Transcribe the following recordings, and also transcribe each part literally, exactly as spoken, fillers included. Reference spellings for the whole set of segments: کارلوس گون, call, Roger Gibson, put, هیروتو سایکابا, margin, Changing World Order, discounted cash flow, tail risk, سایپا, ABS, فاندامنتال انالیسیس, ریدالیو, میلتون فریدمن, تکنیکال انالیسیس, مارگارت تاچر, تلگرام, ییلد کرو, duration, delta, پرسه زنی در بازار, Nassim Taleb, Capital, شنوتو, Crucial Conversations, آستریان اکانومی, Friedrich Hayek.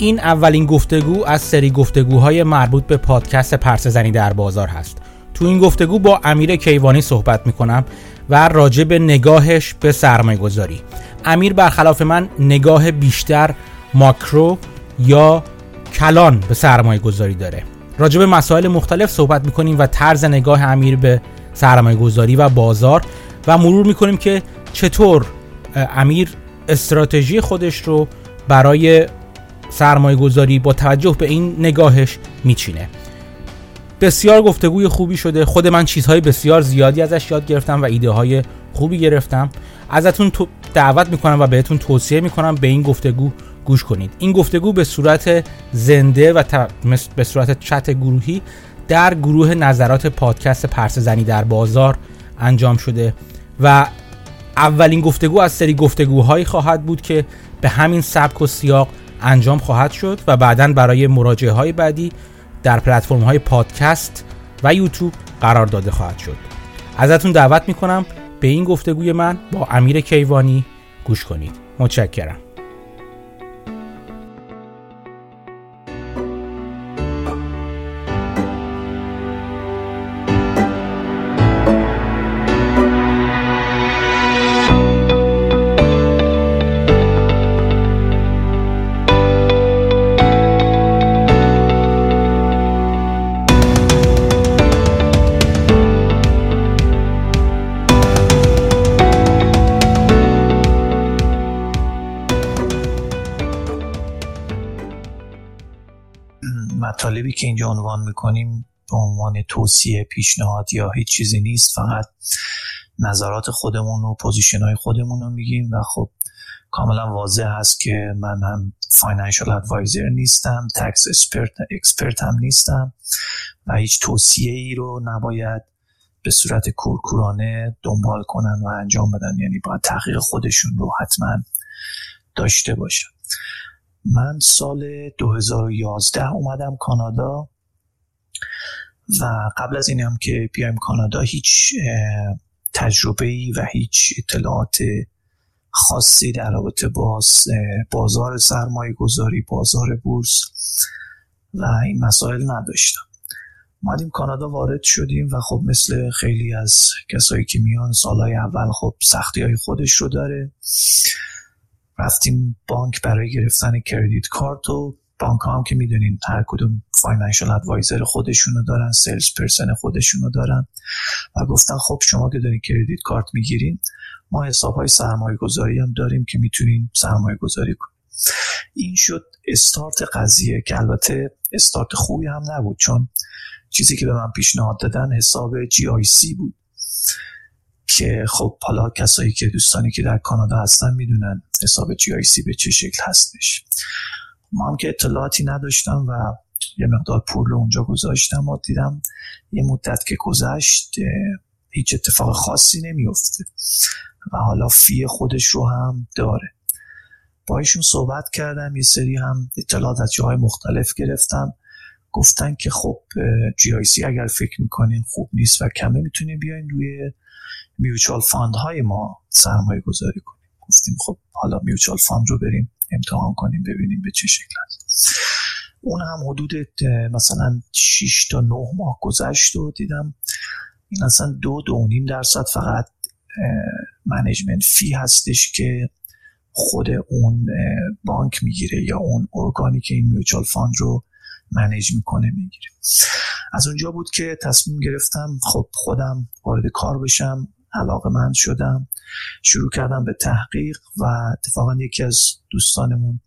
این اولین گفتگو از سری گفتگوهای مربوط به پادکست پرسه زنی در بازار هست. تو این گفتگو با امیر کیوانی صحبت میکنم و راجع به نگاهش به سرمایه گذاری. امیر برخلاف من نگاه بیشتر ماکرو یا کلان به سرمایه گذاری داره. راجع به مسائل مختلف صحبت میکنیم و طرز نگاه امیر به سرمایه گذاری و بازار و مرور میکنیم که چطور امیر استراتژی خودش رو برای سرمایه گذاری با توجه به این نگاهش میچینه. بسیار گفتگوی خوبی شده. خود من چیزهای بسیار زیادی ازش یاد گرفتم و ایده های خوبی گرفتم. ازتون دعوت میکنم و بهتون توصیه میکنم به این گفتگو گوش کنید. این گفتگو به صورت زنده و به صورت چت گروهی در گروه نظرات پادکست پرسه زنی در بازار انجام شده و اولین گفتگو از سری گفتگوهایی خواهد بود که به همین سبک و سیاق انجام خواهد شد و بعداً برای مراجعه های بعدی در پلتفرم های پادکست و یوتیوب قرار داده خواهد شد. ازتون دعوت میکنم به این گفتگوی من با امیر کیوانی گوش کنید. متشکرم. مطالبی که اینجا عنوان میکنیم به عنوان توصیه، پیشنهاد یا هیچ چیزی نیست، فقط نظرات خودمون و پوزیشن‌های خودمون رو میگیم و خب کاملا واضح هست که من هم فاینانشال ادوایزر نیستم، تکس اکسپرت اکسپرت هم نیستم و هیچ توصیه‌ای رو نباید به صورت کورکورانه دنبال کنن و انجام بدن، یعنی باید تحقیق خودشون رو حتما داشته باشن. من سال دو هزار و یازده اومدم کانادا و قبل از این هم که بیایم کانادا هیچ تجربه‌ای و هیچ اطلاعات خاصی در رابطه با بازار سرمایه گذاری، بازار بورس و این مسائل نداشتم. اومدیم کانادا وارد شدیم و خب مثل خیلی از کسایی که میان سالهای اول خب سختی‌های خودش رو داره. رفتیم بانک برای گرفتن کردیت کارت و بانک هم که میدونین هر کدوم فاینانشال ادوایزر خودشونو دارن، سیلز پرسن خودشونو دارن و گفتن خب شما که دارین کردیت کارت میگیرین ما حسابهای سرمایه گذاری هم داریم که میتونین سرمایه گذاری کنیم. این شد استارت قضیه که البته استارت خوبی هم نبود، چون چیزی که به من پیشنهاد دادن حساب جی آی سی بود که خب حالا کسایی که دوستانی که در کانادا هستن میدونن حساب جی آی سی به چه شکل هستش. ما هم که اطلاعاتی نداشتم و یه مقدار پول اونجا گذاشتم و دیدم یه مدت که گذشت هیچ اتفاق خاصی نمیفته و حالا فی خودش رو هم داره. با ایشون صحبت کردم، یه سری هم اطلاعات از جاهای مختلف گرفتم. گفتن که خب جی آی سی اگر فکر میکنین خوب نیست و کمه میتونین بیاین روی میوچوال فاند های ما سرمایه گذاری کنیم. گفتیم خب حالا میوچوال فاند رو بریم امتحان کنیم ببینیم به چه شکل هست. اون هم حدود مثلا شش تا نه ماه گذشت و دیدم این اصلا دو تا دو و نیم درصد فقط منیجمنت فی هستش که خود اون بانک میگیره یا اون ارگانی که این میوچوال فاند رو منیج میکنه میگیره. از اونجا بود که تصمیم گرفتم خب خودم وارد کار بشم. علاقه‌مند شدم، شروع کردم به تحقیق و اتفاقا یکی از دوستانمون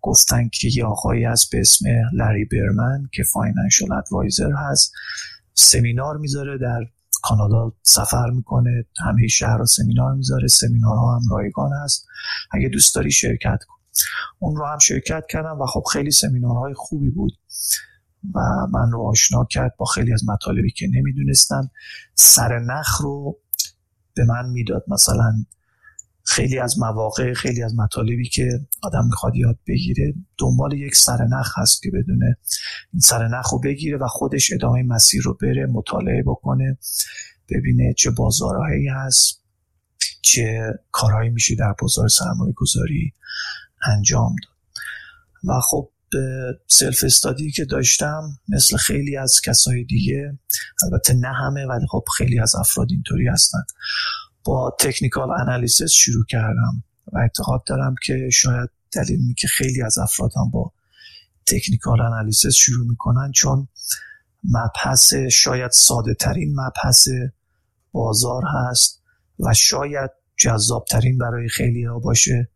گفتن که یه آقایی هست به اسم لری برمن که فاینانشال ادوایزر هست، سمینار میذاره در کانادا، سفر میکنه همه شهر رو سمینار میذاره، سمینارها هم رایگان هست، اگه دوست داری شرکت کن. اون رو هم شرکت کردم و خب خیلی سمینارهای خوبی بود و من رو آشنا کرد با خیلی از مطالبی که نمیدونستم. سر نخ رو به من میداد، مثلا خیلی از مواقع خیلی از مطالبی که آدم میخواد یاد بگیره دنبال یک سرنخ هست که بدونه این سرنخ رو بگیره و خودش ادامه مسیر رو بره، مطالعه بکنه، ببینه چه بازارهایی هست، چه کارهایی میشه در بازار سرمایه گذاری انجام داد. و خب سلف استادی که داشتم مثل خیلی از کسای دیگه، البته نه همه ولی خب خیلی از افراد اینطوری هستن، با تکنیکال انالیسیس شروع کردم و اعتقاد دارم که شاید دلیل این که خیلی از افراد هم با تکنیکال انالیسیس شروع میکنن چون مبحث شاید ساده ترین مبحث بازار هست و شاید جذاب ترین برای خیلی ها باشه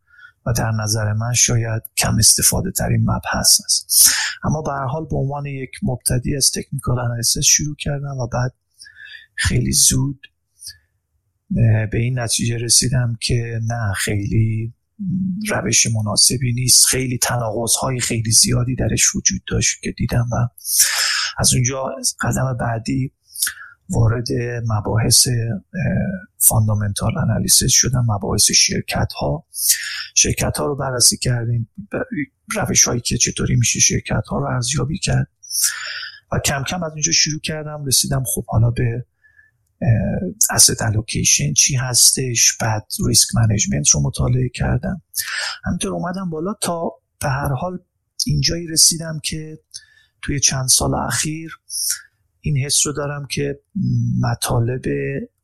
و در نظر من شاید کم استفاده ترین مبحث است. اما به هر حال به عنوان یک مبتدی از تکنیکال انالیسیس شروع کردم و بعد خیلی زود به این نتیجه رسیدم که نه، خیلی روش مناسبی نیست، خیلی تناقض‌های خیلی زیادی درش وجود داشت که دیدم و از اونجا قدم بعدی وارد مباحث فاندامنتال انالیسیس شدم، مباحث شرکت ها شرکت ها رو بررسی کردیم، روش هایی که چطوری میشه شرکت ها رو ارزیابی کرد و کم کم از اونجا شروع کردم، رسیدم خب حالا به asset allocation چی هستش، بعد ریسک منیجمنت رو مطالعه کردم، همینطور اومدم بالا تا به هر حال اینجایی رسیدم که توی چند سال اخیر این حس رو دارم که مطالب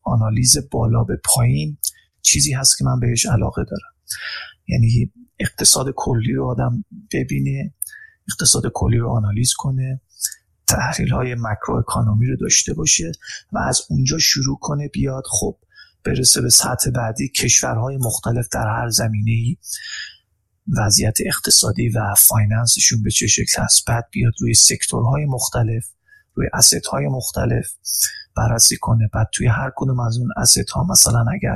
آنالیز بالا به پایین چیزی هست که من بهش علاقه دارم. یعنی اقتصاد کلی رو آدم ببینه، اقتصاد کلی رو آنالیز کنه، تحلیل های مکرو اکانومی رو داشته باشه و از اونجا شروع کنه بیاد خب برسه به سطح بعدی، کشورهای مختلف در هر زمینه‌ای وضعیت اقتصادی و فایننسشون به چه شکل هست، بعد بیاد روی سکتورهای مختلف، روی asset های مختلف بررسی کنه، بعد توی هر کدوم از اون asset ها مثلا اگر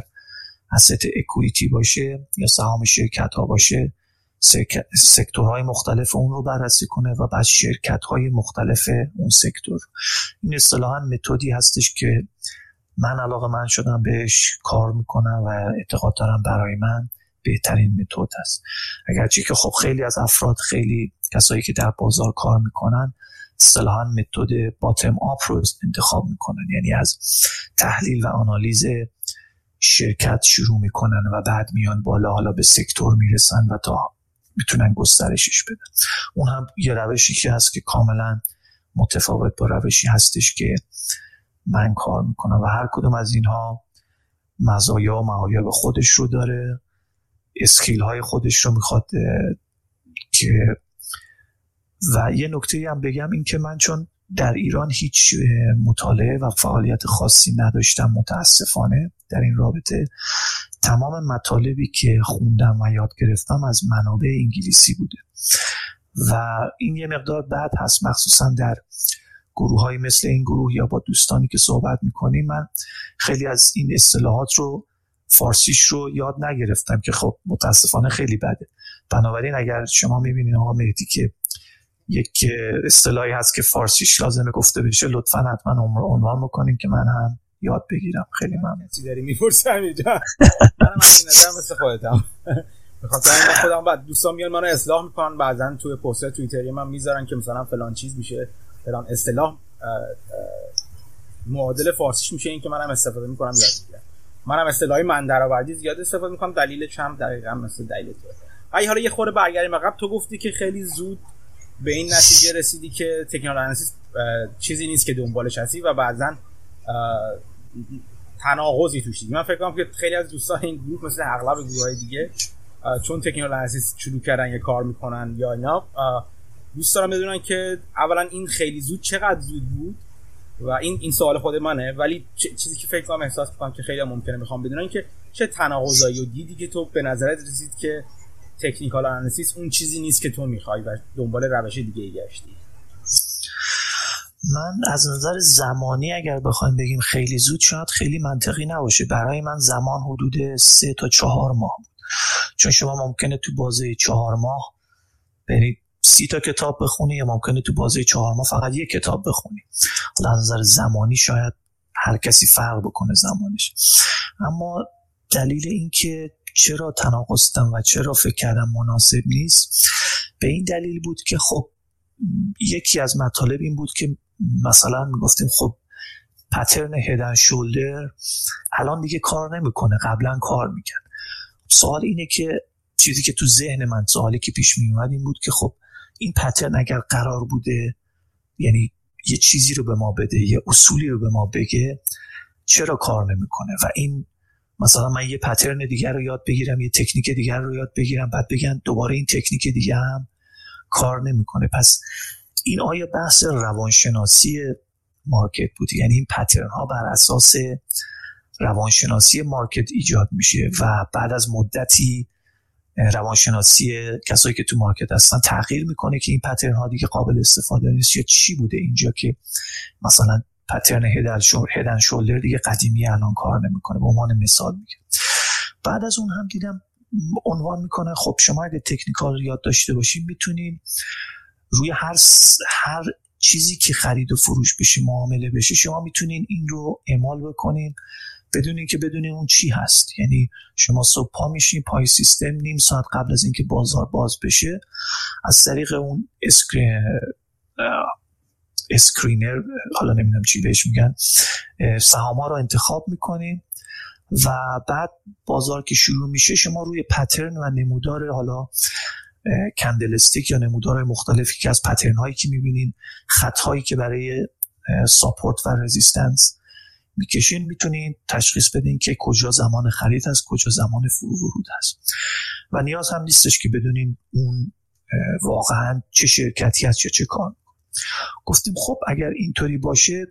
asset equity باشه یا سهام شرکت ها باشه سک... سکتورهای مختلف اون رو بررسی کنه و بعد شرکت های مختلف اون سکتور. این اصطلاحاً متدی هستش که من علاقه من شدم بهش کار میکنم و اعتقاد دارم برای من بهترین متد هست، اگرچه که خب خیلی از افراد، خیلی کسایی که در بازار کار میکنن اصطلاحاً متد باتم آپ رو انتخاب میکنن، یعنی از تحلیل و آنالیز شرکت شروع میکنن و بعد میان بالا، حالا به سکتور میرسن و تا میتونن گسترشش بدن. اون هم یه روشی که هست که کاملا متفاوت با روشی هستش که من کار میکنم و هر کدوم از اینها مزایا و معایب خودش رو داره، اسکیل های خودش رو میخواد که و یه نکته هم بگم این که من چون در ایران هیچ مطالعه و فعالیت خاصی نداشتم متاسفانه در این رابطه، تمام مطالبی که خوندم و یاد گرفتم از منابع انگلیسی بوده و این یه مقدار بد هست، مخصوصا در گروه های مثل این گروه یا با دوستانی که صحبت میکنیم. من خیلی از این اصطلاحات رو، فارسیش رو یاد نگرفتم که خب متاسفانه خیلی بده. بنابراین اگر شما میبینید آقا مهدی که یک اصطلاحی هست که فارسیش لازمه گفته بشه، لطفاً حتما عنوان بکنیم که من هم یاد بگیرم. خیلی ممنون. چی داری میپرسم اینجا؟ منم از این نظر مثل خودتم بخاطر اینکه خودم بعد دوستان میان منو اصلاح میکنن، بعضا توی پست‌های توییتری من میذارن که مثلا فلان چیز میشه، فلان اصطلاح معادل فارسیش میشه، این که منم استفاده میکنم یاد میگیرم. منم اصطلاحی من درآوردی زیاد استفاده میکنم، دلیل چم دقیقاً مثل دلیل تو. آخه حالا یه خورده برگردیم عقب، تو گفتی که خیلی زود به این نتیجه رسیدی که تکنیکال انالیسیس چیزی نیست که دنبالش هستی و بعضن تناقضی توش دید. من فکر کنم که خیلی از دوستان این گروه مثل اغلب گروهای دیگه چون تکنیکال انالیسیس شروع کردن یا کار میکنن یا اینا، دوست دارم بدونن که اولا این خیلی زود چقدر زود بود و این این سوال خود منه، ولی چیزی که فکر کنم احساس میکنم که خیلی ممکنه میخوام بدونن که چه تناقضایی و دیدی که تو به نظرت رسید که تکنیکال انالیسیس اون چیزی نیست که تو میخوای و دنبال روش دیگه ای گشتی. من از نظر زمانی اگر بخوایم بگیم خیلی زود شاید خیلی منطقی نباشه، برای من زمان حدود سه تا چهار ماه بود، چون شما ممکنه تو بازه چهار ماه برید سی تا کتاب بخونی یا ممکنه تو بازه چهار ماه فقط یک کتاب بخونی. از نظر زمانی شاید هر کسی فرق بکنه زمانش، اما دلیل این که چرا تناقض داشتم و چرا فکر کردم مناسب نیست به این دلیل بود که خب یکی از مطالب این بود که مثلا میگفتیم خب پترن هد اند شولدر الان دیگه کار نمیکنه، قبلا کار میکرد. سوال اینه که چیزی که تو ذهن من، سوالی که پیش میومد این بود که خب این پترن اگر قرار بوده یعنی یه چیزی رو به ما بده، یه اصولی رو به ما بگه، چرا کار نمیکنه؟ و این مثلا من یه پترن دیگر رو یاد بگیرم، یه تکنیک دیگر رو یاد بگیرم، بعد بگن دوباره این تکنیک دیگه هم کار نمیکنه. پس این آیا بحث روانشناسی مارکت بود؟ یعنی این پترن ها بر اساس روانشناسی مارکت ایجاد میشه و بعد از مدتی روانشناسی کسایی که تو مارکت هستن تغییر میکنه که این پترن ها دیگه قابل استفاده نیست، یا چی بوده اینجا که مثلا پترن هد اند شولدر دیگه قدیمی الان کار نمیکنه؟ به عنوان مثال میگم. بعد از اون هم دیدم عنوان میکنه خب شما اگه تکنیکال یاد داشته باشین میتونین روی هر هر چیزی که خرید و فروش بشه، معامله بشه، شما میتونین این رو اعمال بکنین بدون اینکه بدونین اون چی هست. یعنی شما صبح پا میشین پای سیستم نیم ساعت قبل از اینکه بازار باز بشه، از طریق اون اسکرین اسکرینر حالا نمیدونم چی بهش میگن، سهام‌ها رو انتخاب میکنین و بعد بازار که شروع میشه شما روی پترن و نمودار حالا کندلستیک یا نمودارهای مختلفی که از پترن هایی که میبینین، خط هایی که برای ساپورت و رزیستنس میکشین، میتونین تشخیص بدین که کجا زمان خرید هست، کجا زمان ورود هست. و نیاز هم نیستش که بدونین اون واقعا چه شرکتی هست یا چه کار. گفتیم خب اگر اینطوری باشه،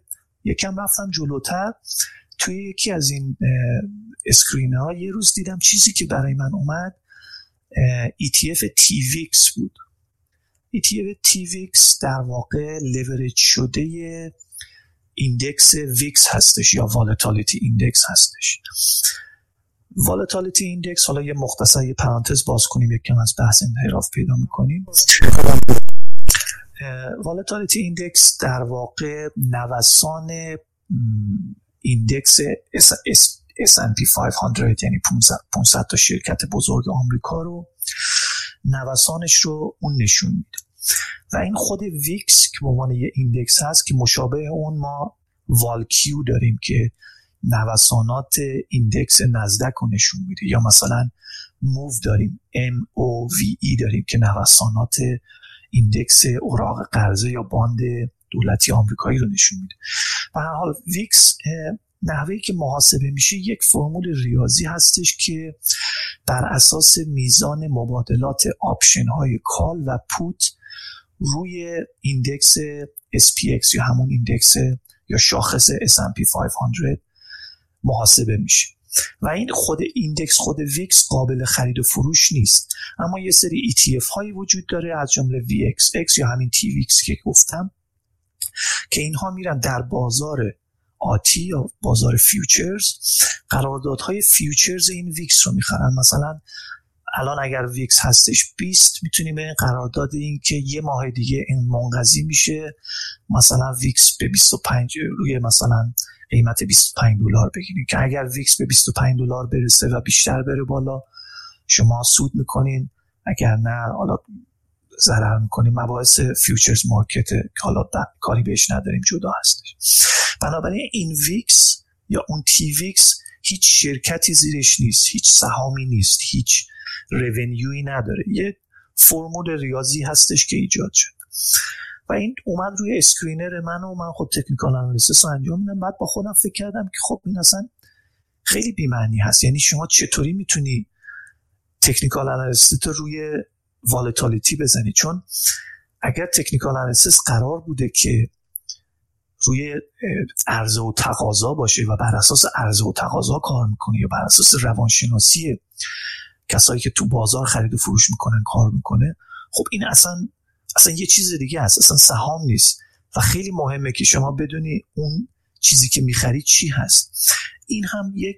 یکم رفتم جلوتر توی یکی از این اسکرین‌ها یه روز دیدم چیزی که برای من اومد ای تی اف تی ویکس بود. ای تی اف تی ویکس در واقع leverage شده ایندکس ویکس هستش یا volatility ایندکس هستش. volatility ایندکس، حالا یه مختصر یه پرانتز باز کنیم، یکم از بحث انحراف پیدا می‌کنیم. volatility ایندکس در واقع نوسان ایندکس اس اند پی پانصد، یعنی پانصد تا شرکت بزرگ آمریکا رو، نوسانش رو اون نشون میده. و این خود ویکس که به عنوان یه ایندکس هست که مشابه اون ما والکیو داریم که نوسانات ایندکس نزدک رو نشون میده، یا مثلا موو داریم ام او وی ای داریم که نوسانات ایندکس اوراق قرضه یا باند دولتی آمریکایی رو نشون میده. به هر حال ویکس نحوهی که محاسبه میشه یک فرمول ریاضی هستش که بر اساس میزان مبادلات آپشن های کال و پوت روی ایندکس اس پی ایکس یا همون ایندکس یا شاخص اس اند پی پانصد محاسبه میشه. و این خود ایندکس، خود ویکس قابل خرید و فروش نیست، اما یه سری ای تی اف هایی وجود داره از جمله وی ایکس ایکس یا همین تی ویکس که گفتم، که اینها میرن در بازار آتی یا بازار فیوچرز، قراردادهای فیوچرز این ویکس رو میخرن. مثلا الان اگر ویکس هستش بیست، میتونیم به قرارداد این که یه ماه دیگه این منقضی میشه، مثلا ویکس به بیست و پنج روی مثلا قیمت بیست و پنج دلار بگیریم که اگر ویکس به بیست و پنج دلار برسه و بیشتر بره بالا شما سود میکنین، اگر نه حالا ضرر میکنین. مباحث فیوچرز مارکت که حالا کاری بهش نداریم، جدا هستش. بنابراین این ویکس یا اون تی ویکس هیچ شرکتی زیرش نیست، هیچ سهامی نیست، هیچ رونیوی نداره، یه فرمول ریاضی هستش که ایجاد شد و این اومد روی اسکرینر من و من خب تکنیکال انالیسیس رو انجام میدم. بعد با خودم فکر کردم که خب این اصلا خیلی بی‌معنی هست، یعنی شما چطوری میتونی تکنیکال انالیسیس رو روی والتالیتی بزنی؟ چون اگر تکنیکال انالیسیس قرار بوده که روی عرضه و تقاضا باشه و بر اساس عرضه و تقاضا کار میکنه یا بر اساس روانشناسی کسایی که تو بازار خرید و فروش میکنن کار میکنه، خب این اصلا اصلا یه چیز دیگه هست، اصلا سهام نیست. و خیلی مهمه که شما بدونی اون چیزی که میخری چی هست. این هم یک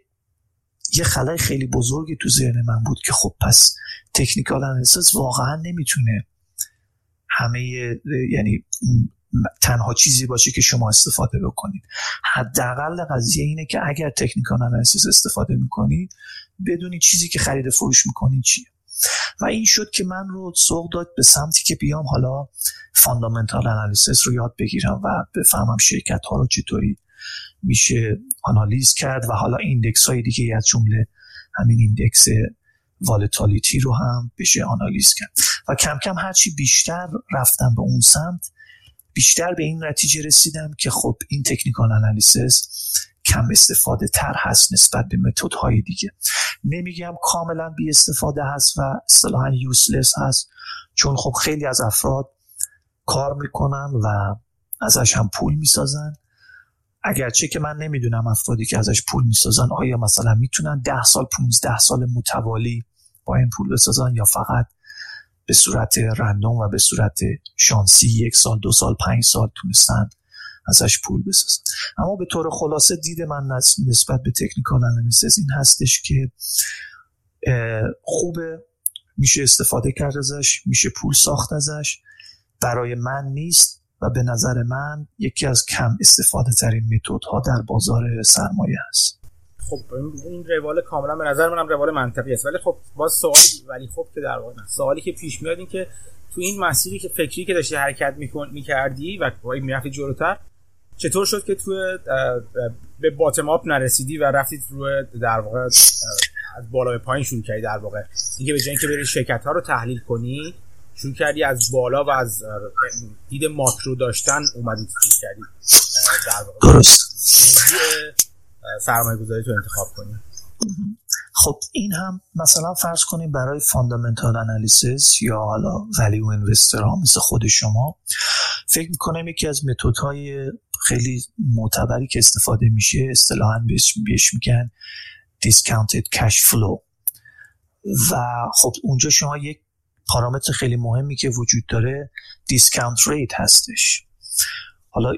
یه خلای خیلی بزرگی تو ذهن من بود که خب پس تکنیکال انالیسیس واقعا نمیتونه همه یعنی تنها چیزی باشه که شما استفاده بکنید. حداقل قضیه اینه که اگر تکنیکال انالیسیس استفاده میکنی بدونی چیزی که خرید فروش میکنی چیه. و این شد که من رو سوق داد به سمتی که بیام حالا فاندامنتال انالیسیس رو یاد بگیرم و بفهمم شرکت ها رو چطوری میشه آنالیز کرد و حالا ایندکس های دیگه از جمله همین ایندکس والتالیتی رو هم بشه آنالیز کرد و کم کم هرچی بیشتر رفتم به اون سمت بیشتر به این نتیجه رسیدم که خب این تکنیکال انالیسیس کم استفاده تر هست نسبت به متدهای دیگه. نمیگم کاملا بی استفاده هست و اصطلاحاً یوزلس هست، چون خب خیلی از افراد کار میکنن و ازش هم پول میسازن، اگرچه که من نمیدونم افرادی که ازش پول میسازن آیا مثلا میتونن ده سال پونزده سال متوالی با این پول بسازن یا فقط به صورت رندوم و به صورت شانسی یک سال دو سال پنج سال تونستن ازش پول بسازن. اما به طور خلاصه دید من نسبت به تکنیکال انالیسیس این هستش که خوبه، میشه استفاده کرد ازش، میشه پول ساخت ازش، برای من نیست و به نظر من یکی از کم استفاده ترین متدها در بازار سرمایه است. خب این روال کاملا به نظر منم روال منطقی است، ولی خب باز سوالی ولی خب که در واقع سوالی که پیش میاد این که تو این مسیری که فکری که داشتی حرکت میکردی و باید میرفتی جلوتر، چطور شد که تو به باتم آپ نرسیدی و رفتی روی در واقع از بالا به پایین شروع کردی؟ در واقع اینکه به جای اینکه بری شرکت ها رو تحلیل کنی شروع کردی از بالا و از دید ماکرو داشتن اومدی شروع کردی در واقع درست سرمایه گذاری تو انتخاب کنی. خب این هم مثلا فرض کنیم برای فاندامنتال انالیسیس یا حالا ولیو اینوستر ها مثل خود شما، فکر میکنم یکی از متدهای خیلی معتبری که استفاده میشه اصطلاحاً بهش میگن discounted cash flow و خب اونجا شما یک پارامتر خیلی مهمی که وجود داره discount rate هستش. حالا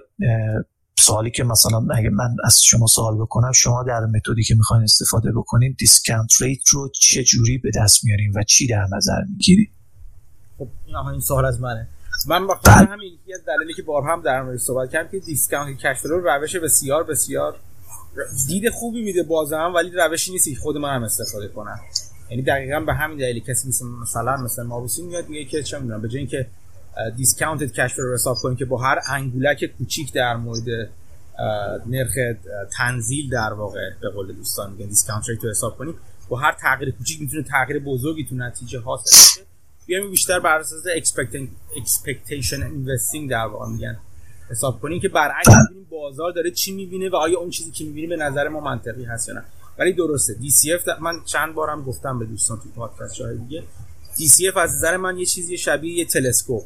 سوالی که مثلا اگه من از شما سوال بکنم، شما در متدی که میخواین استفاده بکنین discount rate رو چه جوری به دست میارین و چی در نظر میگیرین؟ خب نه این سوال از منه. من واقعا همین یکی از دلایلی که بارها هم در موردش صحبت کردم که دیسکانت کش فلو روش بسیار بسیار دید خوبی میده بازم، ولی روشی نیست که خود من هم استفاده کنم. یعنی دقیقاً به همین دلیلی کسی مثل مثلا مثلا ماروسی میاد میگه که چه میدونم به جای اینکه دیسکانتد کش فلو رو حساب کنیم که با هر انگولک کوچیک در مورد نرخ تنزیل در واقع به قول دوستان میگن دیسکانت ریت رو حساب کنیم، با هر تغییر کوچیک میتونه تغییر بزرگی تو نتیجه ها باشه. بیایم بیشتر بر اساس اکسپکتیشن اینوستینگ در واقع میگن حساب کنیم که برعکس ببینیم بازار داره چی میبینه و آیا اون چیزی که میبینیم به نظر ما منطقی هست یا نه. ولی درسته دی سی اف من چند بارم گفتم به دوستان تو پادکست جای دیگه، دی سی اف از نظر من یه چیزی شبیه یه تلسکوپ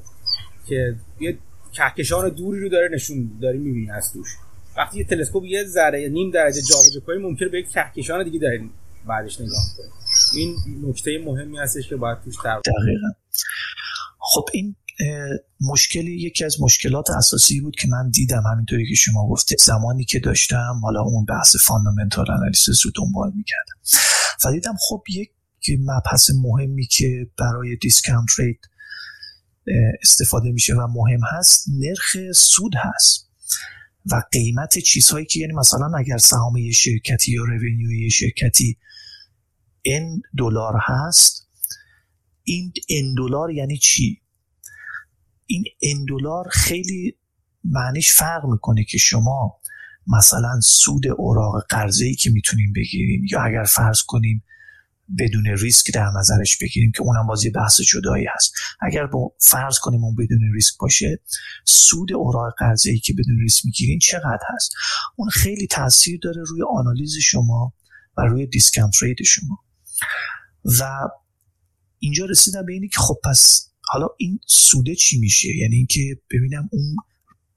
که یه کهکشان دوری رو داره نشون داره میبینی از توش. وقتی یه تلسکوپ یه ذره نیم درجه جابجا کنی ممکنه به یک کهکشان دیگه داریم بعدش نگاه کنیم. این نکته مهمی هستش که باید توش تر دقیقا. خب این مشکلی یکی از مشکلات اساسی بود که من دیدم، همینطوری که شما گفته زمانی که داشتم حالا اون بحث فاندامنتال انالیسیس رو دنبال میکردم و دیدم خب یک مبحث مهمی که برای دیسکانت ریت استفاده میشه و مهم هست نرخ سود هست و قیمت چیزهایی که یعنی مثلا اگر سهام یه شرکتی یا رونیو یه شرکتی ان دلار هست، این ان دلار یعنی چی؟ این ان دلار خیلی معنیش فرق میکنه که شما مثلا سود اوراق قرضه‌ای که میتونیم بگیریم یا اگر فرض کنیم بدون ریسک در نظرش بگیریم که اونم باز یه بحث جدایی هست. اگر با فرض کنیم اون بدون ریسک باشه، سود اوراق قرضه‌ای که بدون ریسک میگیرین چقدر هست؟ اون خیلی تاثیر داره روی آنالیز شما و روی دیسکانت ریت شما. و اینجا رسیدم به اینی که خب پس حالا این سوده چی میشه؟ یعنی اینکه ببینم اون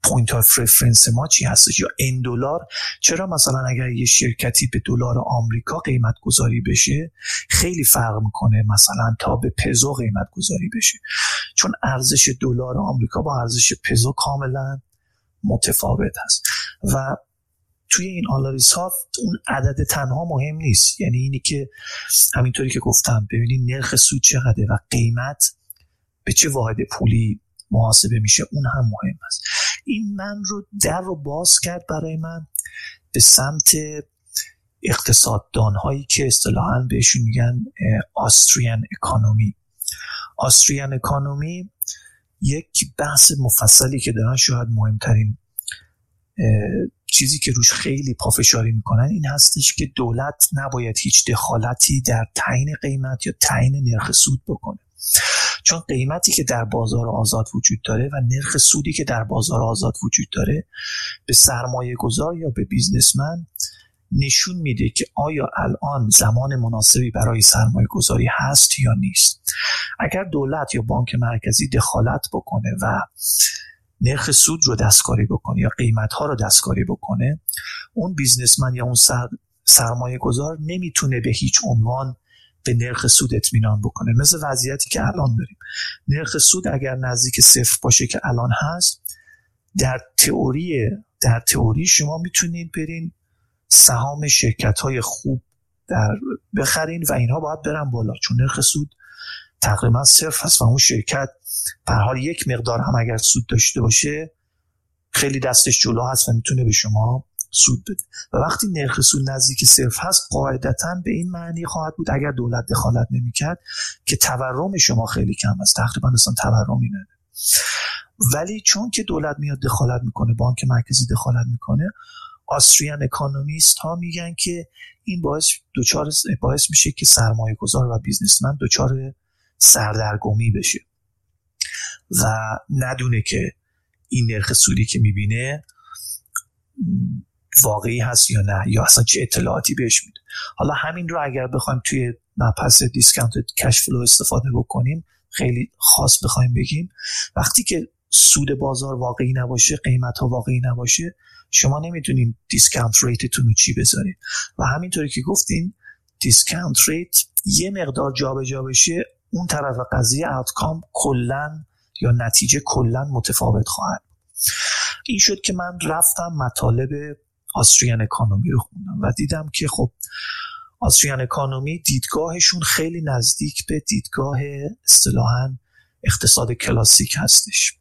پوینت آف رفرنس ما چی هستش یا این دلار. چرا مثلا اگر یه شرکتی به دلار آمریکا قیمت گذاری بشه خیلی فرق میکنه مثلا تا به پزو قیمت گذاری بشه، چون ارزش دلار آمریکا با ارزش پزو کاملا متفاوت هست. و توی این آنالیز ها اون عدد تنها مهم نیست، یعنی اینی که همینطوری که گفتم ببینید نرخ سود چقدره و قیمت به چه واحد پولی محاسبه میشه اون هم مهم است. این من رو در رو باز کرد برای من به سمت اقتصاددان هایی که اصطلاحاً بهشون میگن آستریان اکانومی. آستریان اکانومی یک بحث مفصلی که دارن، شاید مهمترین چیزی که روش خیلی پافشاری میکنن این هستش که دولت نباید هیچ دخالتی در تعیین قیمت یا تعیین نرخ سود بکنه، چون قیمتی که در بازار آزاد وجود داره و نرخ سودی که در بازار آزاد وجود داره به سرمایه گذار یا به بیزنسمن نشون میده که آیا الان زمان مناسبی برای سرمایه گذاری هست یا نیست. اگر دولت یا بانک مرکزی دخالت بکنه و نرخ سود رو دستکاری بکنه یا قیمت‌ها رو دستکاری بکنه، اون بیزنسمن یا اون سر سرمایه گذار نمیتونه به هیچ عنوان به نرخ سود اطمینان بکنه. مثل وضعیتی که الان داریم، نرخ سود اگر نزدیک صفر باشه که الان هست، در تئوری در تئوری شما میتونید برین سهام شرکت‌های خوب در بخرین و اینها باید برن بالا، چون نرخ سود تقریبا صفر هست و اون شرکت به هر حال یک مقدار هم اگر سود داشته باشه خیلی دستش جلو هست و میتونه به شما سود بده. و وقتی نرخ سود نزدیک صفر هست، قاعدتاً به این معنی خواهد بود اگر دولت دخالت نمی‌کرد که تورم شما خیلی کم است، تقریبا اصلا تورمی نداره. ولی چون که دولت میاد دخالت میکنه، بانک مرکزی دخالت میکنه، آستریان اکانومیست ها میگن که این باعث دوچار باعث میشه که سرمایه گذار و بیزنسمن دوچار سردرگمی بشه و ندونه که این نرخ سودی که میبینه واقعی هست یا نه، یا اصلا چه اطلاعاتی بهش میده. حالا همین رو اگر بخوایم توی مبحث discounted cash flow استفاده بکنیم، خیلی خاص بخوایم بگیم، وقتی که سود بازار واقعی نباشه، قیمت ها واقعی نباشه، شما نمیتونیم دیسکانت ریتتون رو چی بذارید. و همینطوری که گفتین دیسکانت ریت یه مقدار جابجا بشه، اون طرف قضیه آوتکام کلن یا نتیجه کلن متفاوت خواهد. این شد که من رفتم مطالب آستریان اکانومی رو خوندم و دیدم که خب آستریان اکانومی دیدگاهشون خیلی نزدیک به دیدگاه اصطلاحاً اقتصاد کلاسیک هستش،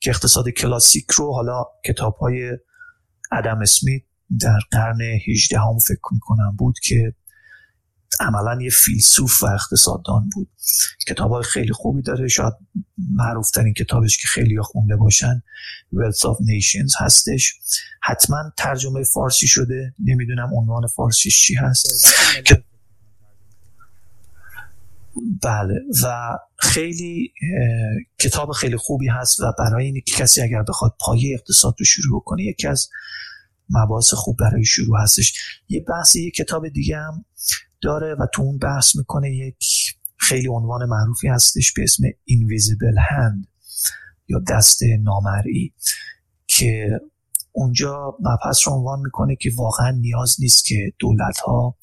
که اقتصاد کلاسیک رو حالا کتاب‌های ادم اسمیت در قرن هجدهم هم فکر می‌کنم بود که عملاً یه فیلسوف و اقتصاددان بود، کتاب‌های خیلی خوبی داره، شاید معروف‌ترین کتابش که خیلی‌ها خونده باشن Wealth of Nations هستش، حتما ترجمه فارسی شده، نمیدونم عنوان فارسیش چی هست که بله، و خیلی کتاب خیلی خوبی هست و برای این که کسی اگر بخواد پایه اقتصاد رو شروع کنه یکی از مباحث خوب برای شروع هستش. یه بحث یه کتاب دیگه هم داره و تو اون بحث میکنه، یک خیلی عنوان معروفی هستش به اسم Invisible Hand یا دست نامرئی، که اونجا مبحث رو عنوان میکنه که واقعا نیاز نیست که دولت ها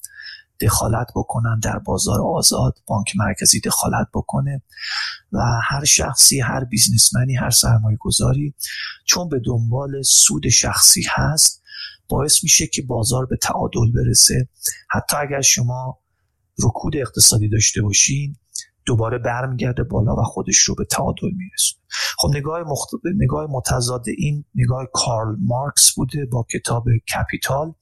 دخالت بکنن در بازار آزاد، بانک مرکزی دخالت بکنه و هر شخصی، هر بیزنسمنی، هر سرمایه گذاری چون به دنبال سود شخصی هست باعث میشه که بازار به تعادل برسه. حتی اگر شما رکود اقتصادی داشته باشین دوباره برمیگرده بالا و خودش رو به تعادل میرسونه. خب نگاه مخت... نگاه متضاد این نگاه کارل مارکس بوده با کتاب کپیتال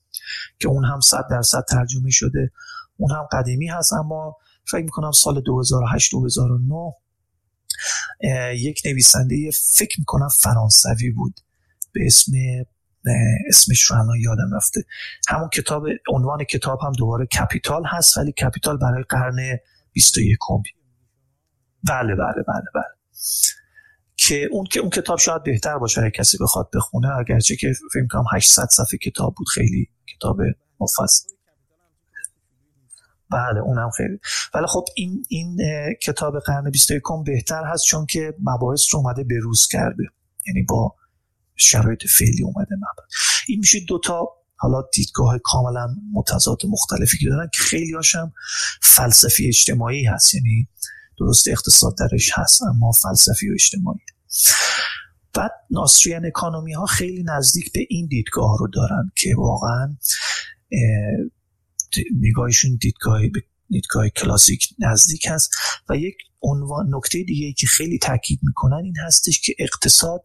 که اون هم صد درصد ترجمه شده، اون هم قدیمی هست، اما فکر میکنم سال دو هزار و هشت دو هزار و نه یک نویسنده فکر میکنم فرانسوی بود به اسم اسمش رو الان یادم رفته. همون کتاب، عنوان کتاب هم دوباره کپیتال هست، ولی کپیتال برای قرن بیست و یکم. بله بله بله بله که اون که اون کتاب شاید بهتر باشه اگه کسی بخواد بخونه، اگرچه که فکر می‌کنم هشتصد صفحه کتاب بود، خیلی کتاب مفصل. بله اونم خیلی. ولی خب این این کتاب قرن بیست و یکم بهتر هست چون که مباحث رو اومده بروز کرده، یعنی با شرایط فعلی اومده مباحث. این میشه دو تا حالا دیدگاه کاملا متضاد مختلفی که دارن، که خیلی هاشم فلسفی اجتماعی هست، یعنی درست اقتصاد درش هست اما فلسفی و اجتماعی. بعد آستریان اکانومی ها خیلی نزدیک به این دیدگاه رو دارن که واقعا نگاهشون دیدگاهی به دیدگاه کلاسیک نزدیک هست. و یک عنوان نکته دیگه که خیلی تاکید میکنن این هستش که اقتصاد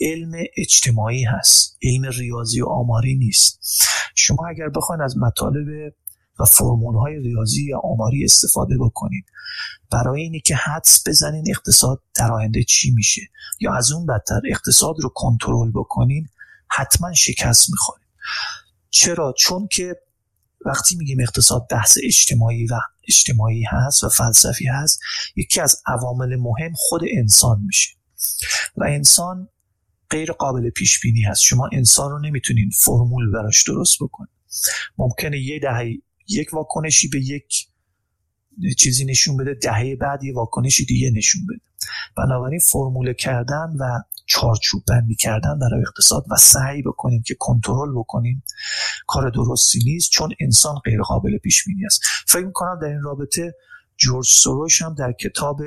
علم اجتماعی هست، علم ریاضی و آماری نیست. شما اگر بخواید از مطالب و فرمول‌های ریاضی یا آماری استفاده بکنید برای اینی که حدس بزنین اقتصاد در آینده چی میشه، یا از اون بدتر اقتصاد رو کنترل بکنین، حتما شکست میخورید. چرا؟ چون که وقتی میگیم اقتصاد بحث اجتماعی و اجتماعی هست و فلسفی هست، یکی از عوامل مهم خود انسان میشه و انسان غیر قابل پیش بینی هست. شما انسان رو نمیتونین فرمول براش درست بکنید. ممکنه یه دهه یک واکنشی به یک چیزی نشون بده، دهه بعد یه واکنشی دیگه نشون بده. بنابراین فرموله کردن و چارچوب بندی کردن در اقتصاد و سعی بکنیم که کنترل بکنیم کار درستی نیست، چون انسان غیر قابل پیش بینی است. فکر می‌کنم در این رابطه جورج سوروش هم در کتاب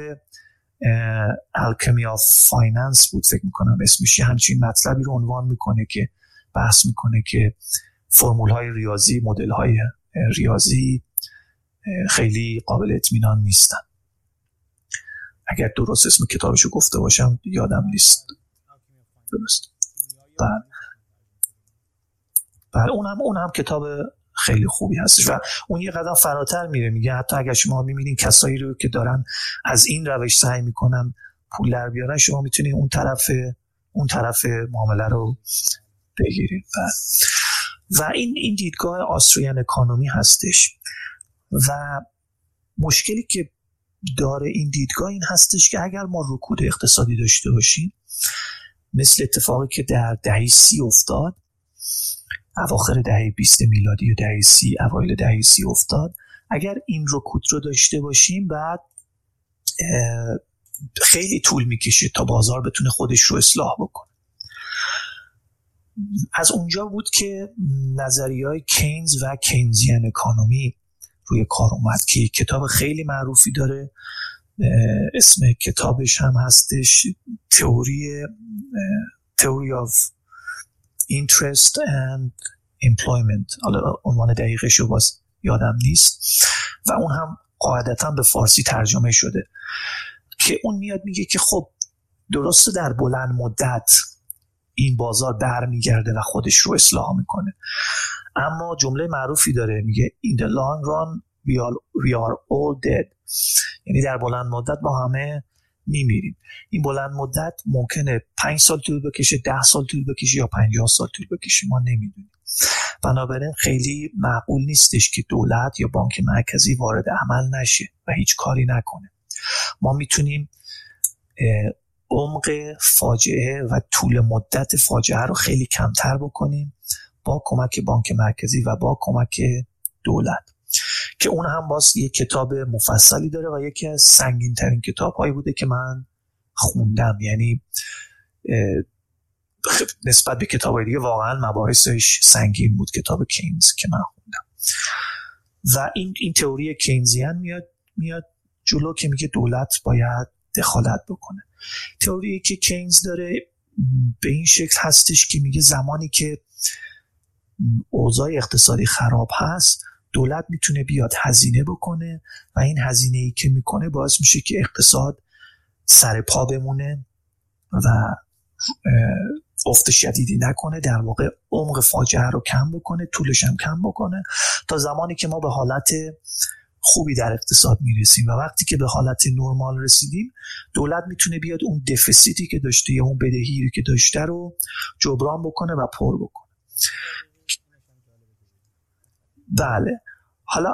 الکمی آف فایننس بود، فکر می‌کنم اسمش، همچین مطلبی رو عنوان می‌کنه که بحث می‌کنه که فرمول‌های ریاضی، مدل‌های ریاضی خیلی قابل اطمینان نیستن. اگر درست اسم کتابشو گفته باشم یادم نیست. درست. بله. بله اونم اونم کتاب خیلی خوبی هستش و اون یه قدم فراتر میره، میگه حتی اگر شما میبینین کسایی رو که دارن از این روش سعی میکنن پول در بیارن، شما میتونین اون طرف اون طرف معامله رو بگیرید. بله. و این این دیدگاه آستریان اکانومی هستش و مشکلی که داره این دیدگاه این هستش که اگر ما رکود اقتصادی داشته باشیم، مثل اتفاقی که در دهه سی افتاد، اواخر دهه بیست میلادی و دهه سی، اوایل دهه سی افتاد، اگر این رکود رو داشته باشیم بعد خیلی طول میکشه تا بازار بتونه خودش رو اصلاح بکنه. از اونجا بود که نظریه‌های کینز و کینزیان اکانومی روی کار اومد که کتاب خیلی معروفی داره، اسم کتابش هم هستش تئوری تئوری آف اینترست اند امپلویمنت، حالا عنوان دقیقش رو باز یادم نیست و اون هم قاعدتاً به فارسی ترجمه شده، که اون میاد میگه که خب درسته در بلند مدت این بازار برمیگرده و خودش رو اصلاح میکنه، اما جمله معروفی داره، میگه in the long run we are, we are all dead، یعنی در بلند مدت با همه میمیریم. این بلند مدت ممکنه پنج سال طول بکشه، ده سال طول بکشه یا پنجاه سال طول بکشه، ما نمیدونیم. بنابراین خیلی معقول نیستش که دولت یا بانک مرکزی وارد عمل نشه و هیچ کاری نکنه. ما میتونیم عمق فاجعه و طول مدت فاجعه رو خیلی کمتر بکنیم با کمک بانک مرکزی و با کمک دولت، که اون هم باز یک کتاب مفصلی داره و یکی از سنگین ترین کتاب هایی بوده که من خوندم، یعنی نسبت به کتاب های دیگه واقعا مباحثش سنگین بود کتاب کینز که من خوندم. و این, این تئوری کینزیان میاد میاد جلو که میگه دولت باید دخالت بکنه. تئوری که کینز داره به این شکل هستش که میگه زمانی که اوضاع اقتصادی خراب هست، دولت میتونه بیاد هزینه بکنه و این هزینه‌ای که میکنه باعث میشه که اقتصاد سر پا بمونه و افت شدیدی نکنه، در واقع عمق فاجعه رو کم بکنه، طولش هم کم بکنه، تا زمانی که ما به حالت خوبی در اقتصاد میرسیم. و وقتی که به حالت نرمال رسیدیم، دولت میتونه بیاد اون دفیسیتی که داشته یا اون بدهی که داشته رو جبران بکنه و پر بکنه. بله. حالا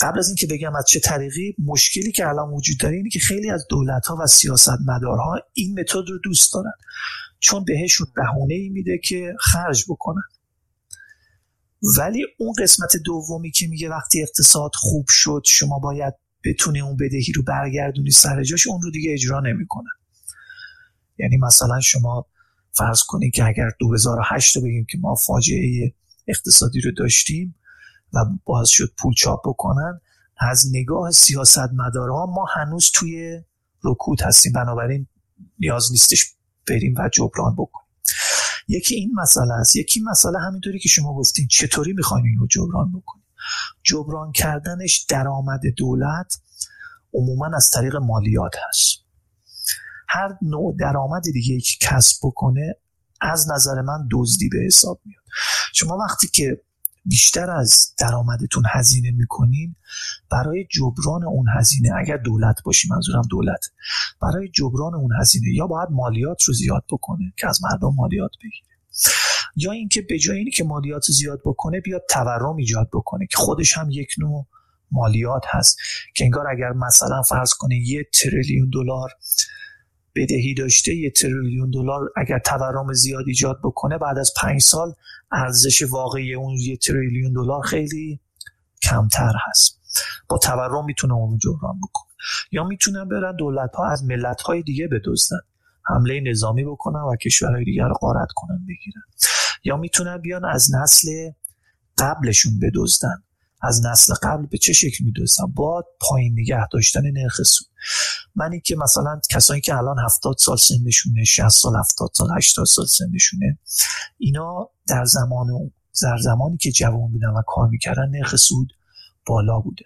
قبل از این که بگم از چه طریقی، مشکلی که الان وجود داره اینه که خیلی از دولت‌ها و سیاستمدارها این متد رو دوست دارن، چون بهشون بهونه‌ای میده که خرج بکنن. ولی اون قسمت دومی که میگه وقتی اقتصاد خوب شد شما باید بتونی اون بدهی رو برگردونی سر جاش، اون رو دیگه اجرا نمی‌کنن. یعنی مثلا شما فرض کنید که اگر دو هزار و هشت رو بگیم که ما فاجعه اقتصادی رو داشتیم و باز شد پول چاپ بکنن، از نگاه سیاستمدارها ما هنوز توی رکود هستیم، بنابراین نیاز نیستش بریم و جبران بکنیم. یکی این مسئله است. یکی مسئله همینطوری که شما گفتین چطوری میخواین این رو جبران بکنیم. جبران کردنش درآمد دولت عموما از طریق مالیات هست. هر نوع درآمد دیگه که کسب بکنه از نظر من دزدی به حساب میاد. شما وقتی که بیشتر از درآمدتون هزینه میکنین، برای جبران اون هزینه، اگر دولت باشی، منظورم دولت، برای جبران اون هزینه یا باید مالیات رو زیاد بکنه که از مردم مالیات بگیره، یا اینکه به جای اینی که مالیات زیاد بکنه بیاد تورم ایجاد بکنه که خودش هم یک نوع مالیات هست که انگار اگر مثلا فرض کنه یه تریلیون دلار بدهی داشته، یه تریلیون دلار اگر تورم زیاد ایجاد بکنه بعد از پنج سال ارزش واقعی اون یه تریلیون دلار خیلی کمتر هست. با تورم میتونه اون جبران بکنه. یا میتونن برن دولت‌ها از ملت‌های دیگه بدزدن، حمله نظامی بکنن و کشورهای دیگه رو غارت کنن بگیرن. یا میتونن بیان از نسل قبلشون بدزدن. از نسل قبل به چه شکل میدوستم؟ با پایین نگه داشتن نرخ سود. من این که مثلا کسانی که الان هفتاد سال سنشونه، شصت سال، هفتاد سال، هشتاد سال سنشونه، اینا در زمان و در زمانی که جوان بودن و کار میکردن نرخ سود بالا بوده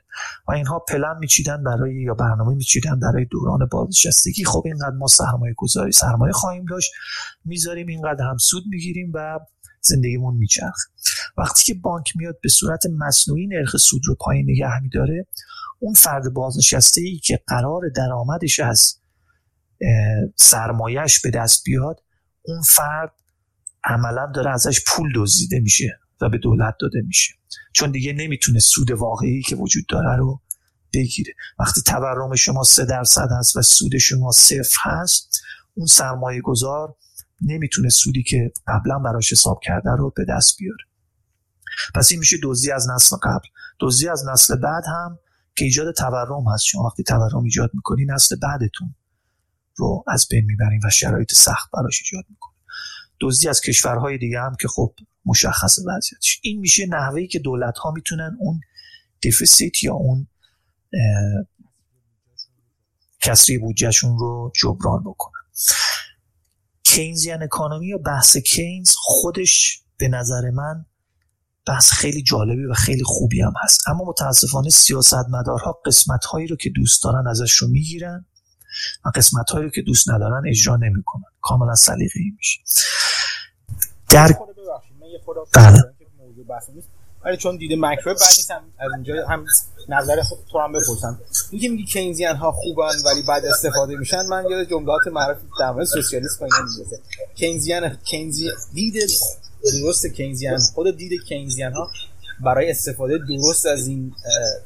و اینها پلن میچیدن برای یا برنامه میچیدن برای دوران بازنشستگی. خب اینقدر ما سرمایه گذاری سرمایه خواهیم داشت، میذاریم اینقدر هم سود میگیریم و زندگیمون میچرخ. وقتی که بانک میاد به صورت مصنوعی نرخ سود رو پایین نگه میداره، اون فرد بازنشسته‌ای که قرار درآمدش از سرمایهش به دست بیاد، اون فرد عملا داره ازش پول دزدیده میشه و به دولت داده میشه، چون دیگه نمیتونه سود واقعی که وجود داره رو بگیره. وقتی تورم شما سه درصد هست و سود شما صفر هست، اون سرمایه گذار نمیتونه سودی که قبلا براش حساب کرده رو به دست بیاره. پس این میشه دزدی از نسل قبل. دزدی از نسل بعد هم که ایجاد تورم هست. شما وقتی تورم ایجاد میکنی نسل بعدتون رو از بین میبرین و شرایط سخت براش ایجاد میکنی. دزدی از کشورهای دیگه هم که خب مشخص وضعیتش. این میشه نحوهی که دولت ها میتونن اون دفیسیت یا اون کسری بودجهشون رو جبران بکنن. کینزیان اکانومی یا بحث کینز خودش به نظر من بحث خیلی جالبی و خیلی خوبی هم هست، اما متاسفانه سیاستمدارها قسمت‌هایی رو که دوست دارن ازش رو میگیرن و قسمت‌هایی رو که دوست ندارن اجرا نمی‌کنن. کاملا سلیقه‌ای میشه. در خود ببخشید من یه خورده که موضوع بحث نیست، ولی چون دیده ماکرو بعدش هم از اینجا هم نظر خود تو هم بپرسم. میگی میگی کینزیان ها خوبن ولی بعد استفاده میشن. من یاد جملات معروف دعوای سوسیالیسم اینا میفته. کینزیان کینزی دیده درست کینزیان خود دید کینزیان ها برای استفاده درست از این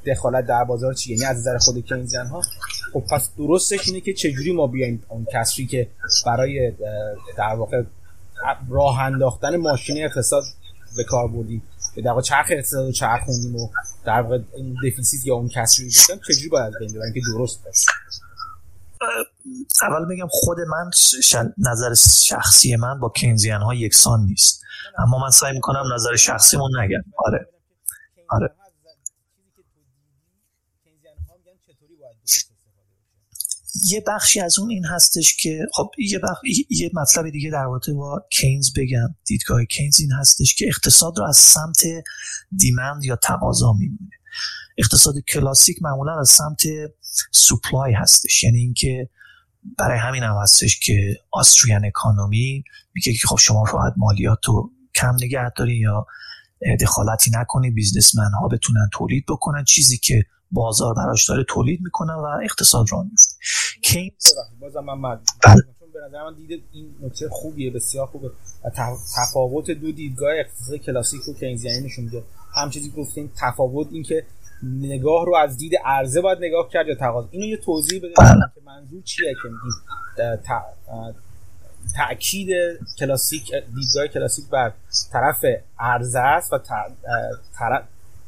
دخالت در بازار چیه؟ یعنی از نظر خود کینزیان ها خب پس درستش اینه که چجوری ما بیایم اون کسری که برای در واقع راه انداختن ماشین اقتصاد به کار بردیم، به در واقع چرخ اقتصاد رو چرخوندیم و در واقع این دفیسیت یا اون کسری رو گفتم چجوری باید بندازیم که درست باشه. اول میگم خود من شن... نظر شخصی من با کینزیان ها یکسان نیست، اما من سعی میکنم نظر شخصیمون نگم. آره آره یه بخشی از اون این هستش که خب یه بخ... یه مطلب دیگه در رابطه با کینز بگم. دیدگاه کینز این هستش که اقتصاد رو از سمت دیمند یا تقاضا میبینه. اقتصاد کلاسیک معمولا از سمت سوپلای هستش، یعنی اینکه برای همین هم هستش که آستریان اکانومی میگه که خب شما راحت مالیات رو کم نگه دارین یا دخالتی نکنین، بیزنسمن ها بتونن تولید بکنن، چیزی که بازار براش داره تولید میکنن و اقتصاد راه میفته. کینز بازم من معلوم چون به نظر من دید این نکته خوبیه، بسیار خوبه. تفاوت دو دیدگاه اقتصاد کلاسیک و کینزیانی نشون میده. هم چیزی گفتین تفاوت این که نگاه رو از دید عرضه باید نگاه کرد یا تقاضا. اینو یه توضیح بده که منظور چیه که میگی تأکید کلاسیک دیدگاه کلاسیک بر طرف عرضه است و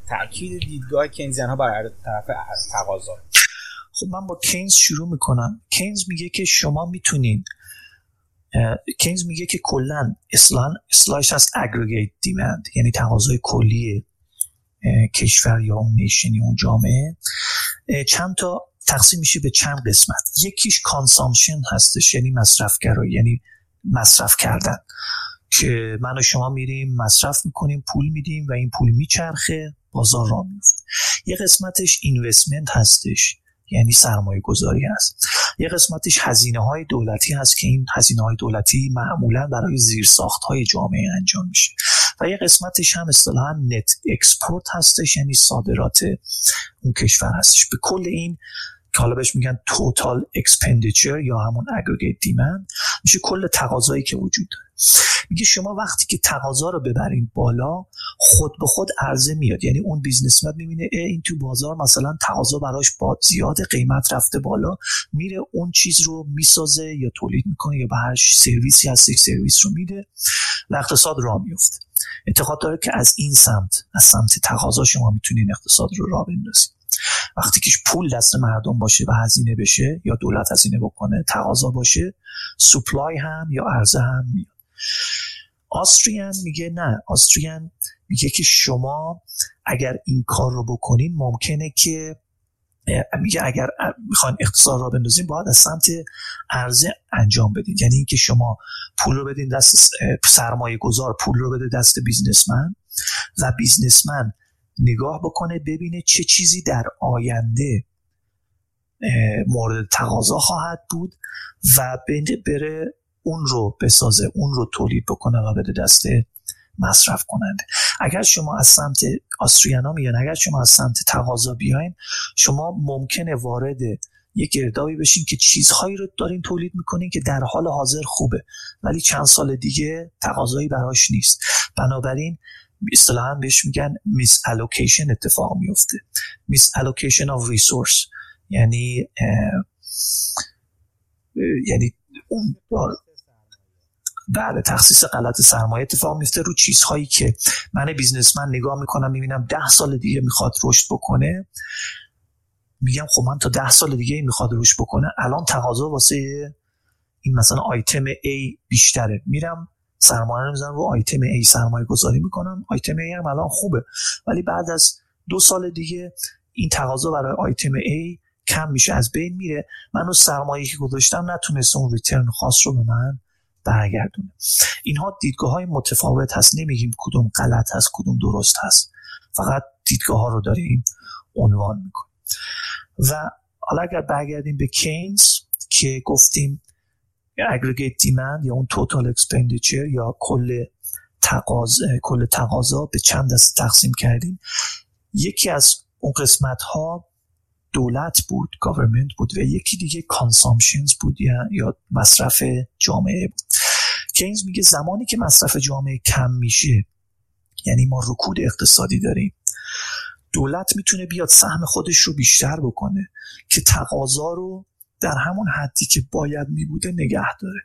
تأکید دیدگاه کینزیان ها بر طرف تقاضا. خب من با کینز شروع میکنم. کینز میگه که شما میتونین کینز میگه که کلن اصلا اصلاحش هست aggregate demand، یعنی تقاضای کلیه کشور یا اون نیشن یا اون جامعه چند تا تقسیم میشه به چند قسمت. یکیش کانسامپشن هستش، یعنی مصرفگرایی، یعنی مصرف کردن که من و شما میریم مصرف میکنیم پول میدیم و این پول میچرخه بازار را میفته. یه قسمتش اینوستمنت هستش، یعنی سرمایه گذاری هست. یه قسمتش هزینه های دولتی هست که این هزینه های دولتی معمولا برای زیرساخت های جامعه انجام میشه. و یه قسمتش هم اصطلاحاً نت اکسپورت هستش، یعنی صادرات اون کشور هستش. به کل این که حالا بهش میگن توتال اکسپندیچر یا همون اگریگیت دیمند میشه کل تقاضایی که وجود داره. میگه شما وقتی که تقاضا رو ببرین بالا خود به خود عرضه میاد، یعنی اون بیزنسمن میبینه این تو بازار مثلا تقاضا براش با زیاد قیمت رفته بالا، میره اون چیز رو میسازه یا تولید میکنه یا به هر سرویسی هست یک سرویس رو میده و اقتصاد راه میفته. اعتقاد داره که از این سمت، از سمت تقاضا شما میتونین اقتصاد رو راه بندازید. وقتی که پول دست مردم باشه و هزینه بشه یا دولت هزینه بکنه، تقاضا باشه، سوپلای هم یا عرضه هم میاد. آستریان میگه نه، آستریان میگه که شما اگر این کار رو بکنین ممکنه که، میگه اگر میخواین اقتصاد را بندازین باید از سمت عرضه انجام بدین، یعنی اینکه شما پول رو بدین دست سرمایه گذار، پول رو بده دست بیزنسمن و بیزنسمن نگاه بکنه ببینه چه چیزی در آینده مورد تقاضا خواهد بود و بره اون رو بسازه، اون رو تولید بکنه و بده دست مصرف کننده. اگر شما از سمت آستریانا میان، اگر شما از سمت تقاضا بیاین، شما ممکنه وارد یک گردابی بشین که چیزهایی رو دارین تولید میکنین که در حال حاضر خوبه ولی چند سال دیگه تقاضایی براش نیست، بنابراین اصطلاحاً بهش میگن میس الوکیشن اتفاق میفته، میس الوکیشن آف ریسورس، یعنی اه، اه، یعنی اون بعد تخصیص غلط سرمایه اتفاق میفته رو چیزهایی که من بیزنسمن نگاه میکنم میبینم ده سال دیگه میخواد رشد بکنه، میگم خب من تا ده سال دیگه میخواد رشد بکنه، الان تقاضا واسه این مثلا آیتم A بیشتره، میرم سرمایه میزنم رو آیتم A، سرمایه گذاری میکنم، آیتم A هم الان خوبه ولی بعد از دو سال دیگه این تقاضا برای آیتم A کم میشه، از بین میره، من رو سرمایه که گذاشتم نتونستم اون ریترن خاص رو به من برگردونه. اینها دیدگاه های متفاوت هست، نمیگیم کدوم غلط هست کدوم درست هست، فقط دیدگاه ها رو داریم عنوان میکنیم. و حالا اگر برگردیم به کینز که گفتیم aggregate demand یا اون total expenditure یا کل تقاضا، کل تقاضا به چند دسته تقسیم کردیم، یکی از اون قسمت ها دولت بود، گورنمنت بود، و یکی دیگه کانسامپشنز بود یا یا مصرف جامعه بود. کینز میگه زمانی که مصرف جامعه کم میشه یعنی ما رکود اقتصادی داریم، دولت میتونه بیاد سهم خودش رو بیشتر بکنه که تقاضا رو در همون حدی که باید میبوده نگه داره،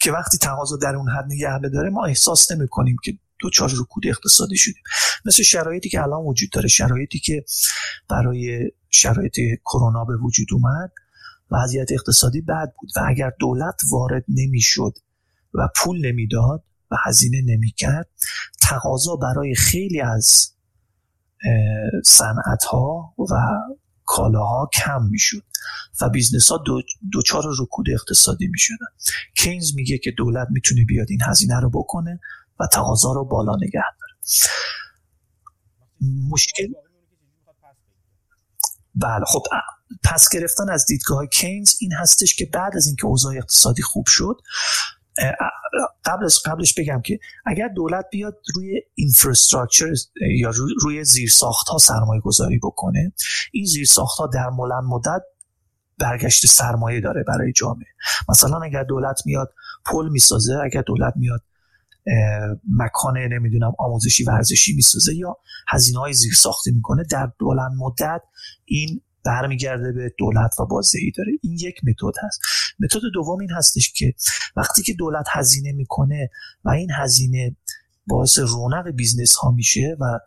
که وقتی تقاضا در اون حد نگه بداره ما احساس نمی کنیم که دوچار رکود اقتصادی شدیم، مثل شرایطی که الان وجود داره، شرایطی که برای شرایط کرونا به وجود اومد وضعیت اقتصادی بد بود و اگر دولت وارد نمیشد و پول نمیداد و هزینه نمیکرد، تقاضا برای خیلی از صنعت‌ها و کالاها کم میشد و بیزنس ها دوچار رکود اقتصادی میشدن. کینز میگه که دولت میتونه بیاد این هزینه رو بکنه و تقاضا رو بالا نگه داره. مشکل بله، خب پس گرفتن از دیدگاه کینز این هستش که بعد از اینکه اوضاع اقتصادی خوب شد، قبلش قبلش بگم که اگر دولت بیاد روی اینفراستراکچر یا روی زیرساخت ها سرمایه گذاری بکنه، این زیرساخت ها در بلند مدت برگشت سرمایه داره برای جامعه. مثلا اگر دولت میاد پل میسازه، اگر دولت میاد مکان نمیدونم آموزشی ورزشی میسازه یا هزینه های زیر ساختی میکنه، در بلند مدت این برمیگرده به دولت و بازدهی داره. این یک متد هست. متد دوم این هستش که وقتی که دولت هزینه میکنه و این هزینه باعث رونق بیزنس ها میشه و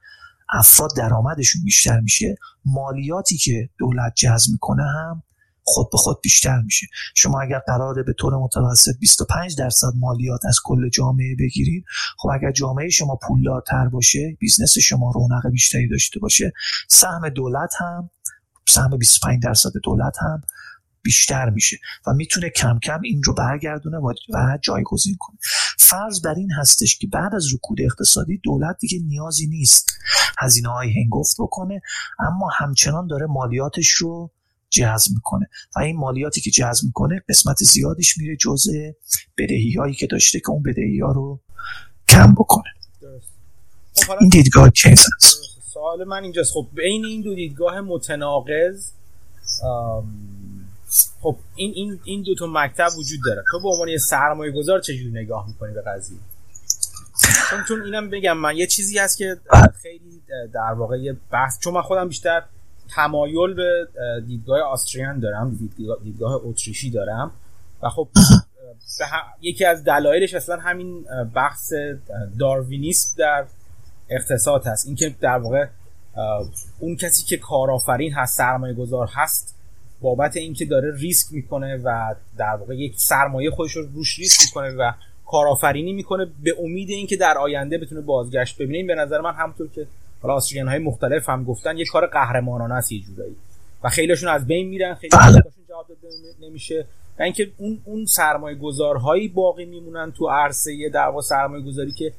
افراد درآمدشون بیشتر میشه، مالیاتی که دولت جذب میکنه هم خود به خود بیشتر میشه. شما اگر قراره به طور متوسط بیست و پنج درصد مالیات از کل جامعه بگیرید، خب اگر جامعه شما پولدارتر باشه، بیزنس شما رونق بیشتری داشته باشه، سهم دولت هم، سهم بیست و پنج درصد دولت هم بیشتر میشه و میتونه کم کم این رو برگردونه و جایگزین کنه. فرض بر این هستش که بعد از رکود اقتصادی دولت دیگه نیازی نیست هزینه های هنگفت بکنه، اما همچنان داره مالیاتش رو جذب میکنه و این مالیاتی که جذب میکنه قسمت زیادیش میره جزء بدهی هایی که داشته که اون بدهی ها رو کم بکنه. خب این دیدگاه کینز هست. سوال من اینجاست، خب بین این دو دیدگاه متناقض خب این این این دو تا مکتب وجود داره. تو به عنوان یه سرمایه‌گذار چجوری نگاه می‌کنی به قضیه؟ چون اینم بگم من یه چیزی هست که خیلی در واقع بحث، چون من خودم بیشتر تمایل به دیدگاه آستریان دارم، دیدگاه اتریشی دارم و خب یکی از دلایلش اصلا همین بحث داروینیسم در اقتصاد هست، اینکه در واقع اون کسی که کارآفرین هست، سرمایه گذار هست، بابت اینکه داره ریسک میکنه و در واقع یک سرمایه خودش رو روش ریسک میکنه و کارآفرینی میکنه به امید اینکه در آینده بتونه بازگشت ببینه. این به نظر من همونطور که حالا آستریان های مختلف هم گفتن یک کار قهرمانانه است یه جورایی و خیلیشون از بین میرن، خیلیشون جواب داده نمیشه و اینکه اون اون سرمایه گذارهایی باقی میمونن تو عرصه در واقع سرمایه گذاری که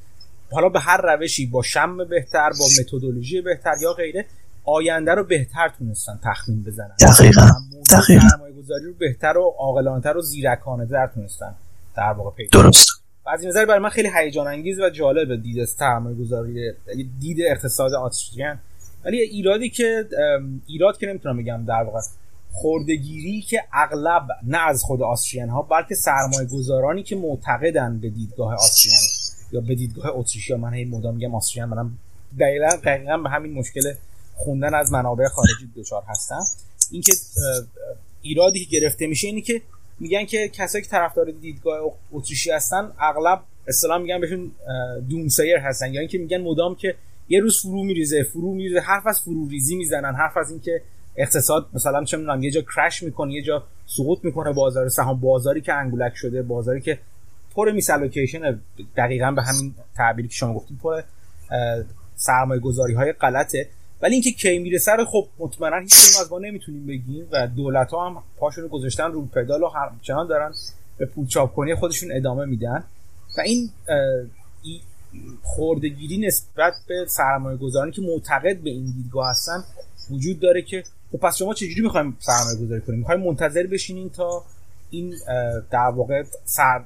حالا به هر روشی، با شم بهتر، با متدولوژی بهتر یا غیره، آینده رو بهتر تونستن تخمین بزنن. دقیقاً دقیقاً سرمایه گذاری رو بهتر و عاقلانه‌تر و زیرکانه‌تر تونستن در واقع پیدا. درست. و از این نظر برای من خیلی هیجان انگیز و جالب دید سرمایه گذاری، دید اقتصاد آستریان. ولی ایرادی که ایراد که نمیتونم بگم در واقع خوردگیری که اغلب نه از خود آستریان ها بلکه سرمایه گذارانی که معتقدن به دیدگاه آستریان یا به دیدگاه اتریشی، من هی مدام میگم آستریان، منم دقیقاً دقیقاً به همین مشکل خوندن از منابع خارجی دچار هستم. اینکه ایرادی که گرفته میشه اینی که میگن که کسایی که طرفدار دیدگاه اتریشی هستن اغلب اصطلاحاً میگن بهشون دومسایر هستن، یا یعنی اینکه میگن مدام که یه روز فرو میریزه فرو میریزه حرف از فرو ریزی میزنن، حرف از اینکه اقتصاد مثلا چه میدونم یه جا کرش میکنه، یه جا سقوط میکنه، بازار سهام، بازاری که انگولک شده، بازاری که پر میس الوکیشن، دقیقاً به همین تعبیری که شما گفتید، پر سرمایه‌گذاری‌های غلطه. ولی اینکه کی میرسه رو خب مطمئنا هیچ از ما نمیتونیم بگیم و دولت‌ها هم پاشون گذاشتن رو پدال و همچنان دارن به پولچاپ کنی خودشون ادامه میدن و این خوردگیری نسبت به سرمایه‌گذارانی که معتقد به این دیدگاه هستن وجود داره که خب پس شما چجوری می‌خوایم سرمایه‌گذاری کنیم؟ می‌خوایم منتظر بشینیم تا این در واقع سر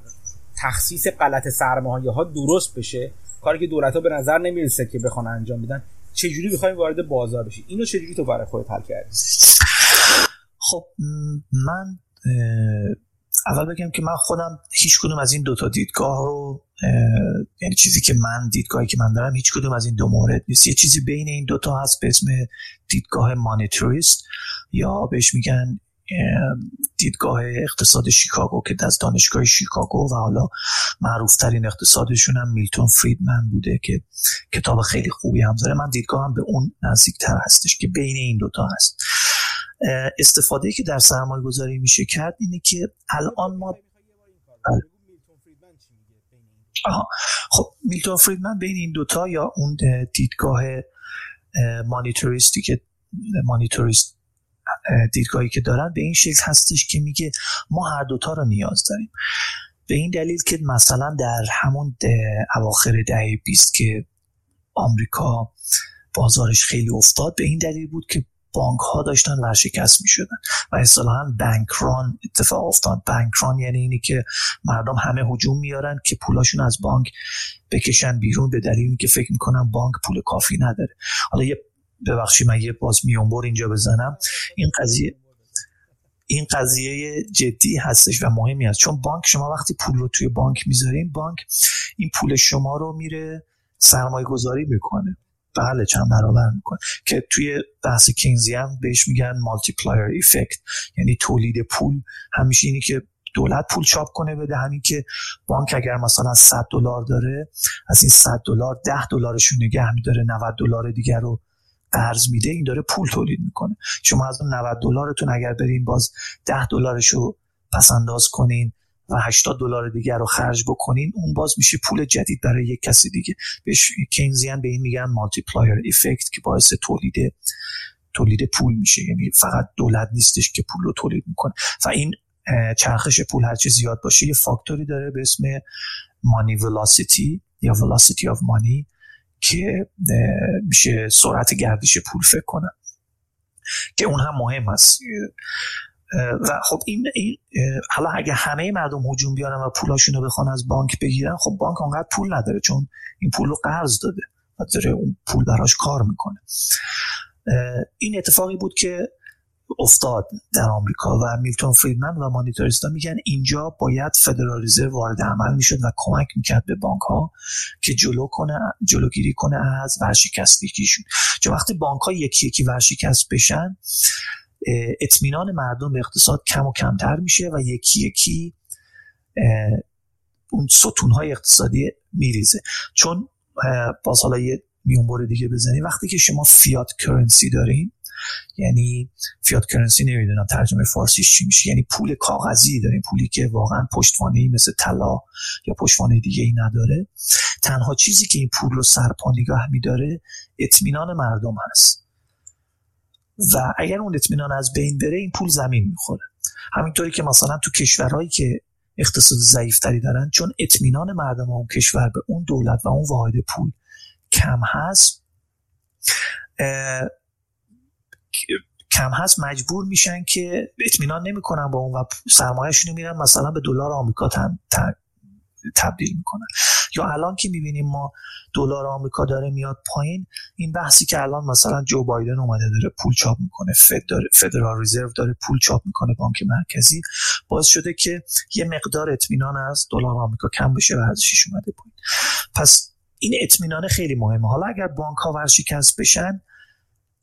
تخصیص غلط سرمایه ها درست بشه، کاری که دولت‌ها به نظر نمیرسه که بخوان انجام بدن، چجوری می‌خوایم وارد بازار بشیم؟ اینو چجوری تو برای خودت حل کردی؟ خب من اول بگم که من خودم هیچ کدوم از این دوتا دیدگاه رو، یعنی چیزی که من دیدگاهی که من دارم هیچ کدوم از این دو مورد نیست. یه چیزی بین این دوتا هست به اسم دیدگاه مانیتاریست یا بهش میگن دیدگاه اقتصاد شیکاگو که از دانشگاه شیکاگو و حالا معروفترین اقتصادشون هم میلتون فریدمن بوده که کتاب خیلی خوبی هم داره. من دیدگاه هم به اون نزدیکتر هستش که بین این دوتا هست. استفاده‌ای که در سرمایه گذاری میشه کرد اینه که الان ما آها. خب میلتون فریدمن بین این دوتا یا اون دیدگاه مانیتاریستی که مانیتاریست دیدگاهی که دارن به این شکل هستش که میگه ما هر دوتا رو نیاز داریم، به این دلیل که مثلا در همون اواخر دهه بیست که آمریکا بازارش خیلی افتاد به این دلیل بود که بانک ها داشتن ورشکست می شدن و اصطلاحاً بانک ران اتفاق افتاد. بانک ران یعنی اینی که مردم همه هجوم میارن که پولاشون از بانک بکشن بیرون به دلیلی که فکر میکنن بانک پول کافی نداره. حالا یه ببخشید من یه باز میونبر اینجا بزنم، این قضیه این قضیه جدی هستش و مهمی است، چون بانک شما وقتی پول رو توی بانک میذارین، بانک این پول شما رو میره سرمایه گذاری میکنه، بله چند برابر میکنه که توی بحث کینزیان بهش میگن مالتیپلایر افکت، یعنی تولید پول همیشه اینی که دولت پول چاپ کنه بده، همین که بانک اگر مثلا صد دلار داره از این صد دلار ده دلارشون نگه میداره، نود دلار دیگر رو قرض میده، این داره پول تولید میکنه. شما از اون نود دلارتون اگر برین باز ده دلارشو پس انداز کنین و هشتاد دلار دیگر رو خرج بکنین، اون باز میشه پول جدید برای یک کسی دیگه. بهش کینزیان به این میگن مالتیپلایر افکت که باعث تولید تولید پول میشه، یعنی فقط دولت نیستش که پول رو تولید میکنه و این چرخش پول هر چه زیاد باشه یه فاکتوری داره به اسم مانی ولاسیتی یا ولاسیتی اف مانی که میشه سرعت گردش پول فکر کنم که اون هم مهم است. و خب این, این حالا اگه همه مردم هجوم بیارن و پولاشون رو بخوان از بانک بگیرن، خب بانک اونقدر پول نداره چون این پول رو قرض داده و داره اون پول براش کار میکنه. این اتفاقی بود که افتاد در آمریکا و میلتون فریدمن و مانیتوریستا میگن اینجا باید فدرال رزرو وارد عمل میشد و کمک میکرد به بانک ها که جلو کنه جلوگیری کنه از ورشکستگیشون. چون وقتی بانک ها یکی یکی ورشکست بشن اطمینان مردم به اقتصاد کم و کمتر میشه و یکی یکی اون ستون‌های اقتصادی میریزه. چون باز حالا یه میونبر دیگه بزنی، وقتی که شما فیات کرنسی دارین، یعنی فیات کرنسی نمیدونم ترجمه فارسیش چی میشه، یعنی پول کاغذی دارین، پولی که واقعا پشتوانه‌ای مثل طلا یا پشتوانه دیگه‌ای نداره. تنها چیزی که این پول رو سرپا نگه می‌داره اطمینان مردم هست و اگر اون اطمینان از بین بره این پول زمین می‌خوره. همینطوری که مثلا تو کشورهایی که اقتصاد ضعیف‌تری دارن، چون اطمینان مردم اون کشور به اون دولت و اون واحد پول کم هست کم هست مجبور میشن که اطمینان نمیکنن با اون و سرمایه‌شون رو میرن مثلا به دلار آمریکا تن تبدیل میکنن. یا الان که میبینیم ما دلار آمریکا داره میاد پایین، این بحثی که الان مثلا جو بایدن اومده داره پول چاپ میکنه، فد داره، فدرال رزرو داره پول چاپ میکنه، بانک مرکزی، باعث شده که یه مقدار اطمینان از دلار آمریکا کم بشه و ارزشش اومده پایین. پس این اطمینان خیلی مهمه. حالا اگر بانک ها ورشکست بشن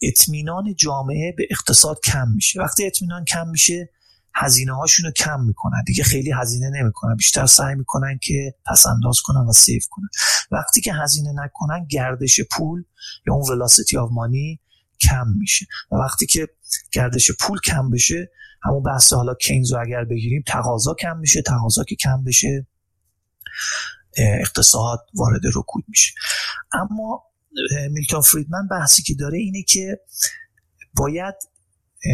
اطمینان جامعه به اقتصاد کم میشه. وقتی اطمینان کم میشه هزینه هاشونو کم میکنن دیگه، خیلی هزینه نمیکنن، بیشتر سعی میکنن که پس انداز کنن و سیو کنن. وقتی که هزینه نکنن گردش پول یا اون velocity of money کم میشه و وقتی که گردش پول کم بشه، همون بحث حالا کینز رو اگر بگیریم، تقاضا کم میشه، تقاضا که کم بشه اقتصاد وارد رکود میشه. اما میلتون فریدمن بحثی که داره اینه که باید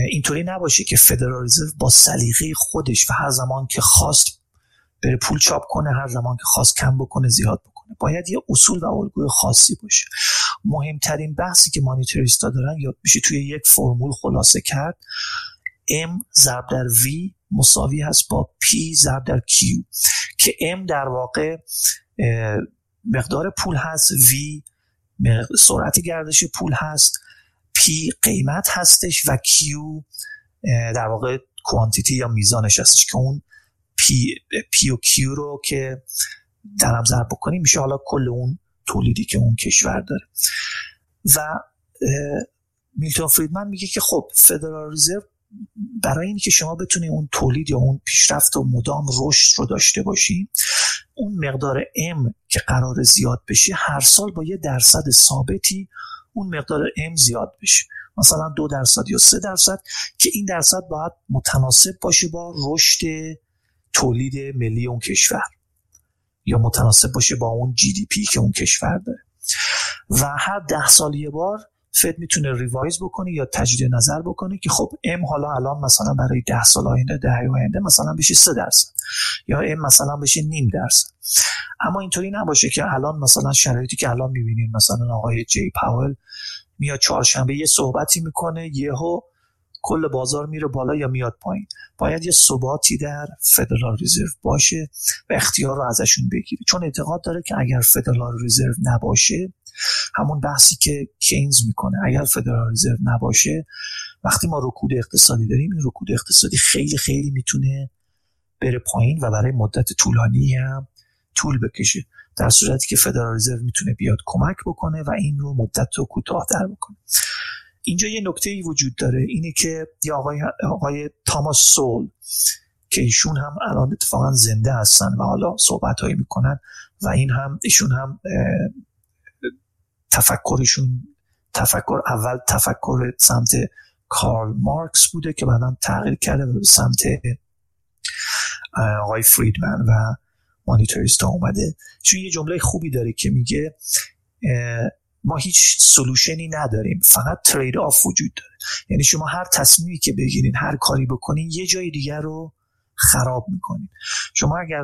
اینطوری نباشه که فدرال رزرو با سلیقه خودش و هر زمان که خواست بره پول چاپ کنه، هر زمان که خواست کم بکنه زیاد بکنه. باید یه اصول و الگوی خاصی باشه. مهمترین بحثی که مانیتاریستا دارن یاد میشه توی یک فرمول خلاصه کرد: M ضرب در V مساوی هست با P ضرب در Q، که M در واقع مقدار پول هست، V سرعت گردش پول هست، P قیمت هستش و Q در واقع کوانتیتی یا میزانش هستش، که اون P, P و Q رو که در هم ضرب بکنیم میشه حالا کل اون تولیدی که اون کشور داره. و میلتون فریدمن میگه که خب فدرال رزرو برای اینکه شما بتونی اون تولید یا اون پیشرفت و مدام رشد رو داشته باشی، اون مقدار M که قرار زیاد بشه هر سال با یه درصد ثابتی اون مقدار M زیاد بشه، مثلا دو درصد یا سه درصد، که این درصد باید متناسب باشه با رشد تولید ملی اون کشور یا متناسب باشه با اون جی دی پی که اون کشور داره. و هر ده سال یه بار فد میتونه ریوایز بکنه یا تجدید نظر بکنه که خب ام حالا الان مثلا برای ده سال آینده، دهه آینده مثلا بشه سه درصد یا ام مثلا بشه نیم درصد. اما اینطوری نباشه که الان مثلا شرایطی که الان میبینین، مثلا آقای جی پاول میاد چهارشنبه یه صحبتی میکنه، یهو کل بازار میره بالا یا میاد پایین. باید یه ثباتی در فدرال رزرو باشه و اختیار رو ازشون بگیری، چون اعتقاد داره که اگر فدرال رزرو نباشه، همون بحثی که کینز میکنه، اگر فدرال رزرو نباشه وقتی ما رکود اقتصادی داریم، این رکود اقتصادی خیلی خیلی میتونه بره پایین و برای مدت طولانی هم طول بکشه، در صورتی که فدرال رزرو میتونه بیاد کمک بکنه و این رو مدت رو کوتاه‌تر بکنه. اینجا یه نکته‌ای وجود داره، اینه که یه آقای آقای تاماس سول که ایشون هم الان اتفاقا زنده هستن و حالا صحبت‌هایی میکنن و این هم ایشون هم تفکرشون تفکر اول تفکر سمت کارل مارکس بوده که بعداً تغییر کرده به سمت آقای فریدمن و مانیتاریستا اومده. چون یه جمله خوبی داره که میگه ما هیچ سلوشنی نداریم، فقط ترید آف وجود داره. یعنی شما هر تصمیمی که بگیرین، هر کاری بکنین، یه جای دیگر رو خراب میکنین. شما اگر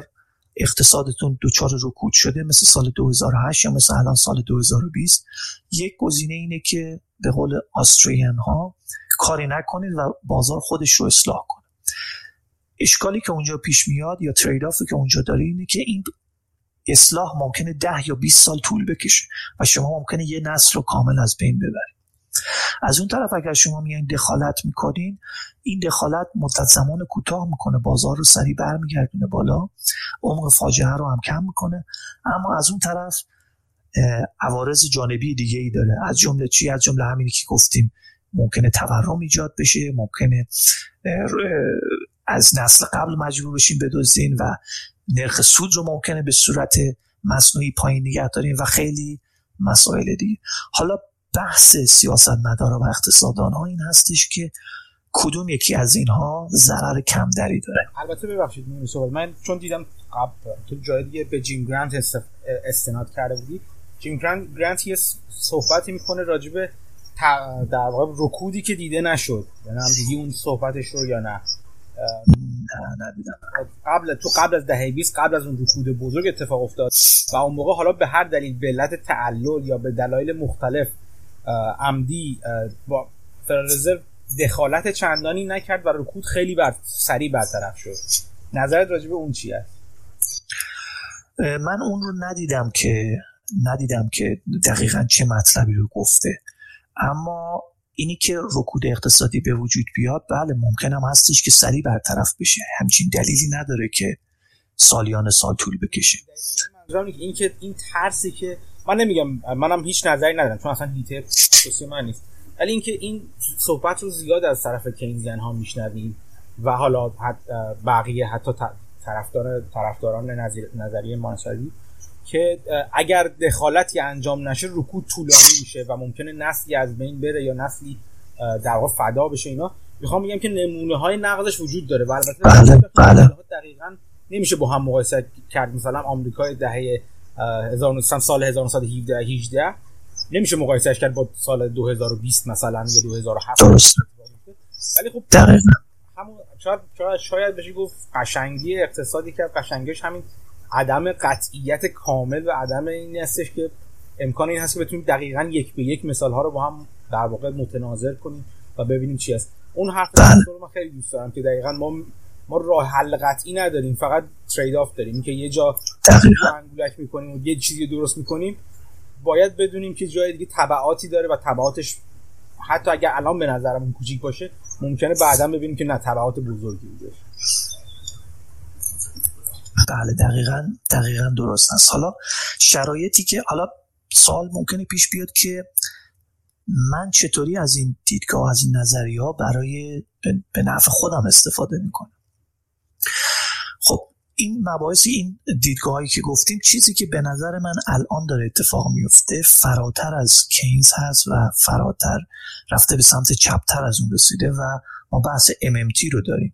اقتصادتون دوچار رکود شده مثل سال دو هزار و هشت یا مثل الان سال دو هزار و بیست، یک گزینه اینه که به قول آستریان ها کاری نکنید و بازار خودش رو اصلاح کنه. اشکالی که اونجا پیش میاد یا ترید آفی که اونجا داره اینه که این اصلاح ممکنه ده یا بیست سال طول بکشه و شما ممکنه یه نسل رو کامل از بین ببرید. از اون طرف اگر شما میایین دخالت میکنین، این دخالت مدت زمان کوتاه میکنه، بازار رو سریع برمیگردونه بالا، عمق فاجعه رو هم کم میکنه، اما از اون طرف عوارض جانبی دیگه ای داره. از جمله چی؟ از جمله همینی که گفتیم، ممکنه تورم ایجاد بشه، ممکنه از نسل قبل مجبور بشیم بدزدین و نرخ سود رو ممکنه به صورت مصنوعی پایین نگه داریم و خیلی مسائل دیگه. حالا بحث سیاستمدارا و اقتصاددان‌ها این هستش که کدوم یکی از اینها ضرر کم دری داره. البته ببخشید میرسوال، من چون دیدم قبل تو جای دیگه به جیم گرانت استف... استناد کرده بودی، جیم گرانت, گرانت یه صحبتی میکنه راجع به در واقع رکودی که دیده نشد. یعنی هم دیدی اون صحبتش رو یا نه؟ نه ندیدم. قبل تو قبل از دهه بیست قبل از اون رکود بزرگ اتفاق افتاد و اون موقع حالا به هر دلیل، به علت تعلل یا به دلایل مختلف، عمدی با فدرال رزرو دخالت چندانی نکرد و رکود خیلی بر سریع برطرف شد. نظرت راجع به اون چیه؟ من اون رو ندیدم که ندیدم که دقیقاً چه مطلبی رو گفته، اما اینی که رکود اقتصادی به وجود بیاد، بله ممکن هم هستش که سریع برطرف بشه، همچین دلیلی نداره که سالیان سال طول بکشه. منظورم این که این ترسی که من نمیگم، منم هیچ نظری ندارم چون اصلا هیته خصوصی من نیست، ولی اینکه این صحبت رو زیاد از طرف کینزیان ها میشنویم و حالا بقیه حتی طرفدار طرفداران نظریه مانتاری که اگر دخالتی انجام نشه رکود طولانی میشه و ممکنه نسلی از بین بره یا نسلی در واقع فدا بشه. اینا میخوام بگم که نمونه های نقضش وجود داره و البته بله بله دقیقاً نمیشه با هم مقایسه کرد. مثلا آمریکای دهه هزار و نهصد سال هزار و نهصد و هفده هجده نمیشه مقایسهش کرد با سال دو هزار و بیست مثلا یا دو هزار و هفت. درست. ولی خب دقیقاً همون شاید شاید بشه گفت قشنگی اقتصادی که قشنگیش همین عدم قطعیت کامل و عدم این هستش که امکان این هست که بتونیم دقیقاً یک به یک مثال ها رو با هم در واقع متناظر کنیم و ببینیم چی هست. اون حرف رو من خیلی دوست دارم که دقیقاً ما ما راه حل قطعی نداریم، فقط ترید آف داریم که یه جا انگولک میکنیم و یه چیزی درست میکنیم، باید بدونیم که جای دیگه تبعاتی داره و تبعاتش حتی اگر الان به نظرمون کوچیک باشه ممکنه بعداً ببینیم که نه تبعات بزرگی بوده. بله دقیقاً دقیقاً درست است. حالا شرایطی که حالا سوال ممکنه پیش بیاد که من چطوری از این دیدگاه، از این نظریه ها برای به نفع خودم استفاده میکنم. خب این مباحث، این دیدگاهایی که گفتیم، چیزی که به نظر من الان داره اتفاق میفته فراتر از کینز هست و فراتر رفته به سمت چپتر از اون رسیده و ما بحث ام ام تی رو داریم،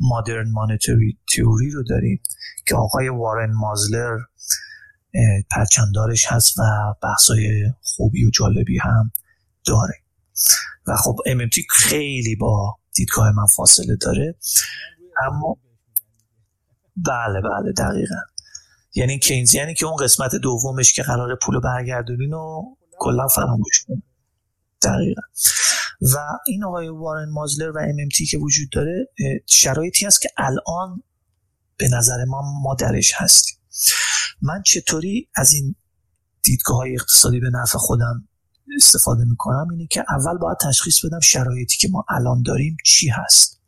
Modern Monetary Theory رو داریم که آقای وارن موزلر پرچمدارش هست و بحثای خوبی و جالبی هم داره و خب ام ام تی خیلی با دیدگاه من فاصله داره. اما بله بله دقیقاً، یعنی کینزیانی که اون قسمت دومش که قرار پولو برگردونین و کلا فراموش کنه. دقیقاً. و این آقای وارن موزلر و ام ام تی که وجود داره شرایطی هست که الان به نظر ما ما درش هستیم. من چطوری از این دیدگاه‌های اقتصادی به نفع خودم استفاده میکنم؟ اینه که اول باید تشخیص بدم شرایطی که ما الان داریم چی هست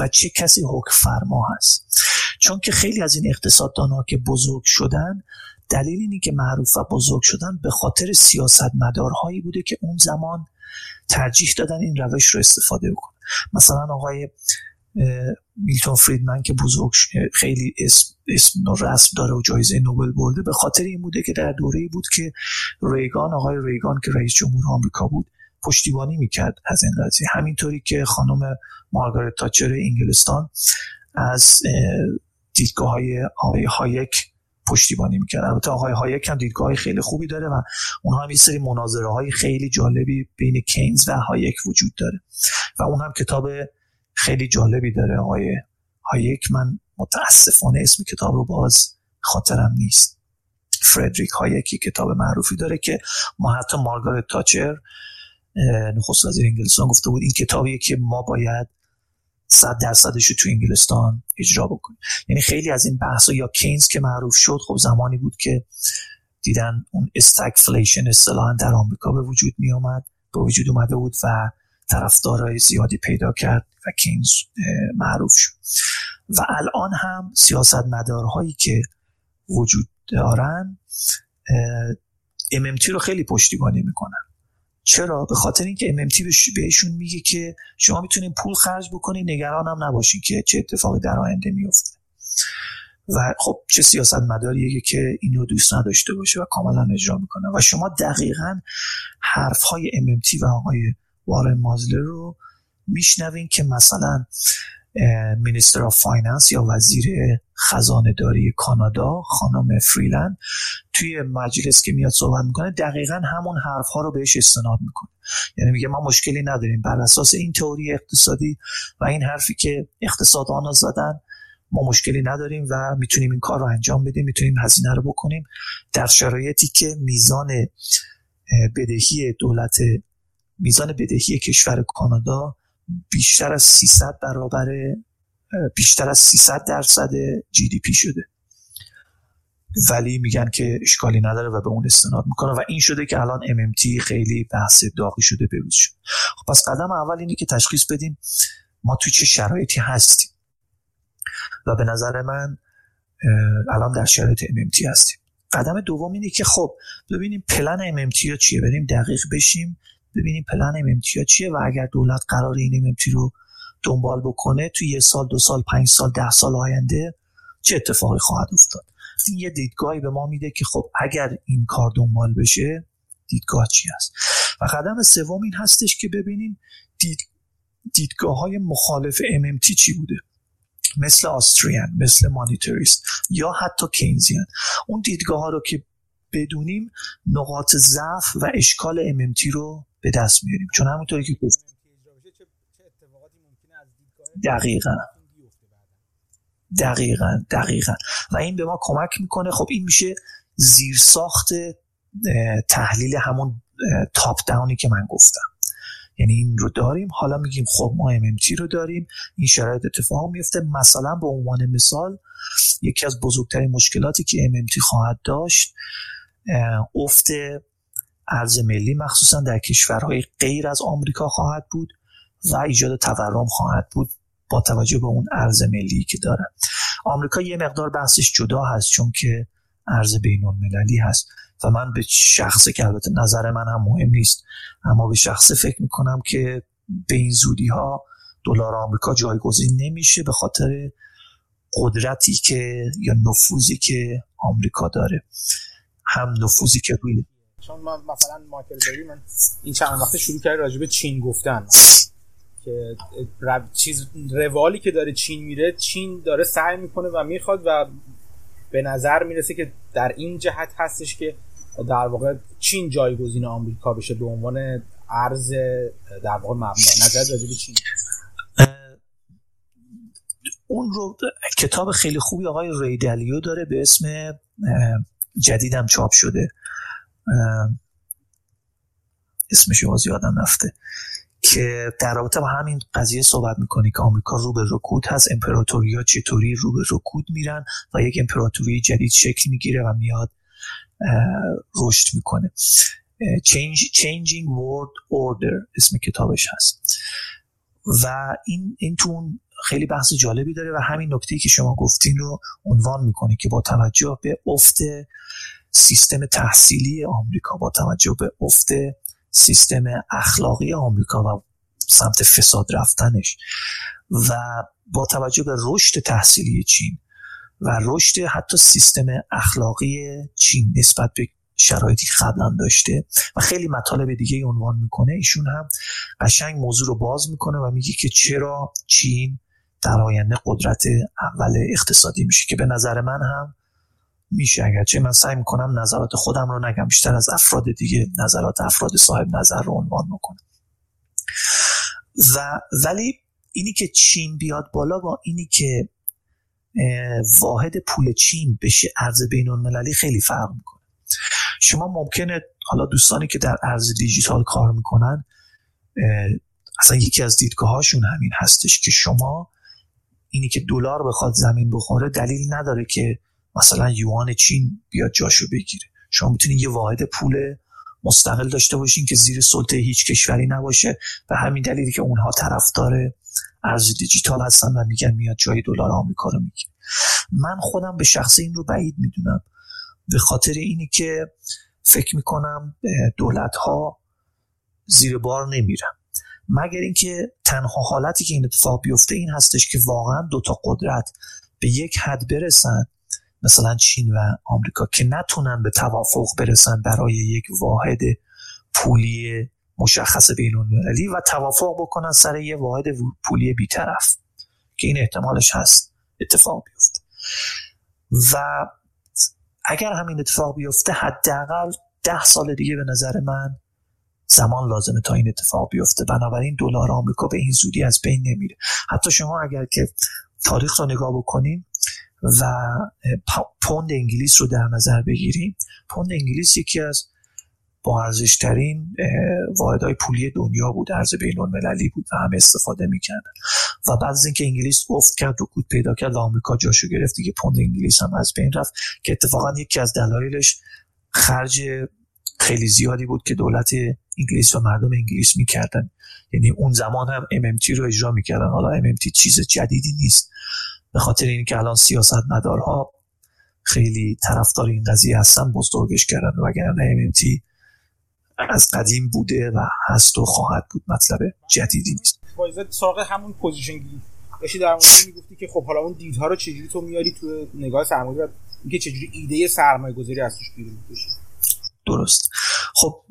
و چه کسی حکم فرما هست، چون که خیلی از این اقتصاددان‌ها که بزرگ شدن، دلیل اینی که معروف و بزرگ شدن به خاطر سیاستمدارهایی بوده که اون زمان ترجیح دادن این روش رو استفاده بکنن. مثلا آقای میلتون فریدمن که بزرگ خیلی اسم, اسم و رسم داره و جایزه نوبل برده، به خاطر این بوده که در دوره‌ای بود که ریگان، آقای ریگان که رئیس جمهور آمریکا بود، پشتیبانی میکرد از این قضیه. همینطوری که خانم مارگارت تاچر انگلستان از دیدگاه‌های آقای هایک پشتیبانی میکنه. البته آقای هایک هم دیدگاه‌های خیلی خوبی داره و اونها هم یه سری مناظره‌های خیلی جالبی بین کینز و هایک وجود داره و اون هم کتاب خیلی جالبی داره آقای هایک. من متاسفانه اسم کتاب رو باز خاطرم نیست. فردریک هایکی کتاب معروفی داره که ما حتی مارگارت تاچر نخست وزیر انگلستان گفته بود این کتابیه که ما باید صد درصدش رو تو انگلستان اجرا بکنیم. یعنی خیلی از این بحثا، یا کینز که معروف شد، خب زمانی بود که دیدن اون استگفلیشن اصطلاحاً در آمریکا به وجود می آمد به وجود اومده بود و طرفدارای زیادی پیدا کرد و کینز معروف شد. و الان هم سیاستمدارهایی که وجود دارن ام ام تی رو خیلی پشتیبانی میکنن. چرا؟ به خاطر اینکه ام ام تی بهشون میگه که شما میتونین پول خرج بکنین، نگران هم نباشین که چه اتفاقی در آینده میفته. و خب چه سیاستمداریه که اینو دوست نداشته باشه و کاملا اجرا میکنه. و شما دقیقاً حرفهای ام ام تی و آقای وارن موزلر رو میشنوین که مثلا مینیستر آف فایننس یا وزیر خزانه داری کانادا خانم فریلند توی مجلس که میاد صحبت میکنه دقیقاً همون حرفها رو بهش استناد میکنه. یعنی میگه ما مشکلی نداریم، بر اساس این تئوری اقتصادی و این حرفی که اقتصاددانا زدن ما مشکلی نداریم و میتونیم این کار رو انجام بدیم، میتونیم هزینه رو بکنیم در شرایطی که میزان بدهی دولت میزان بدهی کشور کانادا بیشتر از سیصد برابر بیشتر از سیصد درصد جی دی پی شده. ولی میگن که اشکالی نداره و به اون استناد میکنه و این شده که الان ام ام تی خیلی بحث داغی شده بروز شد. خب پس قدم اول اینه که تشخیص بدیم ما توی چه شرایطی هستیم و به نظر من الان در شرایط ام ام تی هستیم. قدم دوم اینه که خب ببینیم پلن ام ام تی ها چیه، بریم دقیق بشیم ببینیم پلن ام ام تی ها چیه و اگر دولت قرار این ام ام تی رو دنبال بکنه توی یه سال، دو سال، پنج سال، ده سال آینده چه اتفاقی خواهد افتاد. این یه دیدگاهی به ما میده که خب اگر این کار دنبال بشه دیدگاه چی هست. و قدم سوم این هستش که ببینیم دید... دیدگاه های مخالف ام ام تی چی بوده، مثل آستریان، مثل مانیتاریست یا حتی کینزیان. اون دیدگاه ها رو که بدونیم نقاط ضعف و اشکال ام ام تی رو به دست میاریم. چون همونطوری که گفتم دقیقاً دقیقاً دقیقاً و این به ما کمک میکنه. خب این میشه زیرساخت تحلیل همون تاپ داونی که من گفتم، یعنی این رو داریم. حالا میگیم خب ما ام ام تی رو داریم، این شرایط اتفاق میفته. مثلا به عنوان مثال یکی از بزرگترین مشکلاتی که ام ام تی خواهد داشت افت ارز ملی مخصوصا در کشورهای غیر از آمریکا خواهد بود و ایجاد تورم خواهد بود با توجه به اون ارز ملی که دارن. آمریکا یه مقدار بحثش جدا هست چون که ارز بین‌المللی هست و من به شخصه که البته نظر من هم مهم نیست اما به شخصه فکر میکنم که به این زودی ها دلار آمریکا جایگزین نمیشه به خاطر قدرتی که یا نفوذی که آمریکا داره، هم نفوذی که روی چون من مثلا مایکل بری من این چند وقته شروع کرد راجع به چین گفتن که رو... چیز روالی که داره چین میره، چین داره سعی میکنه و میخواد و به نظر میرسه که در این جهت هستش که در واقع چین جایگزین آمریکا بشه به عنوان ارز در واقع مبنی نظر راجع به چین. اون رو کتاب خیلی خوبی آقای ریدالیو داره به اسم جدیدم چاپ شده، اسمش رو یادم رفته، که در رابطه با همین قضیه صحبت میکنه که آمریکا رو به رکود هست، امپراتوریا چطوری رو به رکود میرن و یک امپراتوری جدید شکل میگیره و میاد رشد میکنه. Change, Changing World Order اسم کتابش هست و این این تون خیلی بحث جالبی داره و همین نکته‌ای که شما گفتین رو عنوان میکنه که با توجه به افت سیستم تحصیلی آمریکا، با توجه به افت سیستم اخلاقی آمریکا و سمت فساد رفتنش و با توجه به رشد تحصیلی چین و رشد حتی سیستم اخلاقی چین نسبت به شرایطی قبلا داشته و خیلی مطالب دیگه عنوان میکنه، ایشون هم قشنگ موضوع رو باز میکنه و میگه که چرا چین در آینده قدرت اول اقتصادی میشه که به نظر من هم میشه. اگرچه من سعی میکنم نظرات خودم رو نگم، بیشتر از افراد دیگه نظرات افراد صاحب نظر رو عنوان میکنم. و ولی اینی که چین بیاد بالا با اینی که واحد پول چین بشه ارز بین المللی خیلی فرق میکنه. شما ممکنه حالا دوستانی که در ارز دیجیتال کار میکنن اصلا یکی از دیدگاهاشون همین هستش که شما اینی که دلار بخواد زمین بخوره دلیل نداره که مثلا یوان چین بیاد جاشو بگیره. شما میتونید یه واحد پول مستقل داشته باشین که زیر سلطه هیچ کشوری نباشه، و همین دلیلی که اونها طرفدار ارز دیجیتال هستن و میگن میاد جای دلار آمریکا رو میگیره. من خودم به شخص این رو بعید میدونم، به خاطر اینی که فکر میکنم دولت ها زیر بار نمیرن، مگر اینکه تنها حالتی که این اتفاق بیفته این هستش که واقعا دوتا قدرت به یک حد برسن، مثلا چین و آمریکا، که نتونن به توافق برسن برای یک واحد پولی مشخص بین‌المللی و توافق بکنن سر یه واحد پولی بی‌طرف، که این احتمالش هست اتفاق بیفته. و اگر همین اتفاق بیفته حداقل ده سال دیگه به نظر من زمان لازمه تا این اتفاق بیفته، بنابراین دلار آمریکا به این زودی از بین نمیره. حتی شما اگر که تاریخ رو نگاه بکنین و پوند انگلیس رو در نظر بگیریم، پوند انگلیس یکی از با ارزشترین واحدهای پولی دنیا بود، ارز بین‌المللی بود و همه استفاده میکردن، و بعد از اینکه انگلیس افت کرد، رکود پیدا کرد و آمریکا جاشو گرفت دیگه، پوند انگلیس هم از بین رفت، که اتفاقا یکی از دلایلش خرج خیلی زیادی بود که دولت انگلیس و مردم انگلیس میکردن. یعنی اون زمان هم ام ام تی رو اجرا میکردن. حالا ام ام تی چیز جدیدی نیست، به خاطر اینکه الان سیاستمدارها خیلی طرفدار این قضیه هستن بزرگش کردن، وگرنه ام ام تی از قدیم بوده و هست و خواهد بود، مطلب جدیدی نیست. وایزت سراغ همون پوزیشن گیری داشتی در مورد میگفتی که خب حالا اون دیدها رو چجوری تو میاری تو نگاه سرمایه‌گذاری، اینکه چجوری ایده سرمایه‌گذاری ازش بیرون میکشی. درست. خب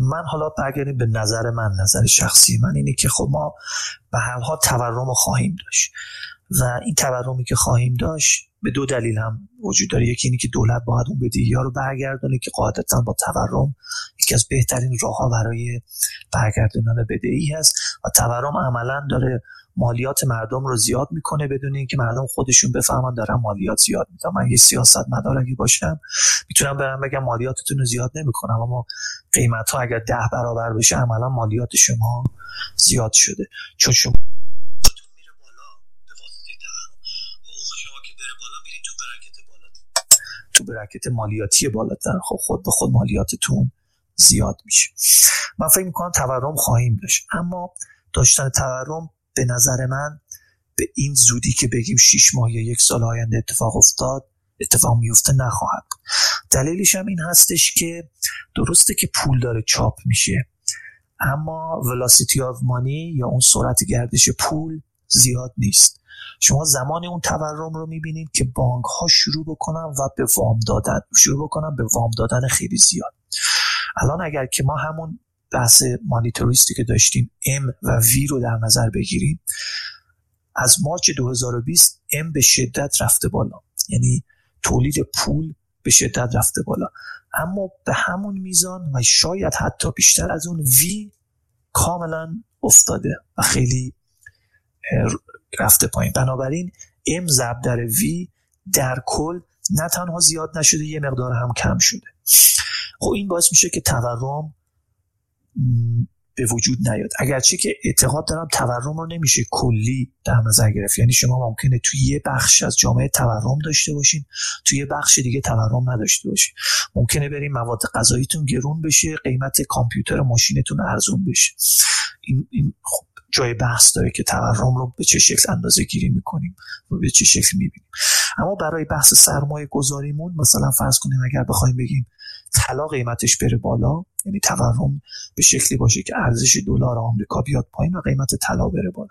من حالا برگردیم به نظر من، نظر شخصی من اینه که خب ما به هر حال تورم خواهیم داشت، و این تورمی که خواهیم داشت به دو دلیل هم وجود داره. یکی اینه که دولت باید اون بدهی‌ها رو برگردونه، که قاعدتاً با تورم یکی از بهترین راه‌ها برای برگردوندن بدهی هست، و تورم عملاً داره مالیات مردم رو زیاد میکنه بدون اینکه مردم خودشون بفهمن دارن مالیات زیاد میدن. من یه سیاستمدار اگه باشم میتونم برم بگم مالیاتتون رو زیاد نمیکنم، اما قیمت ها اگر ده برابر بشه عملا مالیات شما زیاد شده، چون شما میره بالا به واسطه تورم، حقوق شما که بره بالا میرین تو برکت بالا، تو برکت مالیاتی بالاتر، خب خود به خود مالیاتتون زیاد میشه. من فکر میکنم تورم خواهیم داشت، اما داشتن تورم به نظر من به این زودی که بگیم شش ماه یا یک سال آینده اتفاق افتاد اتفاق میفته نخواهد. دلیلش هم این هستش که درسته که پول داره چاپ میشه، اما velocity of money یا اون سرعت گردش پول زیاد نیست. شما زمان اون تورم رو میبینید که بانک ها شروع بکنن و به وام دادن شروع بکنن به وام دادن خیلی زیاد. الان اگر که ما همون بحث مانیتوریستی که داشتیم M و V رو در نظر بگیریم، از مارچ دو هزار و بیست M به شدت رفته بالا، یعنی تولید پول به شدت رفته بالا، اما به همون میزان و شاید حتی بیشتر از اون V کاملا افتاده و خیلی رفته پایین. بنابراین M ضرب در V در کل نه تنها زیاد نشده، یه مقدار هم کم شده. خب این باعث میشه که تورم به وجود نیاد، اگرچه که اعتقاد دارم تورم رو نمیشه کلی در نظر گرفت، یعنی شما ممکنه توی یه بخش از جامعه تورم داشته باشین، توی یه بخش دیگه تورم نداشته باشین، ممکنه بریم مواد غذاییتون گرون بشه، قیمت کامپیوتر ماشینتون ارزون بشه. این, این خب جای بحث داره که تورم رو به چه شکل اندازه گیری میکنیم و به چه شکل میبینیم. اما برای بحث سرمایه گذاریمون مثلا فرض کنیم اگر بخوایم بگیم طلا قیمتش بره بالا، یعنی تورم به شکلی باشه که ارزش دلار آمریکا بیاد پایین و قیمت طلا بره بالا،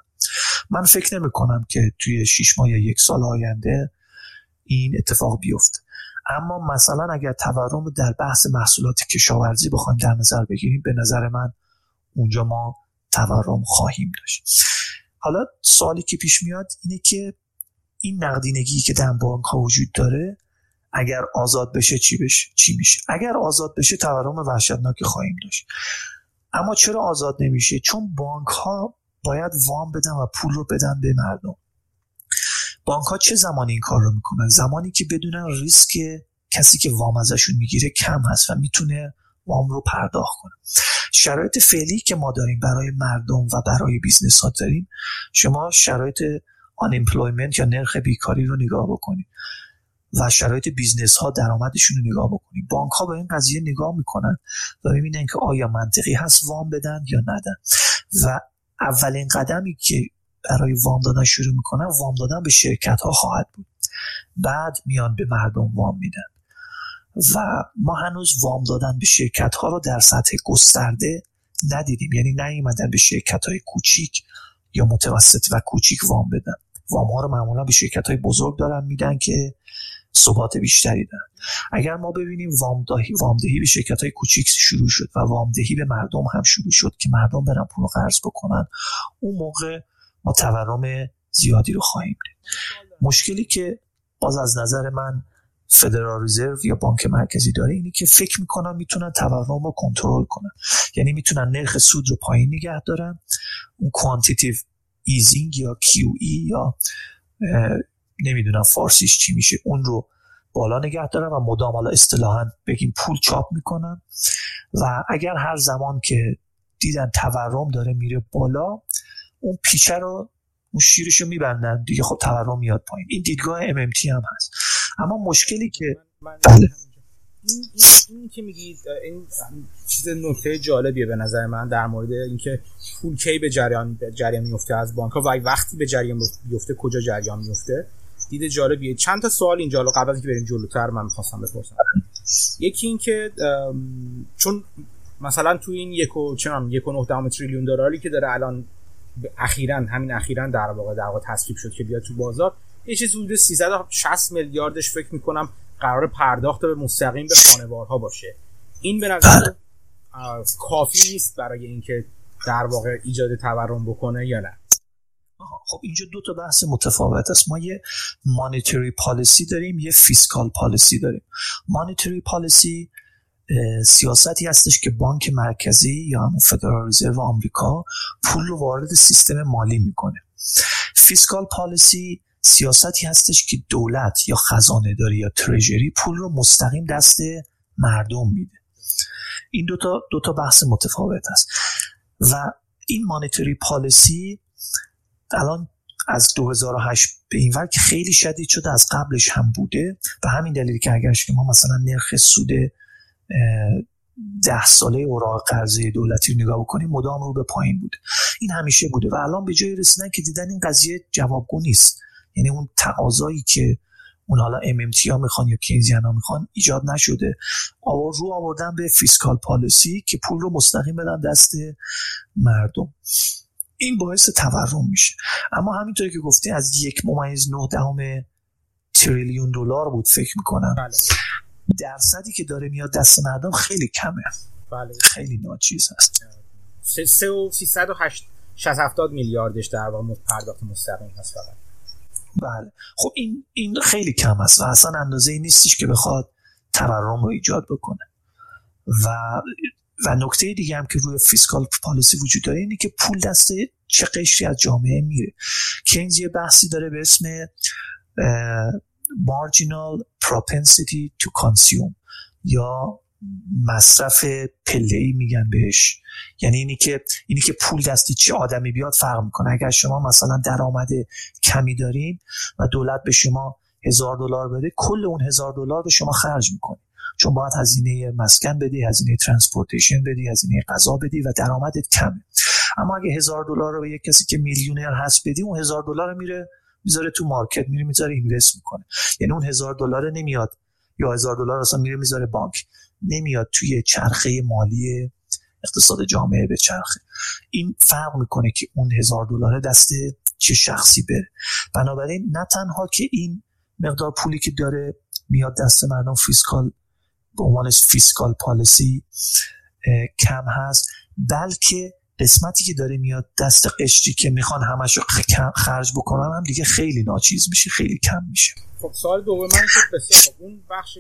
من فکر نمی‌کنم که توی شش ماه یا یک سال آینده این اتفاق بیفته. اما مثلا اگر تورم رو در بحث محصولات کشاورزی بخوایم در نظر بگیریم، به نظر من اونجا ما تورم خواهیم داشت. حالا سوالی که پیش میاد اینه که این نقدینگی که در بانک‌ها وجود داره اگر آزاد بشه چی بشه چی میشه؟ اگر آزاد بشه تورم وحشتناکی خواهیم داشت. اما چرا آزاد نمیشه؟ چون بانک ها باید وام بدن و پول رو بدن به مردم. بانک ها چه زمانی این کار رو میکنن؟ زمانی که بدونن ریسک کسی که وام ازشون میگیره کم هست و میتونه وام رو پرداخت کنه. شرایط فعلی که ما داریم برای مردم و برای بیزنس ها داریم، شما شرایط unemployment یا نرخ بیکاری رو نگاه بکنید و شرایط بیزنس ها درآمدشون رو نگاه بکنیم. بانک ها به این قضیه نگاه میکنن و میبینن که آیا منطقی هست وام بدن یا ندن، و اولین قدمی که برای وام دادن شروع میکنن وام دادن به شرکت ها خواهد بود، بعد میان به مردم وام میدن. و ما هنوز وام دادن به شرکت ها رو در سطح گسترده ندیدیم، یعنی نیومدن به شرکت های کوچیک یا متوسط و کوچیک وام بدن. وام ها رو معمولا به شرکت های بزرگ دارن میدن که ثبات بیشتری دارن. اگر ما ببینیم وامدهی وامدهی به شرکت های کوچیک شروع شد و وامدهی به مردم هم شروع شد که مردم برن پول قرض بکنن، اون موقع ما تورم زیادی رو خواهیم دید. مشکلی که باز از نظر من فدرال رزرو یا بانک مرکزی داره اینه که فکر میکنن میتونن تورم رو کنترل کنن، یعنی میتونن نرخ سود رو پایین نگه دارن. اون کوانتیتیو ایزینگ یا کیو ای یا نمیدونم فارسیش چی میشه اون رو بالا نگه دارن و مدام، حالا اصطلاحاً بگیم، پول چاپ میکنن. و اگر هر زمان که دیدن تورم داره میره بالا، اون پیچه رو، اون شیرش رو میبندن دیگه، خب تورم میاد پایین. این دیدگاه ام ام تی هم هست. اما مشکلی که من بله. این, این, این که میگید این چیز نکته جالبیه به نظر من در مورد اینکه پول کی به جریان به جریان میفته از بانک ها و وقتی به جریان میفته کجا جریان میفته، دید جالبیه. چند تا سوال اینجا الان قبل از اینکه بریم جلوتر من می‌خواستم بپرسم. یکی این که چون مثلا تو این یک و چنم یک و نه دهم تریلیون دلاری که داره الان اخیراً همین اخیراً در واقع در واقع تصویب شد که بیاد تو بازار، یه چیز حدود سیصد و شصت میلیاردش فکر میکنم قرار پرداخت به مستقیم به خانوارها باشه. این به نظر کافی نیست برای اینکه در واقع ایجاد تورم بکنه یا نه؟ خب اینجا دو تا بحث متفاوت است. ما یه مانیتری پالیسی داریم، یه فیسکال پالیسی داریم. مانیتری پالیسی سیاستی هستش که بانک مرکزی یا همون فدرال رزرو آمریکا پول رو وارد سیستم مالی میکنه. فیسکال پالیسی سیاستی هستش که دولت یا خزانه داری یا تریجری پول رو مستقیم دست مردم میده. این دو تا دو تا بحث متفاوت است. و این مانیتری پالیسی الان از دو هزار و هشت به این ور که خیلی شدید شده، از قبلش هم بوده، به همین دلیل که اگر شما مثلا نرخ سود ده ساله اوراق قرضه دولتی رو نگاه بکنیم مدام رو به پایین بوده. این همیشه بوده و الان به جایی رسیدن که دیدن این قضیه جوابگو نیست، یعنی اون تقاضایی که اون حالا ام ام تی ها میخوان یا کینزیان ها میخوان ایجاد نشده. آور رو آوردن به فیسکال پالیسی که پول رو مستقیم بدن دست مردم. این باعث تورم میشه. اما همینطوری که گفتی از یک ممیز نه دهم تریلیون دلار بود فکر میکنم، بله. درصدی که داره میاد دست مردم خیلی کمه، بله. خیلی ناچیز هست. سه و سیصد و شصت هفتاد میلیاردش در واقع پرداخت مستقیم هست فقط. بله خب این این خیلی کم است و اصلا اندازه‌ای نیستش که بخواد تورم رو ایجاد بکنه. و و نکته دیگه هم که روی فیسکال پالیسی وجود داره اینه که پول دست چه قشری از جامعه میره. کینز یه بحثی داره به اسم marginal propensity to consume یا مصرف پله‌ای میگن بهش، یعنی اینی که اینی که پول دستی چه آدمی بیاد فرق میکنه. اگر شما مثلا درآمد کمی دارین و دولت به شما هزار دلار بده، کل اون هزار دلار رو شما خرج میکنی، چون باید هزینه مسکن بدی، هزینه ترانسپورتیشن بدی، هزینه غذا بدی و درآمدت کمه. اما اگه هزار دلار رو به یک کسی که میلیونر هست بدی، اون هزار دلار میره میذاره تو مارکت، میره میذاره اینوست میکنه، یعنی اون هزار دلار نمیاد، یا هزار دلار اصلا میره میذاره بانک، نمیاد توی چرخه مالی اقتصاد جامعه به چرخه. این فرق میکنه که اون هزار دلار دست چه شخصی بره. بنابراین نه تنها که این مقدار پولی که داره میاد دست مردم فیسکال به عنوان فیسکال پالیسی کم هست، بلکه قسمتی که داره میاد دست قشری که میخوان همش رو خرج بکنن هم دیگه خیلی ناچیز میشه، خیلی کم میشه. خب سوال دوم من که بسیار اون بخش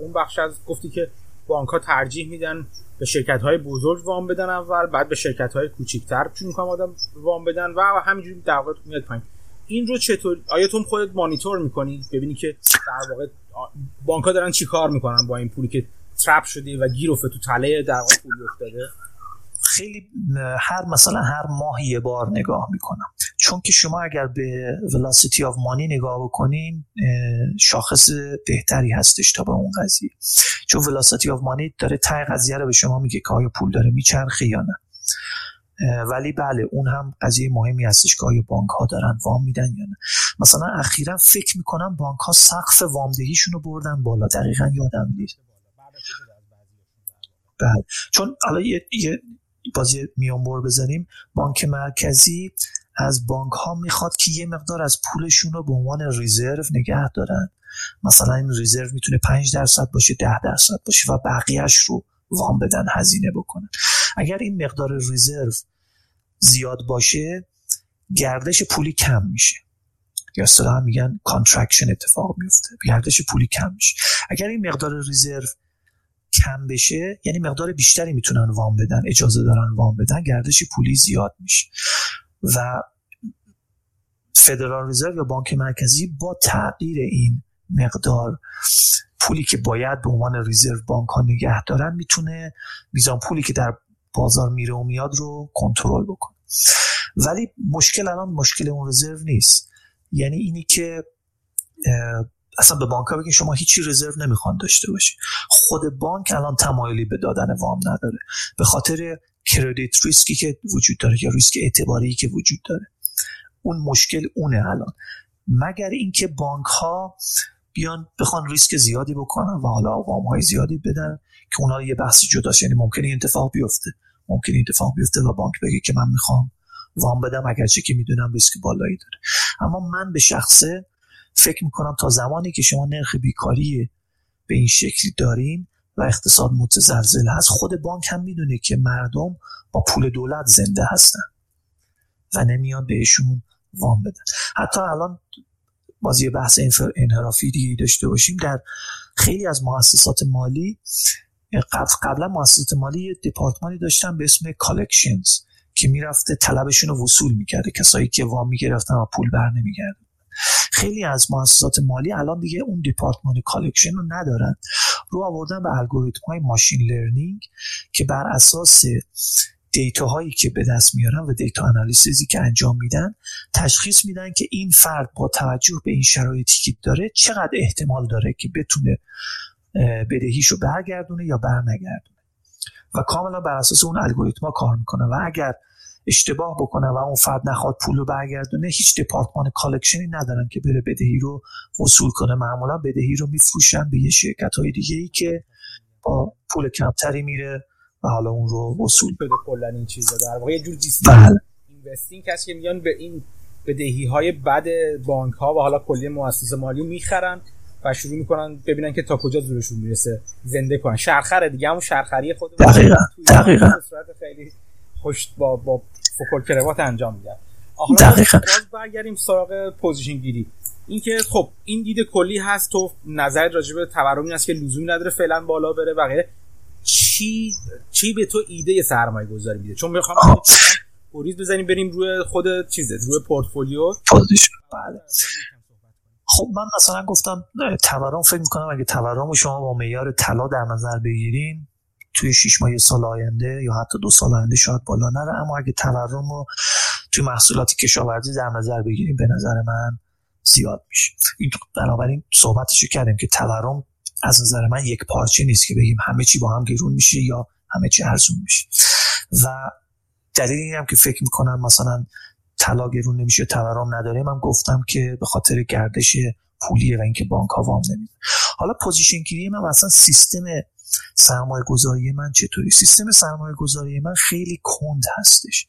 اون بخش از گفتی که بانک‌ها ترجیح میدن به شرکت‌های بزرگ وام بدن اول، بعد به شرکت‌های کوچیک‌تر چون می‌خوام آدم وام بدن و همینجوری دعوات میاد پایین. این رو چطور آیاتون خودت مانیتور می‌کنی ببینی که در واقع بانک‌ها دارن چیکار می‌کنن با این پولی که ترپ شده و گیر افتاده تو تله در واقع پول افتاده؟ خیلی هر مثلا هر ماه یه بار نگاه می‌کنم، چون که شما اگر به velocity of money نگاه بکنین شاخص بهتری هستش تا به اون قضیه، چون velocity of money داره تای قضیه رو به شما میگه که آیا پول داره میچرخه یا نه. ولی بله اون هم قضیه مهمی هستش که آیا بانک ها دارن وام میدن یا نه. مثلا اخیرا فکر میکنم بانک ها سقف وامدهیشون رو بردن بالا، دقیقا یادم نیست. بله چون الان یه, یه بازی میانبر بزنیم، بانک مرکزی از بانک ها میخواد که یه مقدار از پولشون رو به عنوان ریزرو نگه دارن. مثلا این ریزرو میتونه پنج درصد باشه، ده درصد باشه و بقیهش رو وام بدن، هزینه بکنن. اگر این مقدار ریزرو زیاد باشه گردش پولی کم میشه، یا اصطلاحا میگن کانترکشن اتفاق میفته، گردش پولی کم میشه. اگر این مقدار ریزرو کم بشه یعنی مقدار بیشتری میتونن وام بدن، اجازه دارن وام بدن، گردش پولی زیاد میشه و فدرال رزرو یا بانک مرکزی با تغییر این مقدار پولی که باید به عنوان رزرو بانک ها نگه دارن میتونه میزان پولی که در بازار میره و میاد رو کنترل بکنه. ولی مشکل الان مشکل اون رزرو نیست، یعنی اینی که اصلا به بانک ها بگین شما هیچی رزرو نمیخوان داشته باشی. خود بانک الان تمایلی به دادن وام نداره به خاطر کردیت ریسکی که وجود داره یا ریسک اعتباری که وجود داره. اون مشکل اونه الان، مگر اینکه بانک ها بیان بخوان ریسک زیادی بکنن و حالا وام های زیادی بدن که اونا یه بحث جداست. یعنی ممکنه این اتفاق بیفته، ممکنه این اتفاق بیفته و بانک بگه که من میخوام وام بدم اگرچه که میدونم ریسک بالایی داره. اما من به شخصه فکر میکنم تا زمانی که شما نرخ بیکاری به این شکلی دارین و اقتصاد متزلزل هست، خود بانک هم میدونه که مردم با پول دولت زنده هستن و نمیان بهشون وام بدن. حتی الان بازی بحث انحرافی دیگه داشته باشیم، در خیلی از مؤسسات مالی قبلا مؤسسات مالی دپارتمانی داشتن به اسم کالکشنز که میرفته طلبشون رو وصول میکرده، کسایی که وام میگرفتن و پول بر نمیگردن. خیلی از مؤسسات مالی الان دیگه اون دیپارتمان کالکشن رو ندارن، رو آوردن به الگوریتم های ماشین لرنینگ که بر اساس دیتا هایی که به دست میارن و دیتا انالیسیزی که انجام میدن تشخیص میدن که این فرد با توجه به این شرایطی که داره چقدر احتمال داره که بتونه بدهیشو برگردونه یا برنگردونه و کاملا بر اساس اون الگوریتم ها کار میکنه. و اگر اشتباه بکنه و اون فرد نخواد پول رو برگردونه هیچ دپارتمان کالکشنی ندارن که بره بدهی رو وصول کنه. معمولا بدهی رو میفروشن به یه شرکت های دیگه ای که با پول کمتری میره و حالا اون رو وصول بده. کلا این چیزا در واقع یه جور دیست اینوستینگ هست که میان به این بدهی های بد بانک ها و حالا کلی مؤسسه مالی میخرن و شروع میکنن ببینن که تا کجا زورشون میرسه زنده کنن. شرخره دیگه، همون شرخری خود دقیقاً دقیقاً خیلی خوش با با فوکل کروات انجام میدن. حالا باز برگردیم سراغ پوزیشن گیری. این که خب این دید کلی هست، تو نظرت راجع به تورم این است که لزومی نداره فعلا بالا بره و غیره. چی چی به تو ایده سرمایه‌گذاری میده؟ چون میخوام بریز بزنیم بریم روی خود چیزت، روی پورتفولیو پوزیشن. بله خب من مثلا گفتم تورم، فکر می‌کنم اگه تورم شما با معیار طلا در نظر بگیرین توی شش ماه سال آینده یا حتی دو سال آینده شاید بالا نره. اما اگه تورم رو توی محصولات کشاورزی در نظر بگیریم به نظر من زیاد میشه. این بنابراین صحبتشو کردیم که تورم از نظر من یک پارچه نیست که بگیم همه چی با هم گرون میشه یا همه چی ارزون میشه. و دلیل اینم که فکر میکنم مثلا طلا گرون نمیشه، تورم نداریم، هم گفتم که به خاطر گردش پولیه و اینکه بانک ها وام نمیدن. حالا پوزیشن گیری من مثلا سیستم سرمایه گذاری من چطوری؟ سیستم سرمایه گذاری من خیلی کند هستش.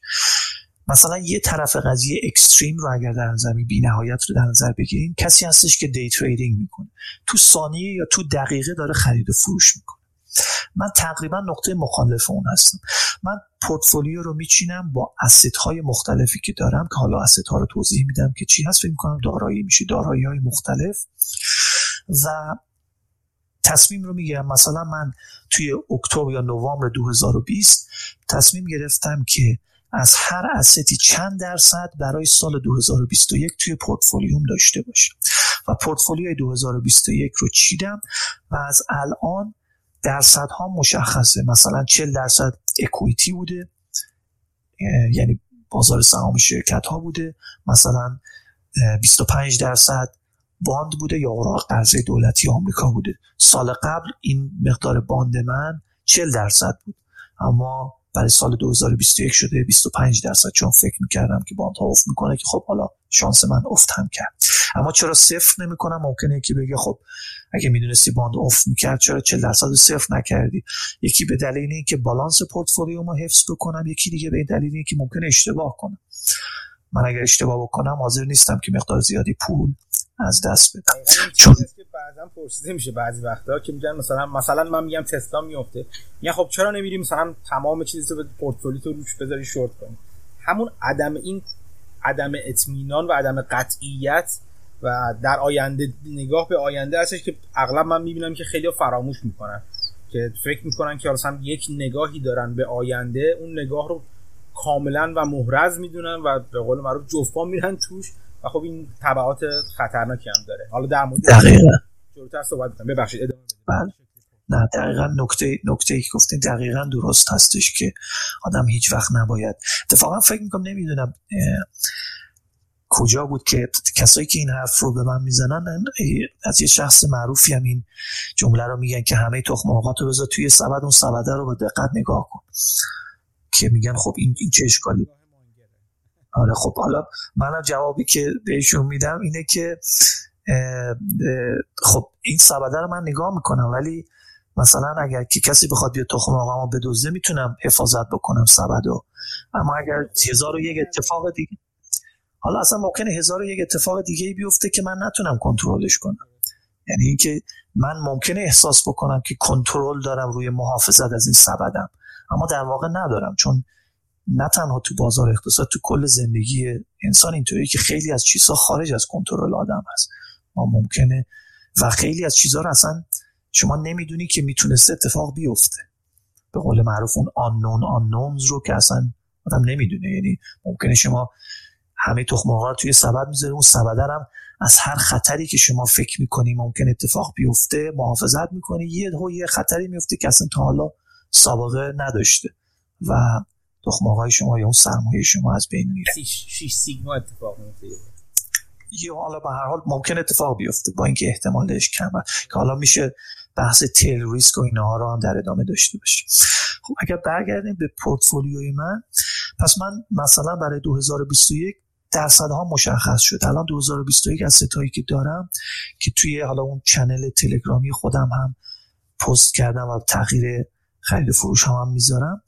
مثلا یه طرف قضیه اکستریم رو اگر در نظر بی نهایت رو در نظر بگیریم، کسی هستش که دی تریدینگ میکنه، تو ثانیه یا تو دقیقه داره خرید و فروش میکنه. من تقریبا نقطه مخالف اون هستم. من پورتفولیو رو میچینم با اسِت های مختلفی که دارم که حالا اسِت ها رو توضیح میدم که چی هست. فکر میکنم دارایی میشه، دارایی های مختلف. و تصمیم رو میگیرم، مثلا من توی اکتبر یا نوامبر دو هزار و بیست تصمیم گرفتم که از هر اسیتی چند درصد برای سال دو هزار و بیست و یک توی پورتفولیوم داشته باشم و پورتفولیوی دو هزار و بیست و یک رو چیدم و از الان درصدها مشخصه. مثلا چهل درصد اکویتی بوده، یعنی بازار سهام شرکت ها بوده، مثلا بیست و پنج درصد باند بوده یا اوراق قرضه دولتی آمریکا بوده. سال قبل این مقدار باند من چهل درصد بود، اما برای سال دو هزار و بیست و یک شده بیست و پنج درصد، چون فکر می‌کردم که باندها افت میکنه که خب حالا شانس من افت هم کرد. اما چرا صفر نمی‌کنم؟ ممکنه یکی بگه خب اگه میدونستی باند افت میکرد چرا چهل درصد صفر نکردی؟ یکی به دلیل اینکه بالانس پورتفولیوم رو حفظ بکنم، یکی دیگه به دلیل اینکه ممکنه اشتباه کنم. من اگر اشتباه بکنم حاضر نیستم که مقدار زیادی پول از دست بدم. چون که بعضی پرسیده میشه بعضی وقتا که میگن مثلا مثلا من میگم تسلا میفته، میگن خب چرا نمیری مثلا تمام چیزی رو پورتفولیوت رو روش بذاری شورت کنی؟ همون عدم این عدم اطمینان و عدم قطعیت و در آینده نگاه به آینده هستش که اغلب من میبینم که خیلی‌ها فراموش میکنن، که فکر میکنن که مثلا یک نگاهی دارن به آینده، اون نگاه رو کاملا و محرز میدونن و به قول معروف جوفا میرن توش و خب این تبعات خطرناکی هم داره. حالا در مورد دقیقاً جلوتر صحبت می‌کنم، ببخشید ادامه بدید. نه دقیقاً نکته نکته‌ای که گفتین دقیقاً درست هستش که آدم هیچ وقت نباید اتفاقا فکر می‌کنم نمیدونم کجا بود که کسایی که این حرف رو به من میزنن، از یه شخص معروفی هم این جمله رو میگن که همه تخم مرغاتو بذار توی سبد، اون سبده رو با دقت نگاه کن، که میگن خب این این چه اشکالی. آره خب حالا منم جوابی که بهشون میدم اینه که اه اه خب این سبده رو من نگاه میکنم، ولی مثلا اگر که کسی بخواد بیاد تخم مرغامو بدزده میتونم حفاظت بکنم سبدو، اما اگر هزار و یک اتفاق دیگه، حالا اصلا ممکنه هزار و یک اتفاق دیگه‌ای بیفته که من نتونم کنترلش کنم، یعنی اینکه من ممکنه احساس بکنم که کنترل دارم روی محافظت از این سبدم، اما در واقع ندارم. چون نه تنها تو بازار اقتصاد، تو کل زندگی انسان اینطوریه که خیلی از چیزها خارج از کنترل آدم هست، ما ممکنه و خیلی از چیزها رو اصلا شما نمیدونی که میتونسته اتفاق بیفته، به قول معروف اون آنون آنونز رو که اصلا آدم نمیدونه. یعنی ممکنه شما همه تخم مرغا رو توی سبد میذاری، اون سبد هم از هر خطری که شما فکر میکنی ممکن اتفاق بیفته محافظت میکنی، یه هو یه خطری میفته که اصلا تا حالا سابقه نداشته و تخم مرغای شما یا اون سرمایه شما از بین میره. شش سیگما اتفاق میفته یا حالا به هر حال ممکن اتفاق بیفته، با اینکه احتمالش کمه، که حالا میشه بحث تیل ریسک و اینها رو هم در ادامه داشته باشیم. خب اگر برگردیم به پورتفولیوی من، پس من مثلا برای دو هزار و بیست و یک درصدها مشخص شد. الان دو هزار و بیست و یک از ستایی که دارم که توی حالا اون چنل تلگرامی خودم هم پست کردم و تغییر خرید فروش هم, هم میذارم،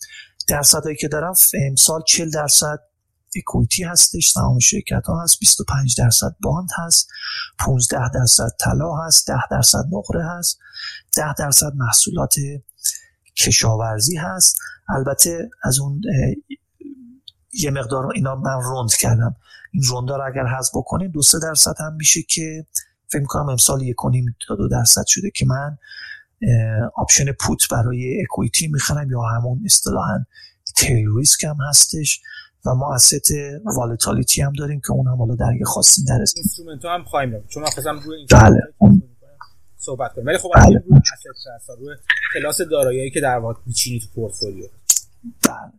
درصدایی که دارم امسال چهل درصد اکویتی هستش، سهام شرکت ها هست، بیست و پنج درصد باند هست، پانزده درصد طلا هست، ده درصد نقره هست، ده درصد محصولات کشاورزی هست. البته از اون یه مقدار اینا من روند کردم، این روندا رو اگر حذف بکنیم دو سه درصد هم میشه که فکر می‌کنم امسال یک و نیم تا دو درصد شده که من آپشن پوت برای اکویتی میخرم، یا همون اصطلاحاً تیل ریسک هم هستش، و ما asset volatility هم داریم که اون هم حالا در یه خاصی در است. اینسترومنت هم خواهیم داشت چون مثلا روی اینسترومنت صحبت کنیم، ولی خب الان روی asset هست، روی کلاس دارایی‌ای که در واقع میچینی تو پورتفولیو. بله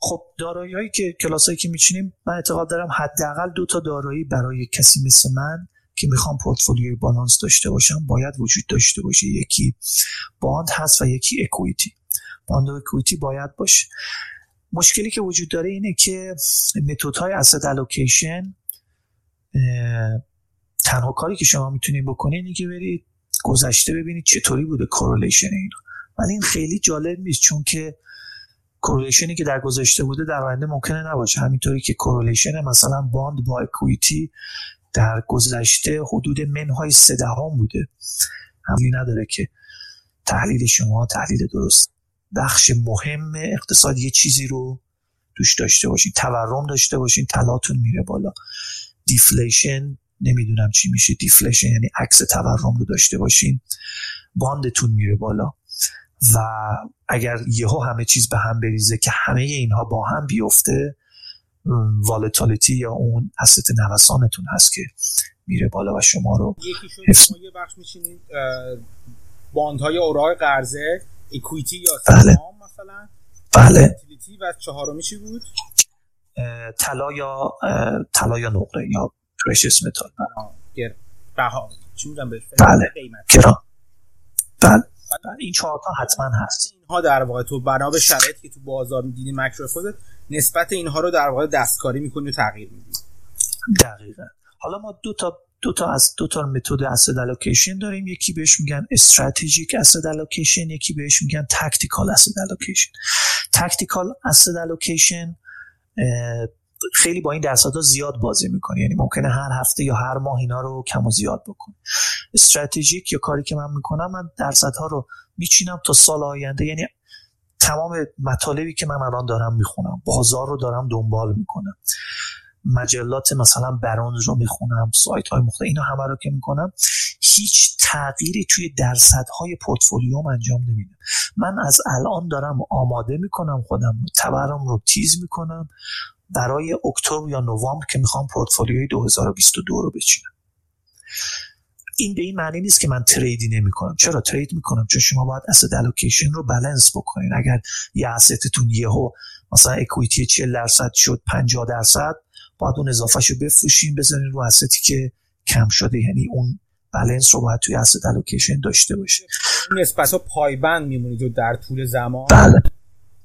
خب دارایی‌هایی که کلاسایی که می‌چینیم، من اعتقاد دارم حداقل دو تا دارایی برای کسی مثل من که میخوام پورتفولیوی بالانس داشته باشم باید وجود داشته باشه، یکی باند هست و یکی اکویتی. باند و اکویتی باید باشه. مشکلی که وجود داره اینه که متدهای asset allocation تنها کاری که شما میتونید بکنید اینه که برید گذشته ببینید چطوری بوده کورلیشن اینا، ولی این خیلی جالب نیست، چون که کورلیشنی که در گذشته بوده در آینده ممکنه نباشه، همینطوری که کورلیشن مثلا باند با اکویتی در گذشته حدود منهای سه دهم بوده. همین نداره که تحلیل شما تحلیل درست بخش مهم اقتصاد یه چیزی رو دوش داشته باشین، تورم داشته باشین طلاتون میره بالا، دیفلیشن نمیدونم چی میشه، دیفلیشن یعنی عکس تورم رو داشته باشین باندتون میره بالا، و اگر یهو همه چیز به هم بریزه که همه اینها با هم بیفته، والتالیتی یا اون asset نوسانتون هست که میره بالا و شما رو یکی شما یه بخش میچینید باندهای اوراق قرضه، اکویتی یا سهام مثلا، بله، والتالیتی، و چهارمی چی بود؟ طلا یا طلا یا نقره یا پرشس متال بها چونم به قیمت چرا بله این چهار تا حتما هست. اینها در واقع تو بنا به شرایطی که تو بازار می‌دیدی مکرو خودت نسبت اینها رو در واقع دستکاری می‌کنی و تغییر می‌دی. دقیقاً. حالا ما دو تا دو تا از دو تا متد asset allocation داریم، یکی بهش میگن استراتژیک asset allocation، یکی بهش میگن تاکتیکال asset allocation. تاکتیکال asset allocation خیلی با این درصدها زیاد بازی میکنه، یعنی ممکنه هر هفته یا هر ماه اینا رو کم و زیاد بکنه. استراتژیک یا کاری که من میکنم، من درصدها رو میچینم تا سال آینده، یعنی تمام مطالبی که من الان دارم میخونم، بازار رو دارم دنبال میکنم، مجلات مثلا برونز رو میخونم، سایت های مختلف، اینا همه رو که میکنم، هیچ تغییری توی درصدهای پورتفولیوم انجام نمیدم. من از الان دارم آماده میکنم خودم رو، تورم رو تیز میکنم برای اکتبر یا نوامبر که میخوام پورتفولیوی دو هزار و بیست و دو رو بچینم. این به این معنی نیست که من تریدی نمیکنم. چرا ترید میکنم؟ چون شما باید asset allocation رو بالانس بکنین. اگر یه assetتون یهو مثلا اکویتی چهل درصد شد پنجاه درصد، باید اون اضافهشو بفروشین بذارین رو assetی که کم شده، یعنی اون بالانس رو باید توی asset allocation داشته باشه. این نسبتا پایبند میمونید و در طول زمان بله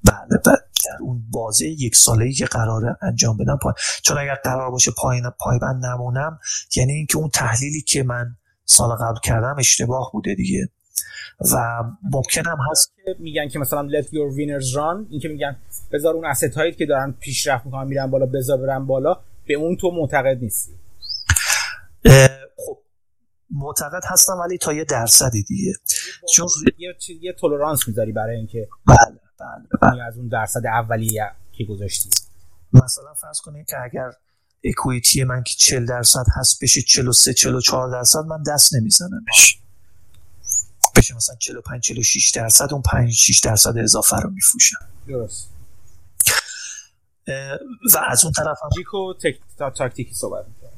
بله بله در اون بازه یک ساله‌ای که قراره انجام بدم پای... چون اگر قرار باشه پایین پایبند نمونم، یعنی اینکه اون تحلیلی که من سال قبل کردم اشتباه بوده دیگه. و ممکن هم هست که میگن که مثلا let your winners run، این که میگن بذار اون asset هایی که دارن پیشرفت میکنن میرن بالا بذار برن بالا، به اون تو معتقد نیستی؟ خب معتقد هستم ولی تا یه درصدی دیگه، چون یه چیز یه تولرانس میذاری برای اینکه بله بله از اون درصد اولیه که گذاشتی. مثلا فرض کنید که اگر اکویتی من که چهل درصد هست بشه چهل و سه چهل و چهار درصد، من دست نمیزنمش، بشه مثلا چهل و پنج چهل و شش درصد، اون پنج شش درصد اضافه رو میفروشم. درست. و از اون طرف هم تاکتیکو تاکتیکی صحبت می‌کنم.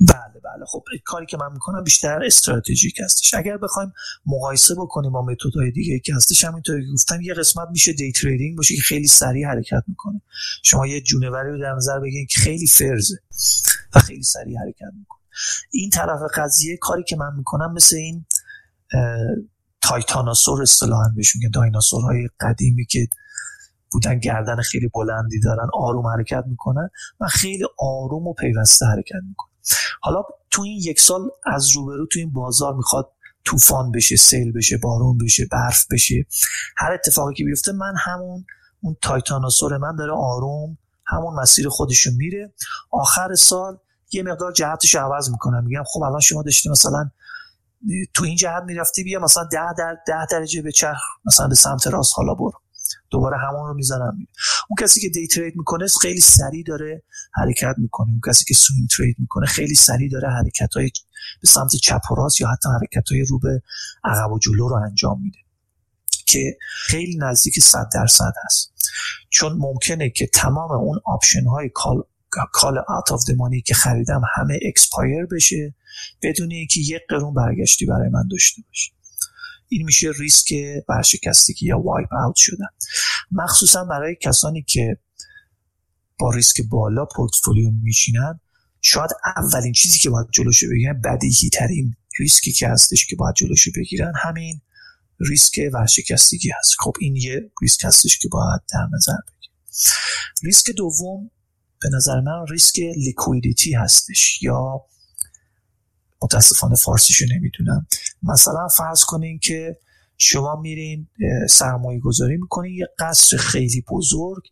بله بله خب کاری که من میکنم بیشتر استراتژیک هستش. اگر بخوایم مقایسه بکنیم با متدهای دیگه که هستش، همینطوری گفتم یه قسمت میشه دی تریدینگ باشه که خیلی سریع حرکت میکنه. شما یه جونوری رو در نظر بگیرید که خیلی فرزه و خیلی سریع حرکت میکنه. این طرف قضیه کاری که من میکنم مثل این تایتاناسور اصطلاحاً بهش میگن، دایناسورهای قدیمی که بودن، گردن خیلی بلندی دارن، آروم حرکت میکنن. من خیلی آروم و پیوسته حرکت میکنم. حالا تو این یک سال از روبرو تو این بازار میخواد طوفان بشه، سیل بشه، بارون بشه، برف بشه، هر اتفاقی که بیفته، من همون اون تایتاناسور من داره آروم همون مسیر خودشو میره. آخر سال یه مقدار جهتشو عوض میکنم، میگم خب الان شما داشتی مثلا تو این جهت میرفتی، بیا مثلا ده در ده درجه به چرخ مثلا به سمت راست، حالا برو دوباره همون رو میزنم میره. اون کسی که دی ترید میکنه خیلی سریع داره حرکت میکنه، اون کسی که سوینگ ترید میکنه خیلی سریع داره حرکت‌های به سمت چپ و راست یا حتی حرکت‌های رو به عقب و جلو رو انجام میده که خیلی نزدیک صد درصد هست. چون ممکنه که تمام اون آپشن های کال کال اوت اف دی مانی که خریدم همه اکسپایر بشه بدون اینکه یک قرون برگشتی برای من داشته باشه. این میشه ریسک ورشکستگی یا وایپ اوت شدن، مخصوصا برای کسانی که با ریسک بالا پورتفولیو میچینن. شاید اولین چیزی که باید جلوشو بگیرن، بدیهی ترین ریسکی که هستش که باید جلوشو بگیرن، همین ریسک ورشکستگی هست. خب این یه ریسک هستش که باید در نظر بگیریم. ریسک دوم به نظر من ریسک لیکویدیتی هستش، یا متاسفانه فارسیشو نمیدونم. مثلا فرض کنین که شما میرین سرمایه گذاری میکنین، یه قصر خیلی بزرگ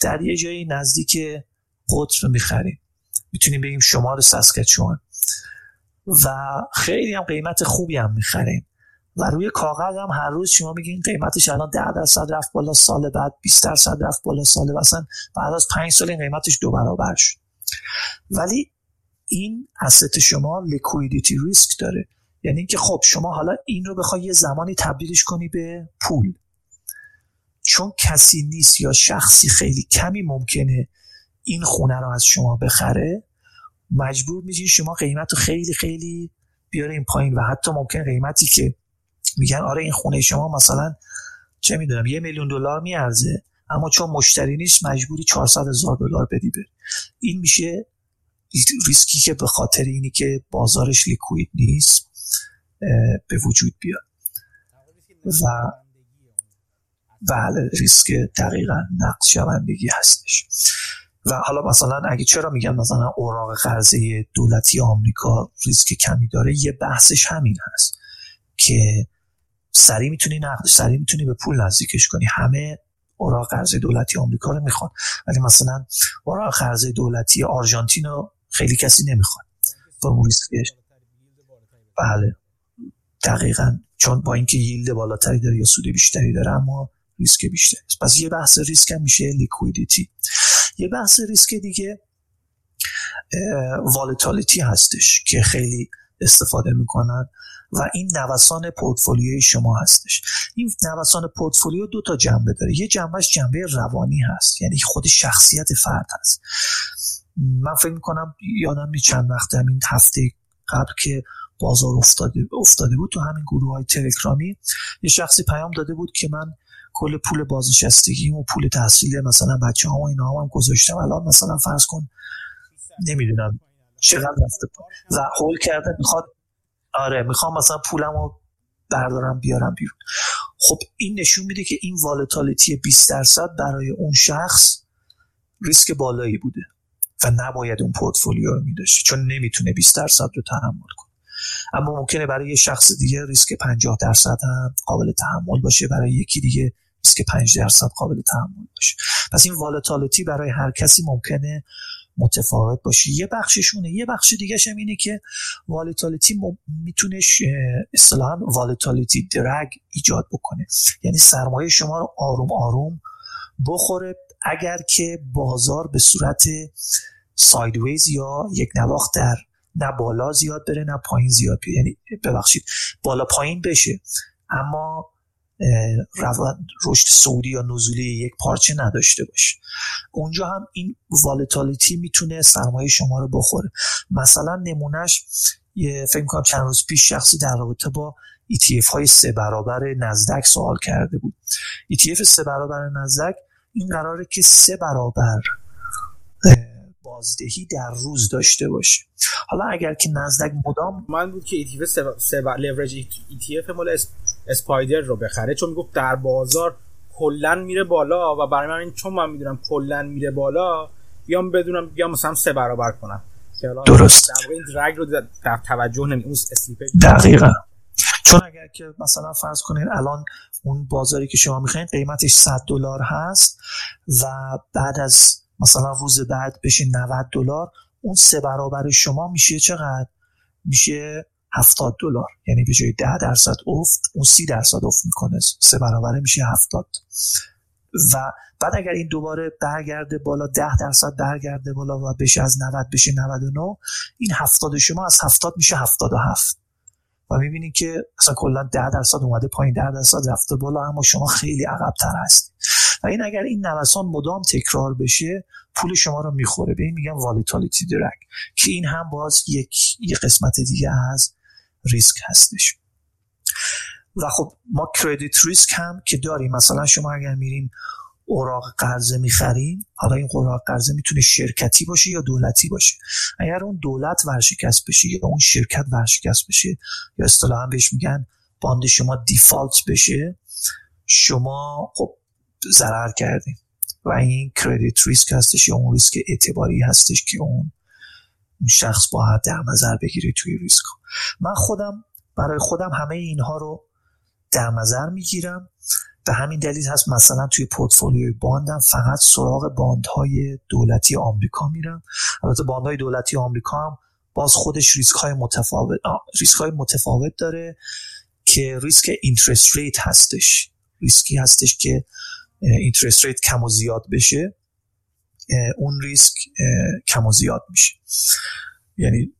در یه جایی نزدیک قطر میخرین، میتونیم بگیم شمال ساسکاچوان، و خیلی هم قیمت خوبی هم میخرین و روی کاغذ هم هر روز شما میگین قیمتش الان ده درصد رفت بالا، سال بعد بیست درصد رفت بالا، سال بعد بعد از پنج سال این قیمتش دو برابر شد. ولی این asset شما لیکویدیتی ریسک داره، یعنی اینکه خب شما حالا این رو بخوای یه زمانی تبدیلش کنی به پول، چون کسی نیست یا شخصی خیلی کمی ممکنه این خونه رو از شما بخره، مجبور میشین شما قیمت رو خیلی خیلی بیارین پایین. و حتی ممکن قیمتی که میگن آره این خونه شما مثلا چه میدونم یه میلیون دلار میارزه، اما چون مشتری نیست مجبوری چهارصد هزار دلار بدی بره. این میشه ریسکی که به خاطر اینی که بازارش لیکوید نیست به وجود بیاد. و بله ریسک دقیقاً نقد شوندگی هستش. و حالا مثلا اگه چرا میگن مثلا اوراق قرضه دولتی آمریکا ریسک کمی داره، یه بحثش همین هست که سریع میتونی نقدش سریع میتونی به پول نزدیکش کنی. همه اوراق قرضه دولتی آمریکا رو میخوان، ولی مثلا اوراق قرضه دولتی آرژانتین رو خیلی کسی نمیخواد با اون ریسکش. بله دقیقاً، چون با اینکه ییلد بالاتری داره یا سود بیشتری داره اما ریسک بیشتری است. پس یه بحث ریسک هم میشه لیکویدیتی. یه بحث ریسک دیگه والتالیتی هستش که خیلی استفاده میکنن و این نوسان پورتفولیوی شما هستش. این نوسان پورتفولیو دو تا جنبه داره. یه جنبهش جنبه روانی هست، یعنی خود شخصیت فرد هست. من فکر میکنم یادم می چند وقت همین هفته قبل که بازار افتاده افتاده بود تو همین گروه های تلگرامی یه شخصی پیام داده بود که من کل پول بازنشستگیم و پول تحصیل مثلا بچه ها و اینا هم گذاشتم، الان مثلا فرض کن نمیدونم چقدر رفته و هول کرده، میخواد آره میخوام مثلا پولمو بردارم بیارم بیرون. خب این نشون میده که این والتالیتی بیست درصد برای اون شخص ریسک بالایی بوده و نباید اون پورتفولیو رو میداشته چون نمیتونه بیست درصد رو تحمل کنه. اما ممکنه برای یه شخص دیگه ریسک پنجاه درصد هم قابل تحمل باشه، برای یکی دیگه ریسک پنج درصد قابل تحمل باشه. پس این والتالیتی برای هر کسی ممکنه متفاوت باشه. یه بخششونه. یه بخش دیگه‌ش هم اینه که والتالیتی م... میتونه اصطلاحاً والتالیتی درگ ایجاد بکنه، یعنی سرمایه شما رو آروم آروم بخوره اگر که بازار به صورت سایدویز یا یک نواخت در نه بالا زیاد بره نه پایین زیاد بره، یعنی ببخشید بالا پایین بشه اما رشد صعودی یا نزولی یک پارچه نداشته باشه. اونجا هم این والتالیتی میتونه سرمایه شما رو بخوره. مثلا نمونهش فکر می‌کنم چند روز پیش شخصی در رابطه با ای تی اف های سه برابر نزدک سوال کرده بود. ای تی اف سه برابر نزدک این قراره که سه برابر بازدهی در روز داشته باشه. حالا اگر که نزدک مدام من بود که ای تی اف سه بر leverage ای تی اف مال اسپایدر رو بخره، چون میگفت در بازار کلا میره بالا و برای من این چون من میدونم کلا میره بالا بیام بدونم بیام مثلا سه برابر کنم که الان درست در این درگ رو در توجه نمی اون اسلیپج دقیقاً. چون اگر که مثلا فرض کنین الان اون بازاری که شما میخواین قیمتش صد دلار هست و بعد از مثلا روز بعد بشه نود دلار، اون سه برابر شما میشه چقدر؟ میشه هفتاد دلار، یعنی به جای ده درصد افت اون سی درصد افت میکنه، سه برابر میشه هفتاد. و بعد اگر این دوباره برگرده بالا ده درصد برگرده بالا و بشه از نود بشه نود و نه، این هفتاد شما از هفتاد میشه هفتاد و هفت و میبینید که اصلا کلا ده درصد اومده پایین، ده درصد رفته بالا اما شما خیلی عقب‌تر هستید. و این اگر این نوسان مدام تکرار بشه پول شما رو میخوره. به این میگم والتالیتی درگ که این هم باز یک یک قسمت دیگه از ریسک هستش. و خب ما کردیت ریسک هم که داریم. مثلا شما اگر میرین اوراق قرضه میخرین، حالا این اوراق قرضه میتونه شرکتی باشه یا دولتی باشه. اگر اون دولت ورشکست بشه یا اون شرکت ورشکست بشه یا اصطلاحاً بهش میگن باند شما دیفالت بشه، شما خب ضرر کردین و این کردیت ریسک هستش یا اون ریسک اعتباری هستش که اون شخص باید در نظر بگیری توی ریسک. من خودم برای خودم همه اینها رو در نظر میگیرم. به همین دلیل هست مثلا توی پورتفولیوی باندم فقط سراغ باندهای دولتی آمریکا میرم. البته باندهای دولتی آمریکا هم باز خودش ریسک‌های متفاوت ریسک‌های متفاوت داره که ریسک اینترست ریت هستش. ریسکی هستش که اینترست ریت کم و زیاد بشه، اون ریسک کم و زیاد میشه، یعنی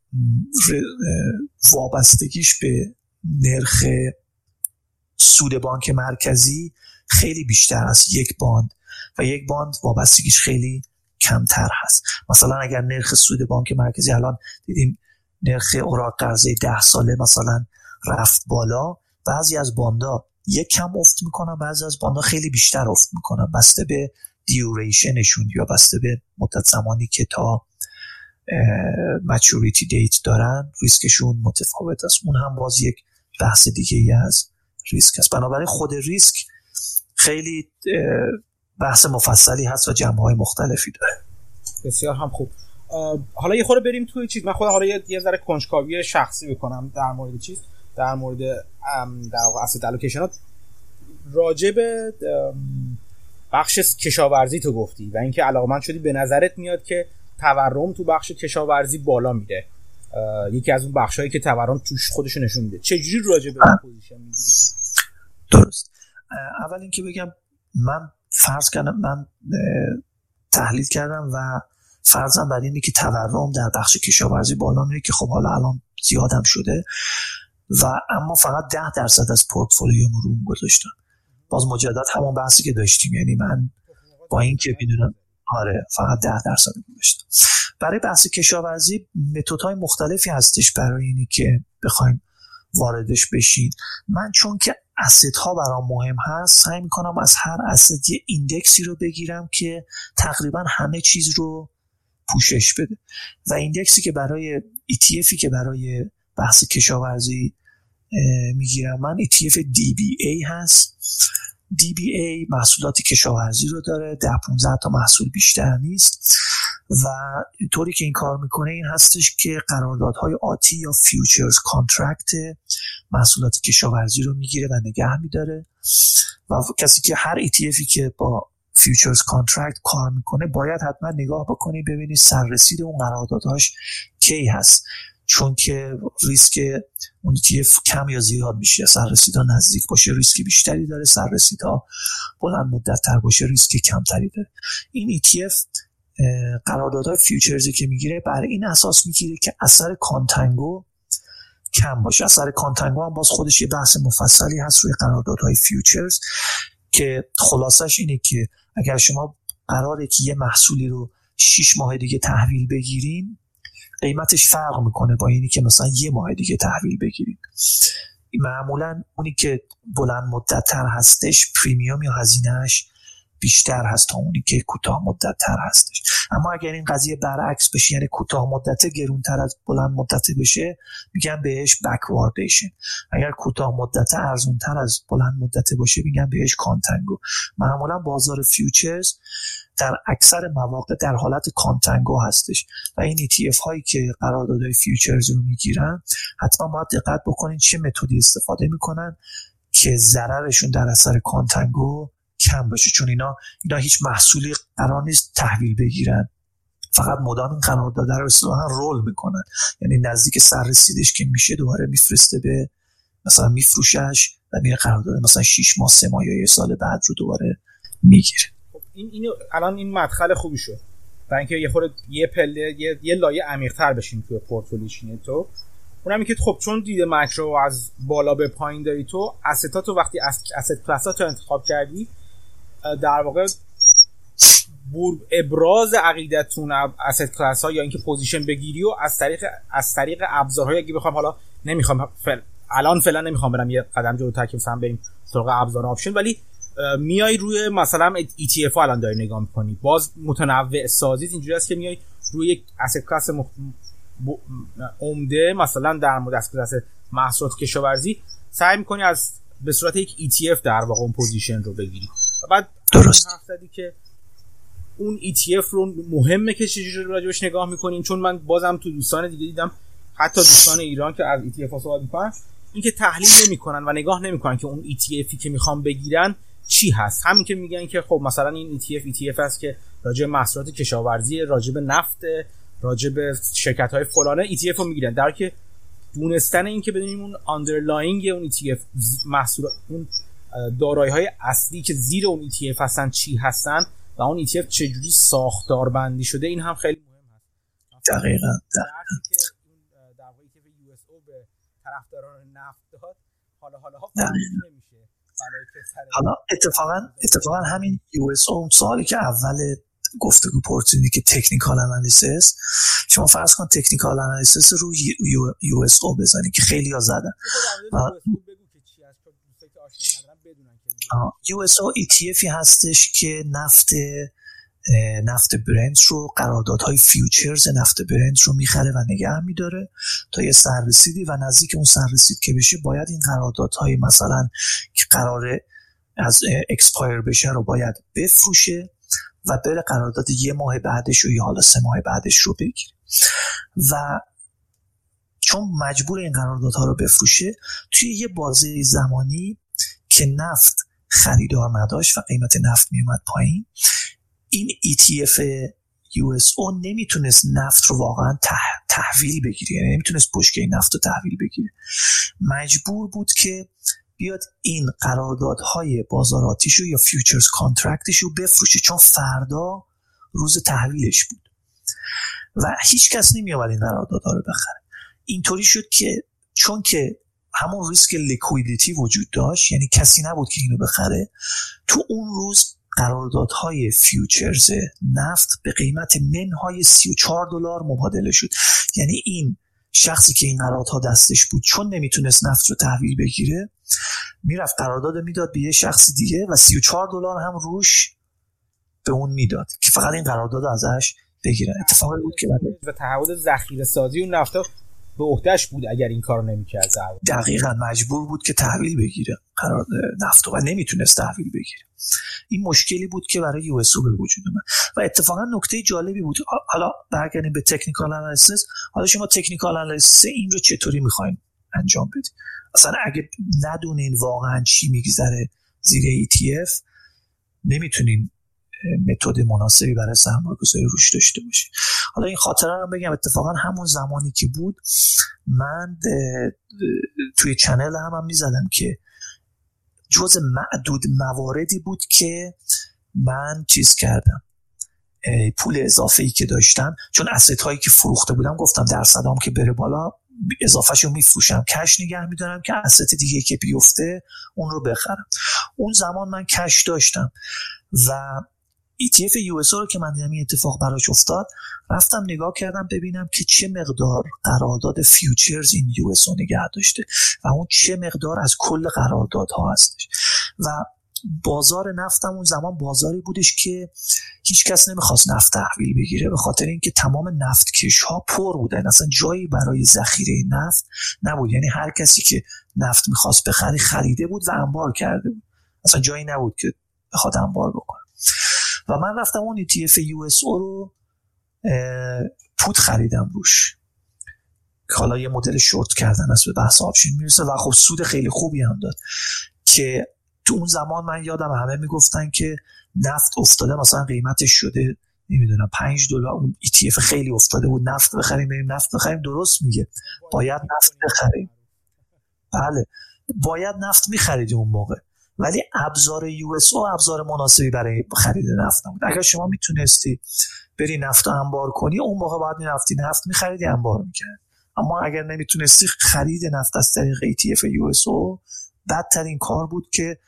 وابستگیش به نرخ سود بانک مرکزی خیلی بیشتر از یک باند و یک باند وابستگیش خیلی کمتر هست. مثلا اگر نرخ سود بانک مرکزی الان دیدیم نرخ اوراق قرضه ده ساله مثلا رفت بالا، بعضی از باندا یک کم افت میکنن، بعضی از باندها خیلی بیشتر افت میکنن، بسته به دیوریشنشون یا بسته به مدت زمانی که تا maturity date دارن ریسکشون متفاوت است. اون هم باز یک بحث دیگه‌ای از ریسک است. بنابراین خود ریسک خیلی بحث مفصلی هست و جنبه‌های مختلفی داره. بسیار هم خوب. حالا یه خورده بریم توی چیز، من خود حالا یه ذره کنجکاوی شخصی بکنم در مورد چیز، در مورد در واقع asset allocation راجع به بخش کشاورزی تو گفتی و اینکه علاقمند شدی، به نظرت میاد که تورم تو بخش کشاورزی بالا میره، یکی از اون بخشایی که تورم توش خودشو نشون میده. چجوری راجع به این پوزیشن میگیری؟ درست. اول اینکه بگم من فرض کردم، من تحلیل کردم و فرضم بر اینه که تورم در بخش کشاورزی بالا میره که خب حالا الان زیادم شده و اما فقط ده درصد از پورتفولیوم رو گذاشتم. باز مجدد همون بحثی که داشتیم، یعنی من با این که میدونم آره فقط ده درصد گذاشتم. برای بحث کشاورزی متدهای مختلفی هستش برای اینی که بخوایم واردش بشین. من چون که asset ها برام مهم هست، سعی میکنم از هر asset یه ایندکسی رو بگیرم که تقریبا همه چیز رو پوشش بده و ایندکسی که برای ای تی افی که برای بحث کشاورزی میگیرم، من ای تی اف دی بی ای هست. دی بی ای محصولات کشاورزی رو داره، ده پونزده تا محصول بیشتر نیست و طوری که این کار میکنه این هستش که قراردادهای آتی یا فیوچرز کانترکت محصولات کشاورزی رو میگیره و نگه میداره و کسی که هر ای تی افی که با فیوچرز کانترکت کار میکنه باید حتما نگاه بکنی ببینی سررسید اون قراردادهاش کی هست، چون که ریسک اون ای تی اف کم یا زیاد میشه، سررسیدها نزدیک باشه ریسک بیشتری داره، سررسیدها بلند مدت‌تر باشه ریسک کمتری داره. این ای تی اف قراردادهای فیوچرزی که میگیره بر این اساس میگیره که اثر کانتنگو کم باشه. اثر کانتنگو هم باز خودش یه بحث مفصلی هست روی قراردادهای فیوچرز که خلاصش اینه که اگر شما قراره که یه محصولی رو شش ماه دیگه تحویل بگیرین، قیمتش فرق میکنه با اینی که مثلا یه ماه دیگه تحویل بگیرید. معمولا اونی که بلند مدت تر هستش پریمیوم یا هزینهش بیشتر هست تا اونی که کوتاه مدت تر هستش. اما اگر این قضیه برعکس بشه، یعنی کوتاه مدت گرونتر از بلند مدت بشه، میگن بهش بکواردیشن. اگر کوتاه مدت ارزونتر از بلند مدت باشه میگن بهش کانتنگو. معمولا بازار فیوچرز در اکثر مواقع در حالت کانتنگو هستش و این ای تی اف هایی که قراردادهای فیوچرز رو میگیرن حتما باید دقت بکنین چه متدی استفاده میکنن که ضررشون در اثر کانتنگو کم باشه، چون اینا اینا هیچ محصولی قرار نیست تحویل بگیرن، فقط مدام این قرارداد رو اصلاً رول میکنن، یعنی نزدیک سررسیدش که میشه دوباره میفرسته به مثلا میفروشش و میره قرارداد مثلا شش ماه سه ماه یا یک سال بعد رو دوباره میگیره. این اینو الان این مدخل خوبی شد برای اینکه یه خورده یه پله یه, یه لایه عمیق‌تر بشیم توی پورتفولیوشین تو. اونم اینکه خب چون دید ماکرو از بالا به پایین داری، تو assetاتو وقتی asset classاتو انتخاب کردی در واقع ابراز عقیدتون asset class ها یا اینکه پوزیشن بگیری و از طریق از طریق ابزارهای، اگه بخوام حالا نمیخوام فل... الان فعلا نمیخوام برم یه قدم جلوتر که مثلا بریم سراغ ابزار آپشن، ولی میای روی مثلا ای تی اف ها الان داری نگاه میکنی، باز متنوع سازیت اینجوری است که میای روی یک asset class مخ... ب... عمده مثلا در مورد asset class محصولات کشاورزی سعی میکنی از به صورت یک ای تی اف در واقع اون پوزیشن رو بگیری. بعد درست هفته‌ای که اون ای تی اف رو مهمه که چجوری راجبش نگاه می‌کنین، چون من بازم تو دوستان دیگه دیدم حتی دوستان ایران که از ای تی اف ها صحبت می‌کنن اینکه تحلیل نمی‌کنن و نگاه نمی‌کنن که اون ای تی افی که می‌خوام بگیرن چی هست، همین که میگن که خب مثلا این ای تی اف ای تی اف است که راجع به محصولات کشاورزی، راجع به نفت، راجع به شرکت‌های فلانه ای تی اف رو می‌گیرن، در که دونستن این که بدونیم اون آندرلاینگ اون ای تی اف محصول اون دارایی‌های اصلی که زیر اون ای تی اف هستن چی هستن و اون ای تی اف چجوری ساختار بندی شده، این هم خیلی مهم هست. دقیقاً در واقع ای تی اف یو اس او به طرفداران نفت داد، حالا حالا ها نمیشه. حالا اتفاقاً اتفاقاً همین یو اس او سوالی که اول گفتگو پورتینی که تکنیکال انالیسیس، شما فرض کن تکنیکال انالیسیس رو یو اس او بزنید که خیلی ها زدن. یو اس او ای تی اف هستش که نفت نفت برنت رو، قراردادهای فیوچرز نفت برنت رو میخره و نگه میداره تا یه سررسیدی و نزدیک اون سررسید که بشه باید این قراردادهای مثلا که قراره از اکسپایر بشه رو باید بفروشه و بره قرارداد یه ماه بعدش و یا حالا سه ماه بعدش رو بگیره. و چون مجبور این قراردادها رو بفروشه توی یه بازه زمانی که نفت خریدار نداشت و قیمت نفت میومد پایین، این ای تی اف یو اس او نمیتونست نفت رو واقعا تحویل بگیره، یعنی نمیتونست بشکه نفت رو تحویل بگیره، مجبور بود که بیاد این قراردادهای بازاراتیشو یا فیوچرز کانترکتشو بفروشه چون فردا روز تحویلش بود و هیچ کس نمی‌آمد این قراردادها رو بخره. اینطوری شد که چون که همون ریسک لیکویدیتی وجود داشت، یعنی کسی نبود که اینو بخره، تو اون روز قراردادهای فیوچرز نفت به قیمت منهای سی و چهار دلار مبادله شد. یعنی این شخصی که این قراردادها دستش بود چون نمیتونست نفت رو تحویل بگیره، میرفت قرارداد میداد به یه شخص دیگه و سی و چهار دلار هم روش به اون میداد که فقط این قرارداد ازش بگیره. اتفاقی بود که و تحول ذخیره سازی اون نفت به عهده‌اش بود. اگر این کارو نمی‌کرد دقیقاً مجبور بود که تحویل بگیره قرارداد نفت و نمیتونست تحویل بگیره. این مشکلی بود که برای یو اس او به وجود اومد و اتفاقا نکته جالبی بود. حالا برگردیم به تکنیکال انالیسیس. حالا شما تکنیکال انالیسیس این رو چطوری می‌خواید انجام بدید؟ اصلا اگه ندونین واقعا چی میگذره زیر ای تی اف نمیتونین متد مناسبی برای سرمایه‌گذاری روش داشته باشین. حالا این خاطره رو بگم، اتفاقا همون زمانی که بود من ده ده توی چنل هم, هم میزدم که جز معدود مواردی بود که من چیز کردم، پول اضافه‌ای که داشتم، چون asset هایی که فروخته بودم گفتم درصدام که بره بالا اضافهشو میفروشم، کش نگه میدارم که asset دیگه که بیفته اون رو بخرم. اون زمان من کش داشتم و ای تی اف یو اس او رو که من دیدم این اتفاق براش افتاد، رفتم نگاه کردم ببینم که چه مقدار قرارداد فیوچرز این یو اس او نگه داشته و اون چه مقدار از کل قراردادها هستش. و بازار نفتم اون زمان بازاری بودش که هیچ کس نمیخواست نفت تحویل بگیره به خاطر اینکه تمام نفتکش ها پر بودن، اصلا جایی برای ذخیره نفت نبود. یعنی هر کسی که نفت میخواست بخری خریده بود و انبار کرده بود، اصلا جایی نبود که بخواد انبار بکنه. و من رفتم اون ای تی اف یو اس او رو پوت خریدم روش که حالا یه مدل شورت کردن است، به بحث آپشن میرسه و خب سود خیلی خوبی هم داد که تو اون زمان من یادم همه میگفتن که نفت افتاده مثلا قیمتش شده نمیدونم پنج دلار، اون ای تی اف خیلی افتاده بود، نفت بخریم بریم نفت بخریم. درست میگه، باید نفت بخریم، بله باید نفت میخریدیم اون موقع، ولی ابزار یو اس او ابزار مناسبی برای خرید نفت نبود. اگر شما میتونستی بری نفت رو انبار کنی اون موقع باید میرفتی نفت میخریدی انبار میکرد، اما اگر نمیتونستی خرید نفت از طریق ای تی اف یو اس او بدترین کار بود که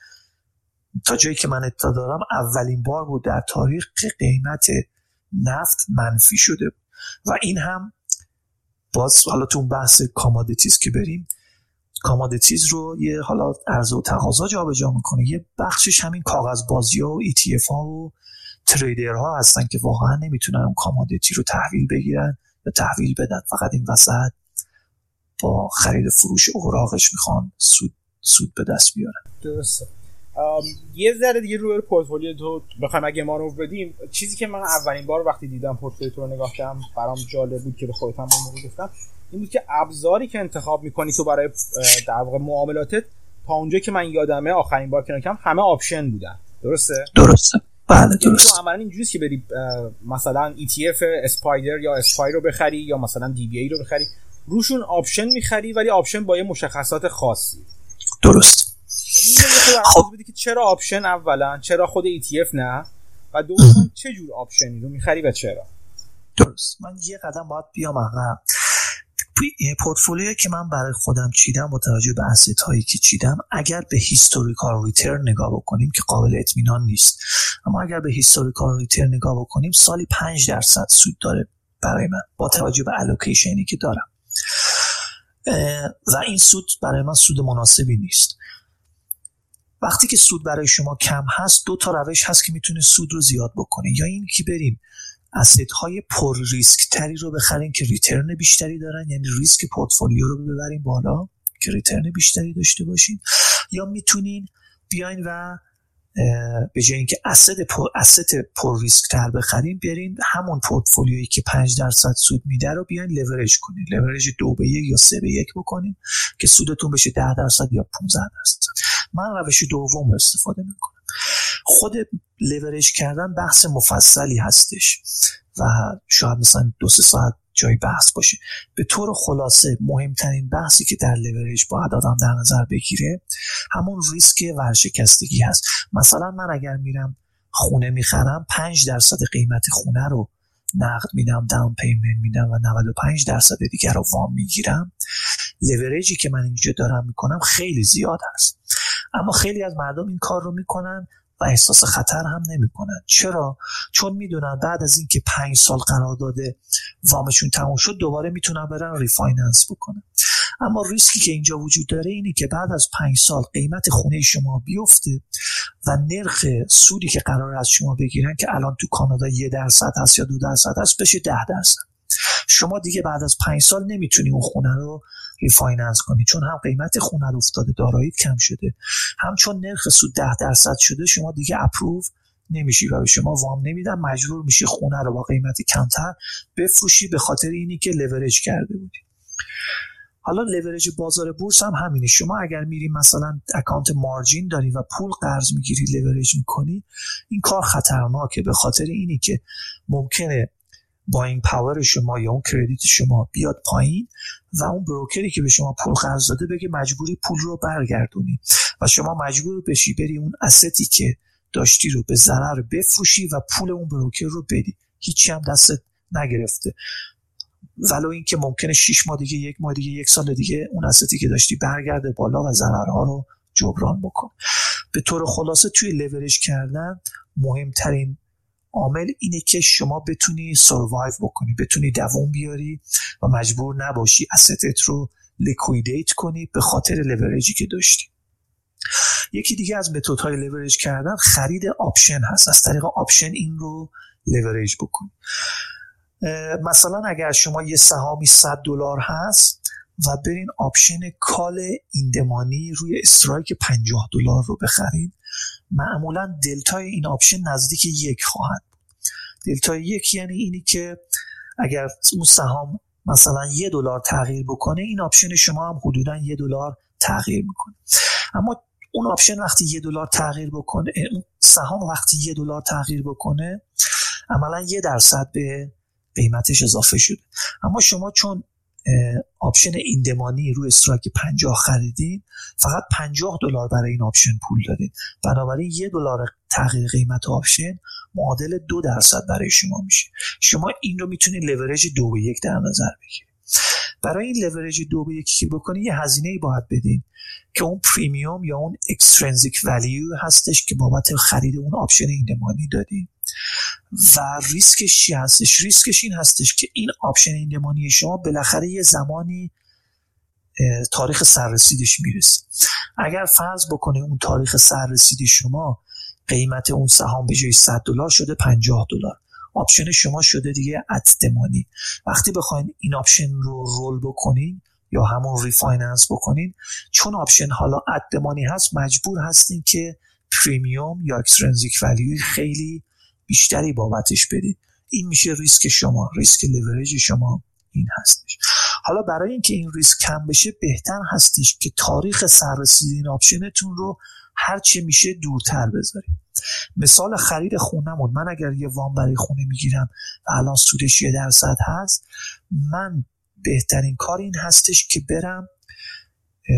تا جایی که من اطلاع دارم اولین بار بود در تاریخ که قیمت نفت منفی شده بود. و این هم باز حالا تو بحث کامادیتیز که بریم، کامادیتیز رو یه حالا عرضه و تقاضا جابجا میکنه، یه بخشش همین کاغذ بازی ها و ای تی اف ها و تریدر ها هستن که واقعا نمیتونن کامادیتی رو تحویل بگیرن یا تحویل بدن، فقط این وسط با خرید فروش اوراقش میخوان سود سود به دست بیارن. درسته. یه ذره دیگه روی پورتفولیو تو بخوام اگه ما رو بدیم، چیزی که من اولین بار وقتی دیدم پورتفولیو تو رو نگاه کردم برام جالب بود که به خودت هم اون رو گفتم، این بود که ابزاری که انتخاب میکنی تو برای در واقع معاملاتت، تا اونجا که من یادمه آخرین بار که نگاه کردم همه آپشن بودن. درسته؟ درسته. بله درسته. تو عملاً اینجوریه که بری مثلا ای تی اف اسپایدر یا اسپای رو بخری یا مثلا دی بی ای رو بخری، روشون آپشن میخری ولی آپشن با یه مشخصات خاصی. درست. خب بده که چرا آپشن اولا، چرا خود ای تی اف نه، و دوما چه جور آپشنی رو می‌خری و چرا؟ درست. من یه قدم باید بیام عقب. پورتفولیویی که من برای خودم چیدم با توجه به asset هایی که چیدم، اگر به هیستوریکال ریترن نگاه بکنیم که قابل اطمینان نیست، اما اگر به هیستوریکال ریترن نگاه بکنیم سالی پنج درصد سود داره برای من با توجه به الوکیشنی که دارم و این سود برای من سود مناسبی نیست. وقتی که سود برای شما کم هست دو تا روش هست که میتونه سود رو زیاد بکنه، یا این که بریم اسید های پر ریسک تری رو بخریم که ریترن بیشتری دارن، یعنی ریسک پورتفولیو رو ببریم بالا که ریترن بیشتری داشته باشین، یا میتونین بیاین و به جای اینکه اسید پر اسید پر ریسک تر بخریم برین همون پورتفولیویی که پنج درصد سود میده رو بیاین لورج کنین، لورج دو به یک یا سه به یک بکنین که سودتون بشه ده درصد یا پانزده درصد. من روش دوم رو استفاده میکنم. خود لیورج کردن بحث مفصلی هستش و شاید مثلا دو سه ساعت جای بحث باشه. به طور خلاصه مهمترین بحثی که در لیورج باید آدم در نظر بگیره همون ریسک ورشکستگی هست. مثلا من اگر میرم خونه میخرم پنج درصد قیمت خونه رو نقد میدم، داون پیمنت میدم و نود و پنج درصد دیگر رو وام میگیرم، لیورجی که من اینجا دارم میکنم خیلی زیاد هست. اما خیلی از مردم این کار رو میکنن و احساس خطر هم نمیکنن. چرا؟ چون میدونن بعد از اینکه پنج سال قرار داده وامشون تموم شد دوباره میتونن برن ریفایننس بکنن. اما ریسکی که اینجا وجود داره اینه که بعد از پنج سال قیمت خونه شما بیفته و نرخ سودی که قرار از شما بگیرن که الان تو کانادا یه درصد هست یا دو درصد هست بشه ده درصد. شما دیگه بعد از پنج سال نمیتونی اون خونه رو ریفایننس کنی، چون هم قیمت خونه افتاده، داراییت کم شده، هم چون نرخ سود ده درصد شده شما دیگه اپروو نمیشی و به شما وام نمیدن، مجبور میشی خونه رو با قیمت کمتر بفروشی به خاطر اینی که لورج کرده بودی. حالا لورج بازار بورس هم همینه. شما اگر میری مثلا اکانت مارجین داری و پول قرض میگیری لورج میکنی، این کار خطرناکه به خاطر اینی که ممکنه باینگ پاور شما یا اون کردیت شما بیاد پایین و اون بروکری که به شما پول قرض داده بگه مجبوری پول رو برگردونی و شما مجبور بشی بری اون استی که داشتی رو به ضرر بفروشی و پول اون بروکر رو بدی، هیچی هم دستت نگرفته، ولو این که ممکنه شش ماه دیگه، یک ماه دیگه، یک سال دیگه اون استی که داشتی برگرده بالا و ضررها رو جبران بکن. به طور خلاصه توی لورج کردن مهمترین عامل اینه که شما بتونی سروایو بکنی، بتونی دوام بیاری و مجبور نباشی assetت رو لیکویدیت کنی به خاطر لورجی که داشتی. یکی دیگه از متدهای لورج کردن خرید آپشن هست. از طریق آپشن این رو لورج بکنی. مثلا اگر شما یه سهامی صد دلار هست و برین آپشن کال ایندمانی روی استرایک پنجاه دلار رو بخرید، معمولا دلتای این آپشن نزدیک یک خواهد بود. دلتای یک یعنی اینی که اگر اون سهام مثلا یه دلار تغییر بکنه این آپشن شما هم حدودا یه دلار تغییر میکنه. اما اون آپشن وقتی یه دلار تغییر بکنه، اون سهام وقتی یه دلار تغییر بکنه عملا یه درصد به قیمتش اضافه شده. اما شما چون آپشن ایندمانی روی استرایک پنجاه خریدین فقط پنجاه دلار برای این آپشن پول دادین، بنابراین یه دلار تغییر قیمت آپشن معادل دو درصد برای شما میشه. شما این رو میتونید لورج دو به یک در نظر بگیرید. برای این لورج دو به یکی که بکنید یه هزینه باید بدین که اون پریمیوم یا اون اکسترنزیک ولیو هستش که بابت خرید اون آپشن ایندمانی دادین. و ریسکش چی هستش؟ ریسکش این هستش که این آپشن ایندمانی شما بالاخره یه زمانی تاریخ سررسیدش میرسه. اگر فرض بکنه اون تاریخ سررسید شما قیمت اون سهام به جای صد دلار شده پنجاه دلار، آپشن شما شده دیگه اتدمانی. وقتی بخواین این آپشن رو رول بکنین یا همون ریفایننس بکنین، چون آپشن حالا اتدمانی هست مجبور هستین که پریمیوم یا اکسترنزیک ولیوی خیلی بیشتری بابتش بدید. این میشه ریسک شما، ریسک لیورج شما این هستش. حالا برای اینکه این ریسک کم بشه بهتر هستش که تاریخ سررسید این آپشنتون رو هر چه میشه دورتر بذارید. مثال خرید خونمون، من اگر یه وام برای خونه میگیرم و الان سودش یه درصد هست، من بهترین کار این هستش که برم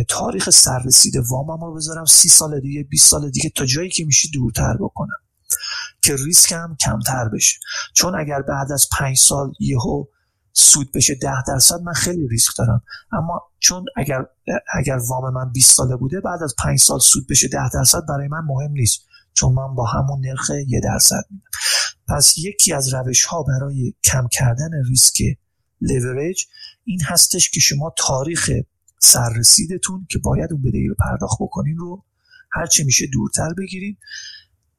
تاریخ سررسید وامم رو بذارم سی سال دیگه، بیست سال دیگه، تا جایی که میشه دورتر بکنم که ریسک هم کمتر بشه. چون اگر بعد از پنج سال یهو سود بشه ده درصد من خیلی ریسک دارم، اما چون اگر اگر وام من بیست ساله بوده بعد از پنج سال سود بشه ده درصد برای من مهم نیست، چون من با همون نرخ یک درصد میدم. پس یکی از روش‌ها برای کم کردن ریسک لیورج این هستش که شما تاریخ سررسیدتون که باید اون بدهی رو پرداخت بکنین رو هرچی میشه دورتر بگیریم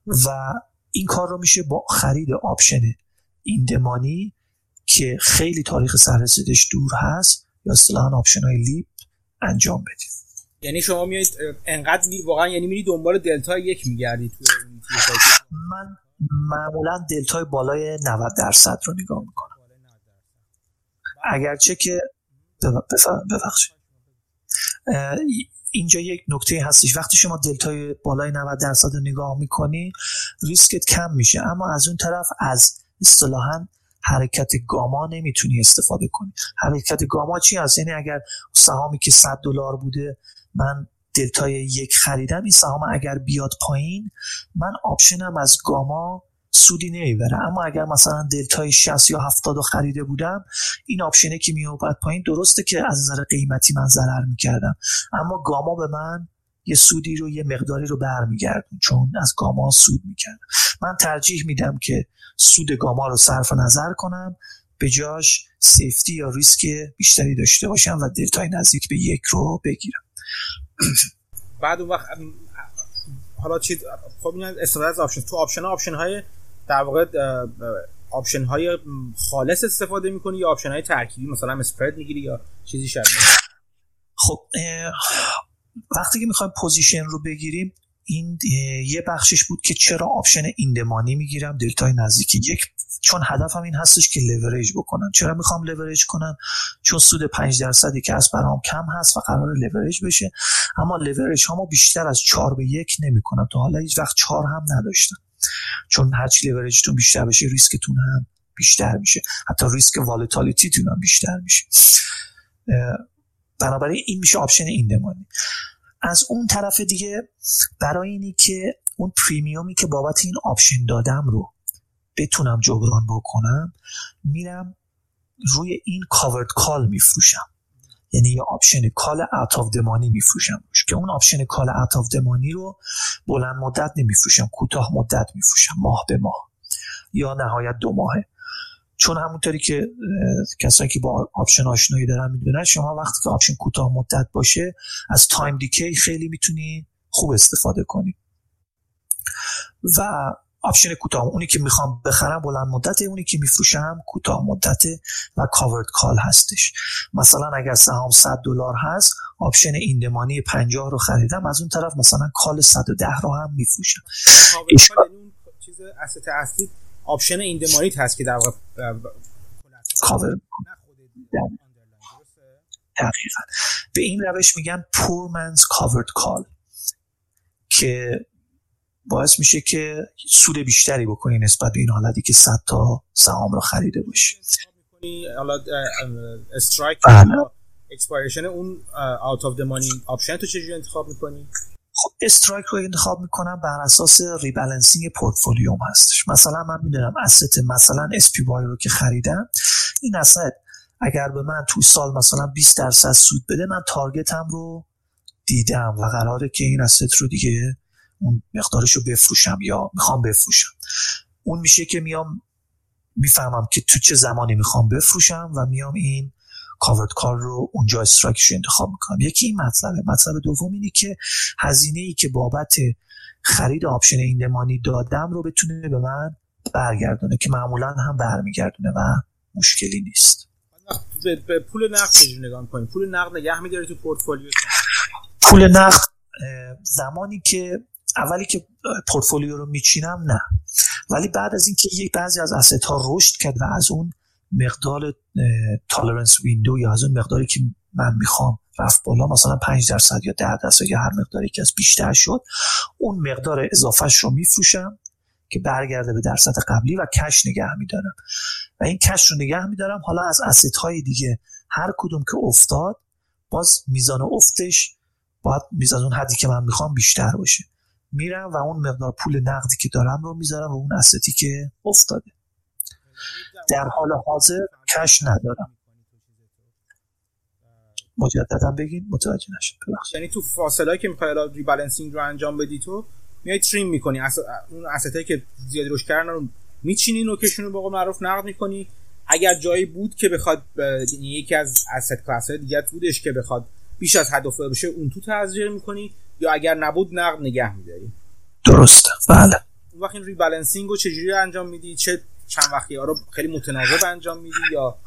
و این کار رو میشه با خرید آپشن ایندمانی که خیلی تاریخ سررسیدش دور هست یا اصطلاحاً آپشن های لیپ انجام بدیم. یعنی شما میایید انقدر می واقعا یعنی میری دنبال دلتا یک میگردی تو این چیزا؟ من معمولا دلتای بالای نود درصد رو نگاه میکنم، اگرچه که ببخشید اینجا یک نکته هستش، وقتی شما دلتای بالای نود درصد رو نگاه میکنی ریسکت کم میشه، اما از اون طرف از اصطلاحاً حرکت گاما نمیتونی استفاده کنی. حرکت گاما چی هست؟ یعنی اگر سهامی که صد دلار بوده من دلتای یک خریدم، این سهام اگر بیاد پایین من آپشنم از گاما سودی نمیبره، اما اگر مثلا دلتای شصت یا هفتاد خریده بودم این آپشنه که میومد پایین درسته که از نظر قیمتی من ضرر میکردم، اما گاما به من یه سودی رو یه مقداری رو برمیگردون چون از گاما سود میکردم. من ترجیح میدم که سود گاما رو صرف نظر کنم، به جاش سیفتی یا ریسک بیشتری داشته باشم و دلتای نزدیک به یک رو بگیرم. بعد اون وقت حالا چی؟ خب این استفاده از آپشن، تو آپشن ها آپشن های در واقع آپشن های خالص استفاده میکنی یا آپشن های ترکیبی مثلا اسپرد میگیری یا چیزی شبیه؟ خب وقتی که میخوایم پوزیشن رو بگیریم این یه بخشش بود که چرا آپشن ایندمانی میگیرم دلتای نزدیکی یک، چون هدفم این هستش که لیوریج بکنم. چرا میخوام لیوریج کنم؟ چون سود پنج درصدی که از برام کم هست و قرار لیوریج بشه، اما لیوریج هامو بیشتر از چهار به یک نمیکنم، تا حالا هیچ وقت چهار هم نداشتم، چون هرچی لیوریجتون بیشتر بشه ریسکتون هم بیشتر میشه، حتی ریسک والتالیتی تون هم بیشتر میشه. بنابراین این میشه آپشن ایندمانی. از اون طرف دیگه برای اینی که اون پریمیومی که بابت این آپشن دادم رو بتونم جبران بکنم میرم روی این covered call میفروشم، یعنی یه آپشن کال out of the money میفروشم که اون آپشن کال out of the money رو بلند مدت نمیفروشم، کوتاه مدت میفروشم، ماه به ماه یا نهایت دو ماهه، چون همونطوری که کسایی که با آپشن آشنایی دارن میدونن شما وقتی که آپشن کوتاه مدت باشه از تایم دیکی خیلی میتونی خوب استفاده کنی و آپشن کوتاه اونی که میخوام بخرم بلند مدته، اونی که میفروشم کوتاه مدته و کاورد کال هستش. مثلا اگر سهام صد دلار هست آپشن ایندمانی پنجاه رو خریدم، از اون طرف مثلا کال صد و ده رو هم میفروشم. کاورد کال اون چیز asset اصلی آپشن ایندمانی هست که در واقع کاور دقیقاً به این روش میگن پور منز کاورد کال که باعث میشه که سود بیشتری بکنی نسبت به این حالتی که صد تا سهام رو خریده باشی. حالا استرایک اکسپایرشن اون اوت اف د مانی آپشن تو چجوری انتخاب میکنی؟ خب استرایک رو انتخاب میکنم بر اساس ریبالانسینگ پورتفولیوم هستش. مثلا من میدونم asset مثلا اسپی وای رو که خریدم این asset اگر به من توی سال مثلا بیست درصد سود بده من تارگتم رو دیدم و قراره که این asset رو دیگه اون مقدارش رو بفروشم یا میخوام بفروشم، اون میشه که میام میفهمم که تو چه زمانی میخوام بفروشم و میام این کاورد کال رو اونجا استرایکش رو انتخاب میکنم. یکی این مطلبه. مطلب دوم اینه که هزینه ای که بابت خرید آپشن ایندمانی دادم رو بتونه به من برگردونه که معمولا هم برمیگردونه و مشکلی نیست. به پول نقد چجوری نگاه میکنی؟ پول نقد نگه میداری تو پورتفولیو؟ پول نقد زمانی که اولی که پورتفولیو رو میچینم نه، ولی بعد از اینکه یک بعضی از asset ها رشد کرد و از اون مقدار تالرنس ویندو یا از اون مقداری که من میخوام رفت بالا، مثلا پنج درصد یا ده درصد یا هر مقداری که از بیشتر شد، اون مقدار اضافهش رو میفروشم که برگرده به درصد قبلی و کش نگه میدارم و این کش رو نگه میدارم. حالا از asset های دیگه هر کدوم که افتاد باز میزان افتش باید میزان اون حدی که من میخوام بیشتر باشه، میرم و اون مقدار پول نقدی که دارم رو میذارم و اون assetی که افتاده. در حال حاضر کش ندارم. مجددا بگین متوجه نشم. یعنی تو فاصله‌ای که می‌خوای الان ریبالانسینگ رو انجام بدی تو میای تریم می‌کنی، اون assetایی که زیاد رشد کردن رو میچینی، نوکشون رو به قول معروف نقد می‌کنی. اگر جایی بود که بخواد یکی از asset کلاس‌های دیگه بودش که بخواد بیش از حد افت بشه اون تو تزریق می‌کنی، یا اگر نبود نقد نگه می‌داریم. درست، بله. اون وقت این ریبالانسینگ رو چجوری انجام میدی؟ چه چند وقتی ها رو خیلی متناوب انجام میدی یا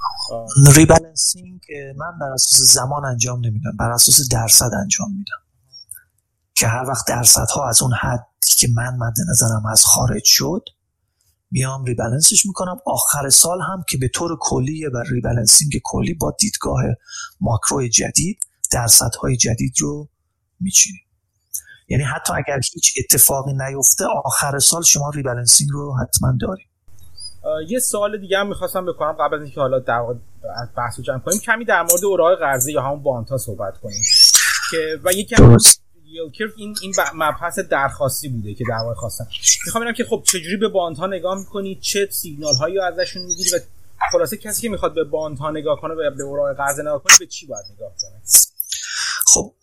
ریبالانسینگ؟ من بر اساس زمان انجام نمیدم، بر اساس درصد انجام میدم که هر وقت درصدها از اون حدی که من مد نظرم از خارج شد میام ریبالانسش میکنم. آخر سال هم که به طور کلی بر ریبالانسینگ کلی با دیدگاه ماکرو جدید درصدهای جدید رو میچینیم. یعنی حتی اگر هیچ اتفاقی نیفته آخر سال شما ریبالانسینگ رو حتما داریم. یه سوال دیگه هم میخواستم بکنم قبل از اینکه حالا در از بحثو جمع کنیم، کمی در مورد اوراق قرضه یا همون بانتا صحبت کنیم که و یکی ییلد کرو این این مبحث درخواستی بوده که دعوا خواستن. میخوام ببینم که خب چجوری به باندها نگاه میکنید، چه سیگنال‌هایی ازشون میگیرید و خلاصه کسی که میخواد به باندها نگاه کنه و به اوراق قرضه نگاه کنه به چی باید نگاه کنه؟ خب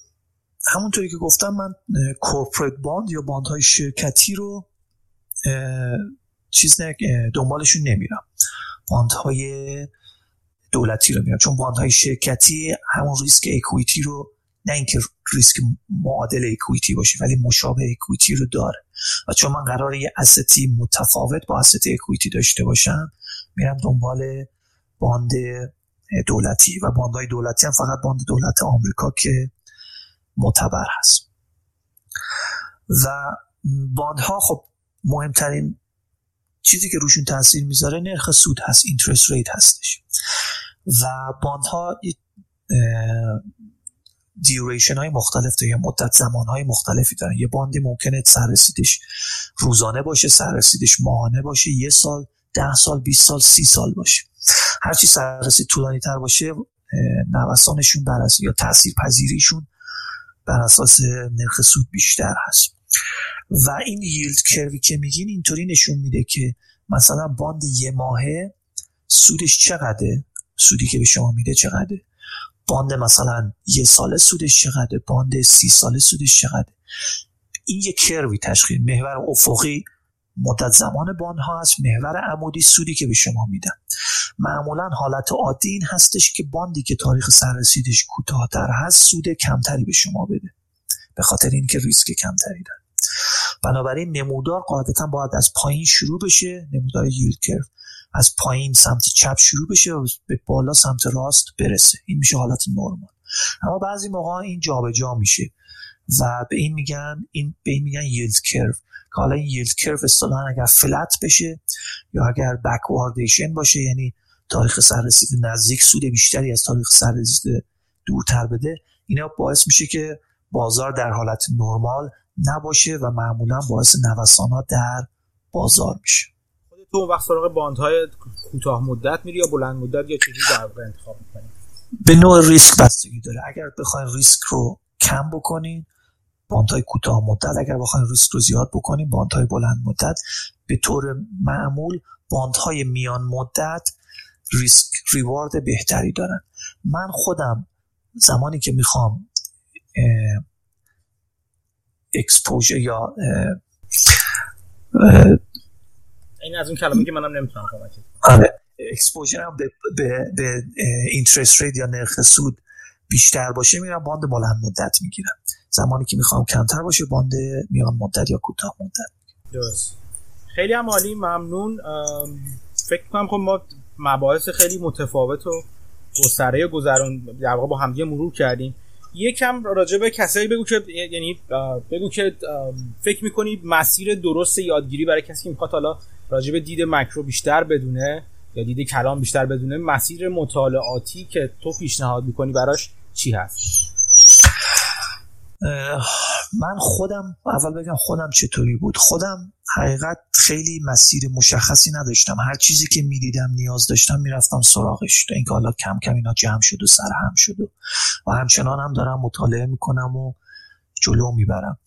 همونطوری که گفتم من کورپوریت باند یا باندهای شرکتی رو چیز نه دنبالشون نمیرم، باندهای دولتی رو میرم، چون باندهای شرکتی همون ریسک اکویتی رو، نه اینکه ریسک معادل اکویتی باشه ولی مشابه اکویتی رو داره و چون من قراره یه استی متفاوت با اسست اکویتی داشته باشم میرم دنبال باند دولتی و باندهای دولتی هم فقط باند دولت آمریکا که معتبر هست. و باندها خب مهمترین چیزی که روشون تاثیر میذاره نرخ سود هست، اینترست ریت هستش و باندها دیوریشن های مختلف داره یا مدت زمان های مختلفی دارن. یه باندی ممکنه سررسیدش روزانه باشه، سررسیدش ماهانه باشه، یه سال، ده سال، بیست سال، سی سال باشه. هرچی سررسید طولانی تر باشه نوسانشون بر اساس یا تأثیر پذیریشون بر اساس نرخ سود بیشتر هست. و این ییلد کروی که میگین اینطوری نشون میده که مثلا باند یه ماهه سودش چقدره، سودی که به شما میده چقدره، باند مثلا یه ساله سودش چقدره، باند سی ساله سودش چقدره. این یه کروی تشکیل، محور افقی مدت زمان باندها هست، محور عمودی سودی که به شما میدن. معمولا حالت عادی این هستش که باندی که تاریخ سررسیدش کوتاه‌تر هست سود کمتری به شما بده به خاطر اینکه ریسک کمتری داره. بنابراین نمودار قاعدتا باید از پایین شروع بشه، نمودار ییلد کرو از پایین سمت چپ شروع بشه و به بالا سمت راست برسه. این میشه حالت نورمال. اما بعضی موقع این جابجا میشه و به این میگن این به این میگن ییلد کرو. که حالا این ییلد کرو اصطلاحاً اگر فلت بشه یا اگر بکواردیشن باشه، یعنی تاریخ سررسید نزدیک سود بیشتری از تاریخ سررسید دورتر بده، اینا باعث میشه که بازار در حالت نورمال نباشه و معمولا باعث نوسانات در بازار میشه. خودت تو وقت سراغ باندهای کوتاه مدت میری یا بلند مدت یا چجوری در واقع انتخاب میکنی؟ به نوع ریسک بستگی داره. اگر بخواید ریسک رو کم بکنین باندهای کوتاه مدت، اگر بخواید ریسک رو زیاد بکنین باندهای بلند مدت. به طور معمول باندهای میان مدت ریسک ریوارد بهتری دارن. من خودم زمانی که میخوام اکسپوژر یا این از اون کلمه که منم نمیتونم فهمم. آره، اکسپوژر هم به به به اینترست ریت یا نرخ سود بیشتر باشه میرم باند بلند مدت میگیرم. زمانی که میخوام کمتر باشه باند میان مدت یا کوتاه مدت. درست. خیلی هم عالی، ممنون. فکر کنم خب ما مباحث خیلی متفاوت و گستره گذرون در واقع با هم دیگه مرور کردیم. یکم راجع به کسایی بگو که یعنی بگو که فکر میکنی مسیر درست یادگیری برای کسی که میخواد حالا راجع به دید ماکرو بیشتر بدونه یا دید کلان بیشتر بدونه، مسیر مطالعاتی که تو پیشنهاد میکنی براش چی هست؟ من خودم اول بگم خودم چطوری بود. خودم حقیقت خیلی مسیر مشخصی نداشتم. هر چیزی که میدیدم نیاز داشتم میرفتم سراغش، تا اینکه حالا کم کم اینا جمع شد و سرهم شد و همچنان هم دارم مطالعه میکنم و جلو میبرم.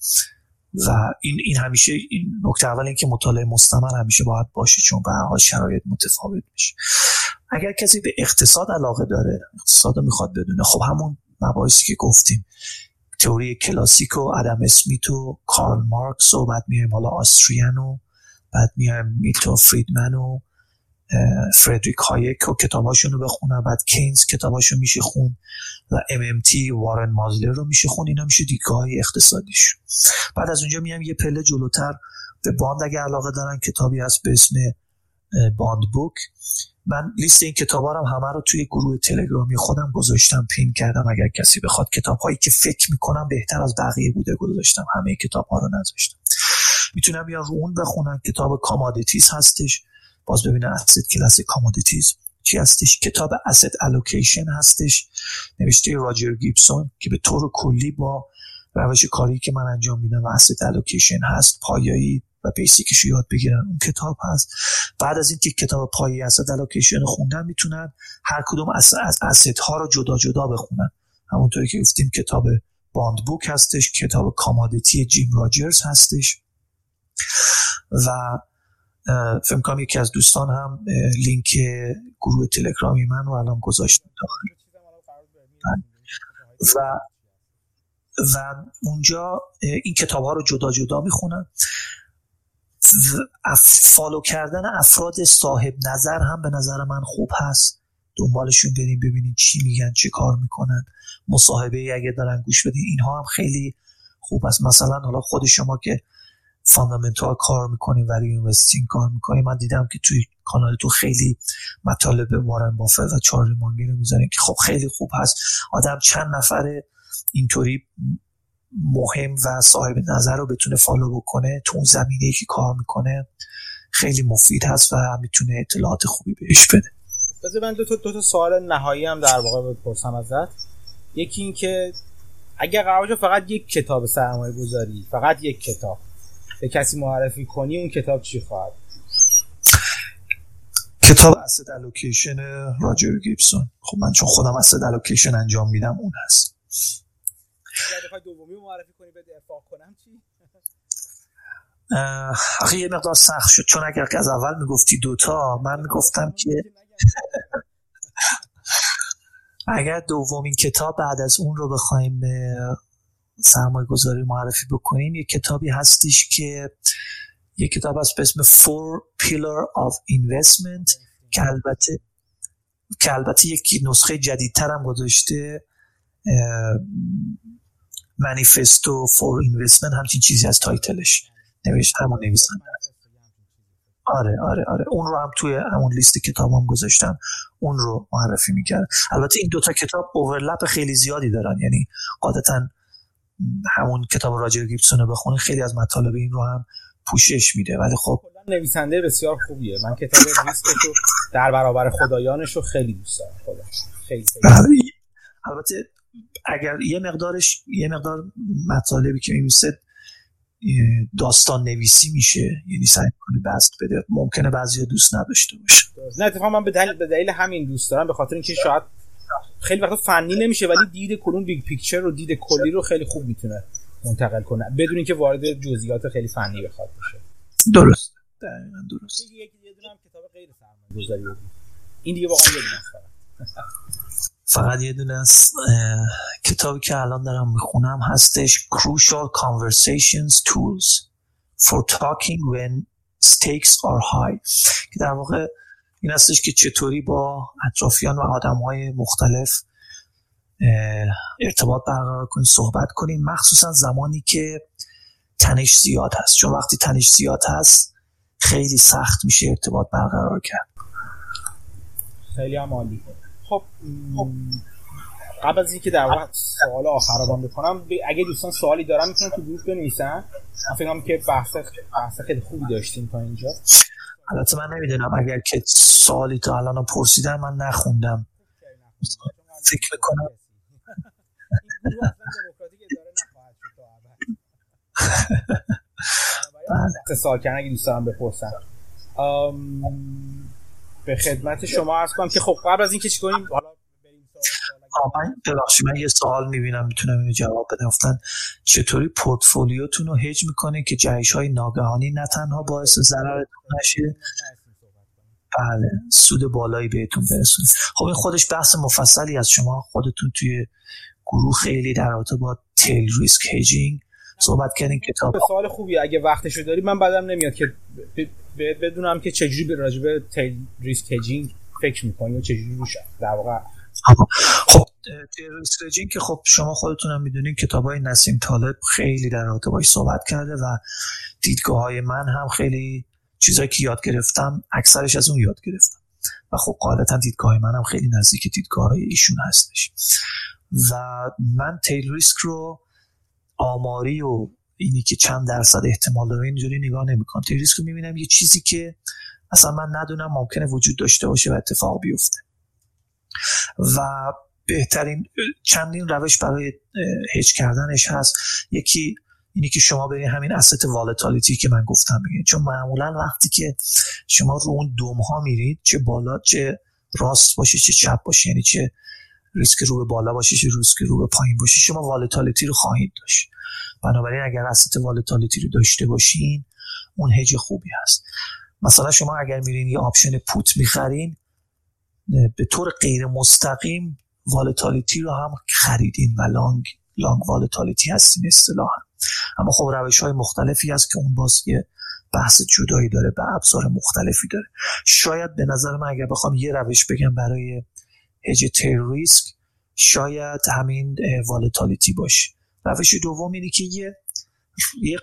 و این این همیشه این نکته اول، اینکه مطالعه مستمر همیشه باید باشه چون به هر حال شرایط متفاوت میشه. اگر کسی به اقتصاد علاقه داره، اقتصاد میخواد بدونه، خب همون مباحثی که گفتیم، تئوری کلاسیک و ادم اسمیت و کارل مارکس و بعد میایم حالا آستریان و بعد میایم میلتون فریدمن و فردریک هایک و کتاباشون رو بخونم، بعد کینز کتاباشو میشه خون و ام ام تی وارن موزلر رو میشه خون، اینا میشه دیدگاه‌های اقتصادیش. بعد از اونجا میام یه پله جلوتر به باند، اگه علاقه دارن کتابی هست به اسم باند بوک. من لیست این کتابا رو همه رو توی گروه تلگرامی خودم گذاشتم، پین کردم، اگر کسی بخواد کتاب‌هایی که فکر می‌کنم بهتر از بقیه بوده گذاشتم، همه کتاب‌ها رو نذاشتم. میتونم بیان رو اون بخونن. کتاب کامادیتیز هستش، باز ببینن asset کلاس کامادیتیز چی هستش. کتاب asset allocation هستش نوشته راجر گیبسون که به طور کلی با روش کاری که من انجام میدم و asset allocation هست پایه‌ای و بیسیکش رو یاد بگیرن، اون کتاب هست. بعد از اینکه کتاب پایه‌ای asset allocation رو خوندن، میتونن هر کدوم از asset ها رو جدا جدا بخونن. همونطوری که گفتیم کتاب باند بوک هستش، کتاب کامادیتی جیم راجرز هستش و فکر کنم یکی از دوستان هم لینک گروه تلگرامی من رو الان گذاشتم داخل و و اونجا این کتاب ها رو جدا جدا میخونن. فالو کردن افراد صاحب نظر هم به نظر من خوب هست، دنبالشون بریم ببینیم چی میگن، چی کار میکنن، مصاحبه اگه دارن گوش بدین، اینها هم خیلی خوب است. مثلا حالا خود شما که فاندامنتال کار میکنیم، ولی اینوستینگ کار میکنیم، من دیدم که توی کانال تو خیلی مطالب وارن بافت و چارلی مانگیر رو میذارین که خب خیلی خوب هست. آدم چند نفر اینطوری مهم و صاحب نظر رو بتونه فالو بکنه تو اون زمینه‌ای که کار میکنه، خیلی مفید هست و میتونه اطلاعات خوبی بهش بده. بذار من دو تا دو تا سوال نهایی هم در واقع بپرسم ازت. یکی این که اگه قرار باشه فقط یک کتاب سرمایه‌گذاری، فقط یک کتاب به کسی معرفی کنی، اون کتاب چی خواهد؟ کتاب asset allocation راجر گیبسون. خب من چون خودم asset allocation انجام میدم اون هست. اگه بخوای دومی رو معرفی کنی بده افاق کنم چی؟ آخه یه مقدار سخت شد، چون اگر از اول میگفتی دوتا من میگفتم که اگر دومین کتاب بعد از اون رو بخوایم به سرمایه گذاری معرفی بکنیم، یک کتابی هستش که یک کتاب هست به اسم Four Pillar of Investment که البته که البته یک نسخه جدیدتر هم گذاشته، Manifesto for Investment، همچین چیزی از تایتلش نوشت همون نویسنده. آره آره آره اون رو هم توی همون لیست کتاب هم گذاشتم، اون رو معرفی میکرد. البته این دوتا کتاب اوورلپ خیلی زیادی دارن، یعنی قاعدتاً همون کتاب راجر گیبسون رو بخونی خیلی از مطالب این رو هم پوشش میده. ولی خب نویسنده بسیار خوبیه، من کتاب ریسکشو در برابر خدایانشو خیلی دوست دارم. خدا خیلی خیلی البته اگر یه مقدارش یه مقدار مطالبی که می‌نویسه داستان نویسی میشه، یعنی سعی کنه بست بده، ممکنه بعضیا دوست نداشته باشه. نه اتفاقا من به دلیل به دلیل همین دوست دارم، به خاطر اینکه شاید خیلی وقتا فنی نمیشه ولی دید کلون بیگ پیکچر رو، دید کلی رو خیلی خوب میتونه منتقل کنه بدون اینکه وارد جزئیات خیلی فنی بخواد بشه. درست، دقیقاً درست. یه یه دونم کتاب غیر سرمایه‌گذاری بود، این دیگه واقعا یه دونه فقط یه دونه است. کتابی که الان دارم میخونم هستش Crucial Conversations Tools for Talking When Stakes Are High، که در واقع این هستش که چطوری با اطرافیان و آدم‌های مختلف ارتباط برقرار کنید، صحبت کنید، مخصوصا زمانی که تنش زیاد هست، چون وقتی تنش زیاد هست خیلی سخت میشه ارتباط برقرار کرد. خیلی هم عالی. خب قبل از اینکه در واقع سوال آخرام بکنم، اگه دوستان سوالی دارن میتونن تو گروه بنویسن. من فکر کنم که بحث بحث خیلی خوبی داشتیم تا اینجا. البته من نمیدونم اگر که سوالی تا الان پرسیدن من نخوندم، فکر میکنم این گروه اصلا دموکراتیک اداره نخواهد شد تا ابد. سوال کردن اگه دوستان بپرسن به خدمت شما عرض کنم که خب قبل از اینکه چی کنیم حالا بریم سوال. ببخشید من یه سوال میبینم میتونم اینو جواب بدم. گفتن چطوری پورتفولیوتون رو هج میکنه که جهش‌های ناگهانی نه تنها باعث ضررتون نشه بله سود بالایی بهتون برسونه. خب این خودش بحث مفصلی از شما خودتون توی گروه خیلی در رابطه با تیل ریسک هجینگ صحبت کردیم کتاب. سوال خوبیه، اگه وقتشو داری. من بعدم نمیاد که بدونم که چجوری راجع به تیل ریسک هجینگ فکر می‌کنی و چجوری روش در واقع. خب تیل ریسک هجینگ که خب شما خودتونم میدونید کتابای نسیم طالب خیلی در رابطه باهاش صحبت کرده و دیدگاه‌های من هم خیلی چیزایی که یاد گرفتم اکثرش از اون یاد گرفتم و خب قاعدتا دیدگاه منم خیلی نزدیک دیدگاه ایشون هستش و من تیل ریسک رو آماری و اینی که چند درصد احتمال داره اینجوری نگاه نمی‌کنم. تیل ریسک رو می‌بینم یه چیزی که اصلا من ندونم ممکنه وجود داشته باشه و اتفاق بیفته و بهترین چندین روش برای هج کردنش هست. یکی اینی که شما برید همین asset volatility که من گفتم بگید، چون معمولا وقتی که شما رو اون دوم‌ها میرید، چه بالا چه راست باشه چه چپ باشه، یعنی چه ریسک رو به بالا باشه چه ریسک رو به پایین باشه، شما volatility رو خواهید داشت. بنابراین اگر asset volatility رو داشته باشین اون هج خوبی هست. مثلا شما اگر میرین یه آپشن پوت میخرین، به طور غیر مستقیم volatility رو هم خریدین و لانگ لانگ volatility هستین اصطلاحاً. اما خب روش‌های مختلفی هست که اون باز یه بحث جدایی داره، به ابزار مختلفی داره. شاید به نظر من اگر بخوام یه روش بگم برای هج تیل ریسک، شاید همین والتالیتی باشه. روش دوم اینه که یه یه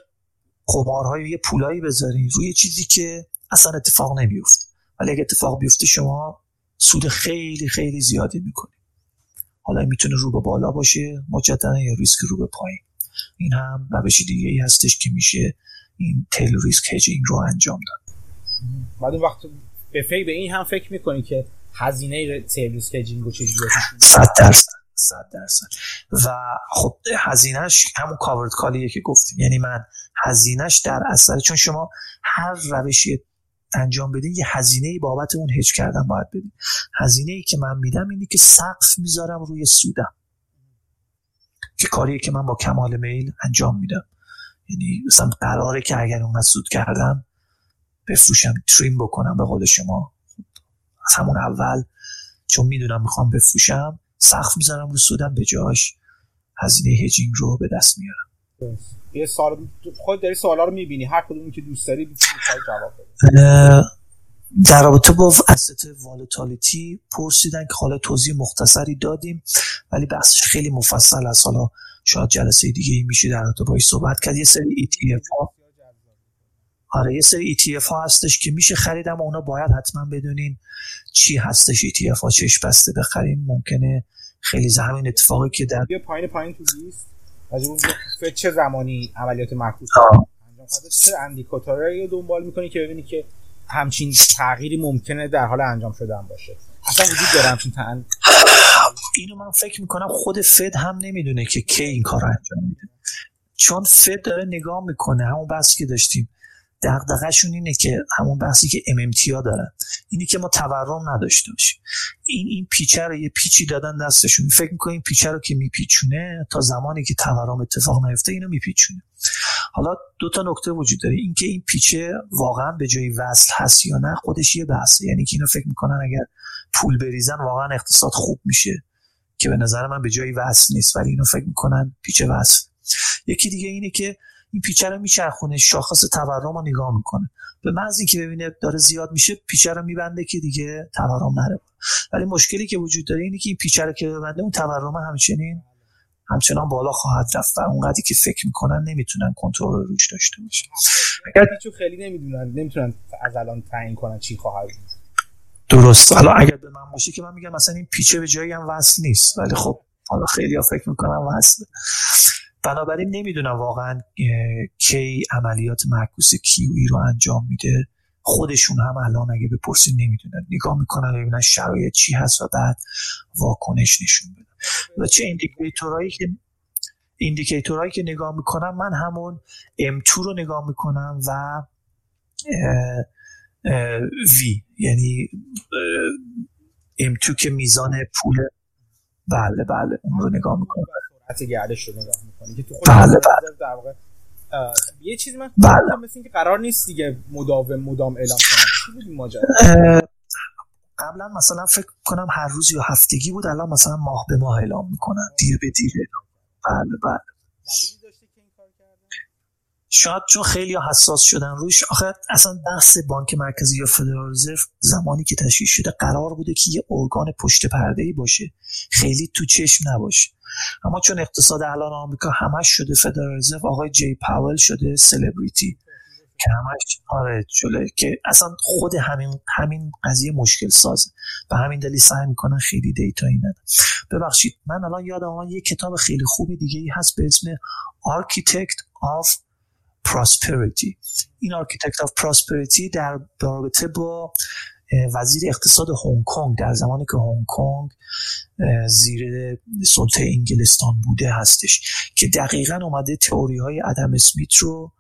قمارهای یه پولایی بذارین روی چیزی که اصلا اتفاق نمیفته، ولی اگه اتفاق بیفته شما سود خیلی خیلی زیادی میکنید. حالا میتونه رو به بالا باشه مجددا یا ریسک رو به پایین. این هم روش دیگه ای هستش که میشه این تیل ریسک هجینگ رو انجام داد. بعد اون وقت به فکر به این هم فکر میکنی که هزینه تیل ریسک هجینگ رو چجوری؟ صد درصد صد درصد. و خب هزینهش همون کاورد کالیه که گفتیم، یعنی من هزینهش در اثر، چون شما هر روشی انجام بدین یه هزینه‌ای بابت اون هج کردن باید بدین. هزینه‌ای که من میدم اینی که سقف میذارم روی سودم، که کاریه که من با کمال میل انجام میدم. یعنی مثلا قراره که اگر اون سود کردم بفروشم، تریم بکنم به قول شما از همون اول، چون میدونم میخوام بفروشم، سقف میذارم رو سودم، به جاش هزینه هجینگ رو به دست میارم. یه سوال خود داری سوالا رو میبینی، هر کدومی که دوست داری میتونی جواب بدی. در رابطه با asset volatility پرسیدن که حالا توضیح مختصری دادیم، ولی بحثش خیلی مفصل است. حالا شاید جلسه دیگه ای میشه در رابطه باهاش صحبت کرد. یه سری ای تی اف ها آره یه سری ای تی اف ها هستش که میشه خرید، اما اونا باید حتما بدونین چی هستش ای تی اف ها، چش بسته بخرین. ممکنه خیلی زمین اتفاقی که در پایین پایین تو لیست از اون چه زمانی عملیات معکوس انجام شده، چه اندیکاتورایی دنبال می‌کنی که ببینی که همچین تغییری ممکنه در حال انجام شدن باشه؟ اصلا وجود داره همچین تن... اینو من فکر میکنم خود فد هم نمیدونه که کی این کار انجام میده، چون فد داره نگاه میکنه. همون بحثی که داشتیم، دغدغه‌شون اینه که همون بحثی که ام ام تی ها دارن، اینی که ما تورم نداشته باشیم. این این پیچه رو یه پیچی دادن دستشون، فکر میکنیم پیچه رو که میپیچونه تا زمانی که تورم اتفاق نیفته اینو میپیچونه. حالا دو تا نکته وجود داره، اینکه این پیچه واقعا به جای وصل هست یا نه خودش یه بحثه. یعنی که اینو فکر میکنن اگر پول بریزن واقعا اقتصاد خوب میشه، که به نظر من به جای وصل نیست، ولی اینو فکر میکنن پیچه وصل. یکی دیگه اینه که این پیچه رو میچرخونه، شاخص تورم رو نگاه میکنه، به محض اینکه ببینه داره زیاد میشه پیچه رو میبنده که دیگه تورم نره. ولی مشکلی که وجود داره اینه که این پیچه رو که ببنده اون تورم همچنین همچنان بالا خواهد رفت و اونقدری که فکر میکنن نمیتونن کنترل روش داشته باشن. اگر چون خیلی نمیدونن نمیتونن از الان تعیین کنن چی خواهد بود. درست. حالا اگر به من باشه که من میگم مثلا این پیچه به جایی هم وصل نیست، ولی خب حالا خیلی‌ها فکر میکنن وصله. بنابراین نمیدونم واقعا کی عملیات معکوس کیوی رو انجام میده. خودشون هم الان اگه بپرسین نمیدونن، نگاه میکنن ببینن شرایط چی هست و بعد واکنش نشون بدن. و چه ایندیکیتورایی که ایندیکیتورایی که نگاه میکنم، من همون ام تو رو نگاه میکنم و اه اه وی، یعنی ام تو که میزان پول، بله بله اون رو نگاه میکنم، سرعت گردش رو نگاه میکنی که تو خود بله بله. در واقع یه چیزی من بله. مثل این که قرار نیست دیگه مداوم مدام اعلام کنم. چی بود این ماجرا؟ قبلا مثلا فکر کنم هر روز یا هفتگی بود، الان مثلا ماه به ماه اعلام میکنن، دیر به دیر اعلام. بله بله. دلیلی داشته که این کار کردن؟ شاید چون خیلی حساس شدن روش. آخه اصلا بحث بانک مرکزی یا فدرال رزرو زمانی که تشکیل شده قرار بوده که یه ارگان پشت پرده‌ای باشه، خیلی تو چشم نباشه. اما چون اقتصاد الان آمریکا همش شده فدرال رزرو، آقای جی پاول شده سلبریتی که همش آره چله، که اصلا خود همین همین قضیه مشکل سازه و همین دلیل سعی میکنن خیلی دیتایی ندن. ببخشید من الان یادم اومد یه کتاب خیلی خوبی دیگه ای هست به اسم آرکیتکت آف پراسپریتی. این آرکیتکت آف پراسپریتی در رابطه با وزیر اقتصاد هنگ کنگ در زمانی که هنگ کنگ زیر سلطه انگلستان بوده هستش، که دقیقاً اومده تئوری های ادم اسمیت رو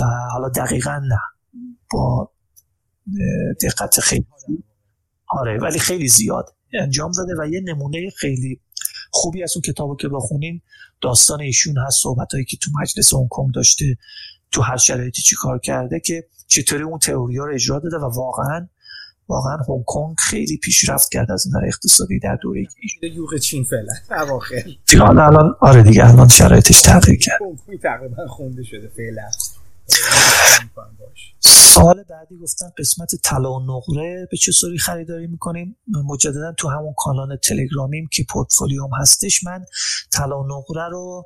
و حالا دقیقاً نه با دقت خیلی آره ولی خیلی زیاد انجام داده و یه نمونه خیلی خوبی از اون کتابو که بخونین داستان ایشون هست، صحبتایی که تو مجلس هنگ کنگ داشته، تو هر شرایطی چی کار کرده، که چطوری اون تئوریا رو اجرا داده و واقعاً واقعاً هنگ کنگ خیلی پیشرفت کرد از نظر اقتصادی در دوره یوغ چین فعلا اواخر. فعلا الان آره دیگه الان شرایطش تغییر کرد. هنگ تقریبا خونده شده فعلا. سال بعدی گفتن قسمت طلا و نقره به چه صوری خریداری میکنیم. مجددا تو همون کانال تلگرامیم که پورتفولیوم هستش من طلا و نقره رو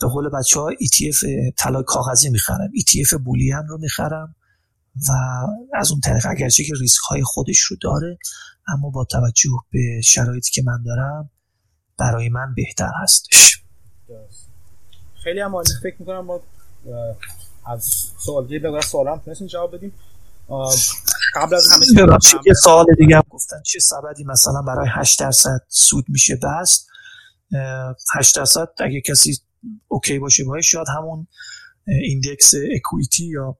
به قول بچه ها ای تی اف طلا کاغذی میخرم، ای تی اف بولین رو میخرم و از اون طریق اگرچه که ریسک های خودش رو داره اما با توجه به شرایطی که من دارم برای من بهتر هستش. خیلی هم عالی. فکر میکنم با از سوال دیگه بگرد سوال هم تونستیم جواب بدیم. قبل از همه یه سوال دیگه هم گفتن چه سبدی مثلا برای هشت درصد سود میشه بست. هشت درصد اگه کسی اوکی باشه باید شاید همون ایندکس اکویتی یا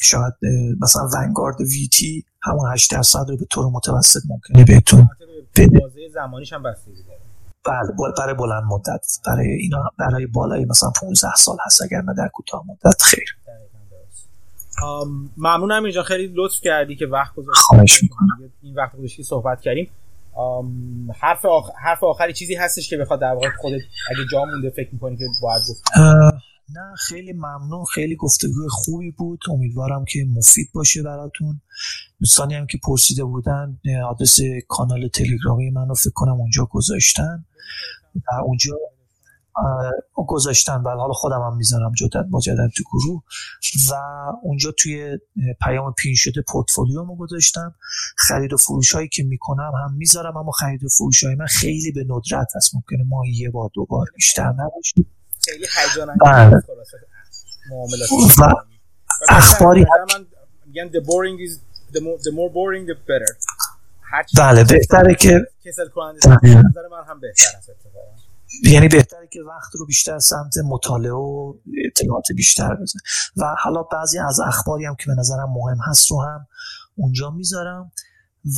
شاید مثلا ونگارد ویتی همون هشت درصد رو به طور متوسط ممکنه بهتون بده. بازه زمانیش هم بستگی داره. بله برای بلند مدت، برای اینا برای بالای مثلا پانزده سال هست، اگر نه در کوتاه مدت خیر. ممنونم اینجا، خیلی لطف کردی که وقت گذاشتی. خواهش می‌کنم. این وقت گذاشتی صحبت کردیم. حرف آخر حرف آخری چیزی هستش که بخواد در واقع خودت اگه جا مونده فکر می‌کنی که باید گفتم؟ نه خیلی ممنون، خیلی گفتگوی خوبی بود، امیدوارم که مفید باشه براتون. دوستانی هم که پرسیده بودن آدرس کانال تلگرامی منو فکر کنم اونجا گذاشتن در اونجا گذاشتن بله حالا خودم هم میذارم جدت مجدد تو گروه و اونجا توی پیام پین شده پورتفولیومو گذاشتم. خرید و فروش هایی که میکنم هم میذارم، اما خرید و فروش های من خیلی به ندرت هست، ممکنه ما یه بار دو بار بیشتر نباشه. خیلی هیجان انگیزه معاملات اخباری من میگن the boring is the more, the more boring the better. بله بهتره که کسل کننده نظر من هم بهتره اتفاقا، یعنی بهتره که وقت رو بیشتر سمت مطالعه و اطلاعات بیشتر بزنم و حالا بعضی از اخباری هم که به نظرم مهم هست رو هم اونجا میذارم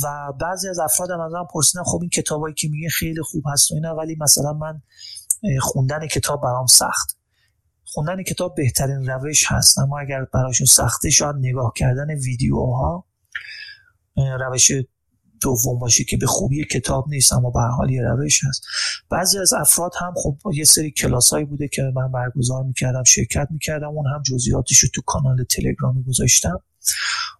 و بعضی از افرادم از من پرسیدن خب این کتابایی که میگه خیلی خوب هست و اینا، ولی مثلا من خوندن کتاب برام سخت. خوندن کتاب بهترین روش هست، اما اگر براشون سخته شاید نگاه کردن ویدیوها روش دوم باشه که به خوبی کتاب نیست اما به هر حال یه روش هست. بعضی از افراد هم خب یه سری کلاسایی بوده که من برگزار میکردم شرکت میکردم، اون هم جزئیاتش رو تو کانال تلگرامی گذاشتم،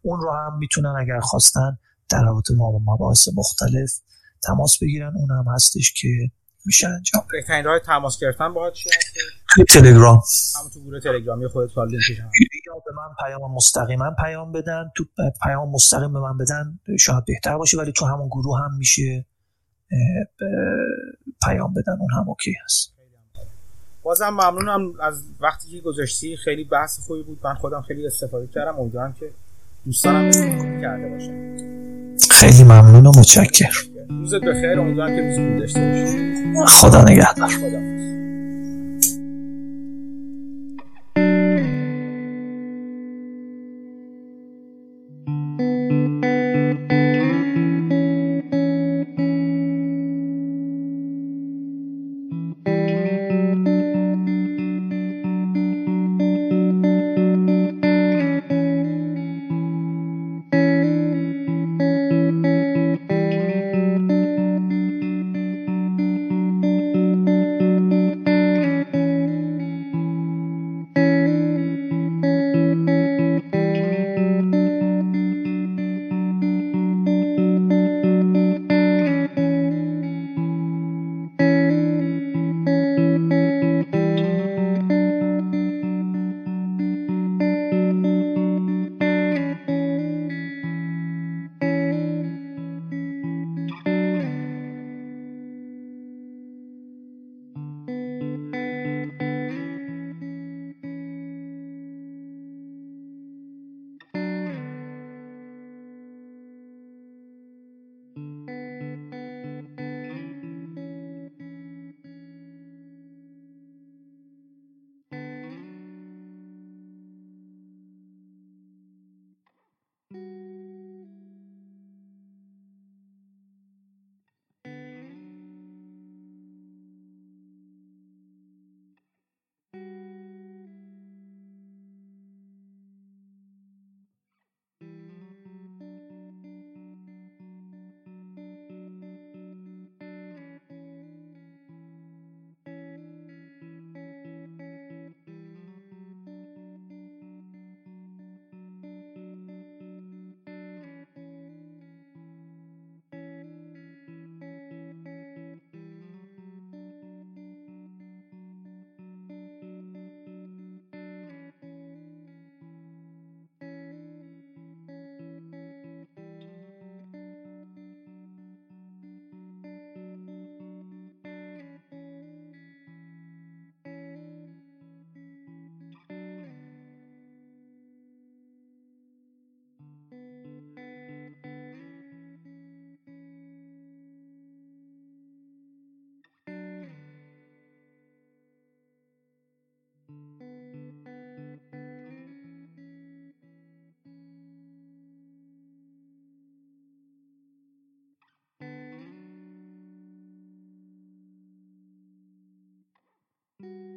اون رو هم میتونن اگر خواستن در رابطه با مباحث مختلف تماس بگیرن. اون هم هستش که میشه انجام. بهترین راه تماس گرفتن باهات چی هست؟ توی تلگرام. همون تو گروه تلگرامی خودت فعال میشی. یا به من پیام مستقیما پیام بدن، تو پیام مستقیم به من بدن شاید بهتر باشه، ولی تو همون گروه هم میشه پیام بدن، اون هم اوکی هست. بازم ممنونم از وقتی که گذاشتی، خیلی بحث خوبی بود، من خودم خیلی استفاده کردم، امیدوارم که دوستانم کرده باشن. خیلی ممنون و متشکرم. روزت بخیر، امیدوارم که روز خوبی داشته باشی. خدا نگهدار. خدا. Thank you.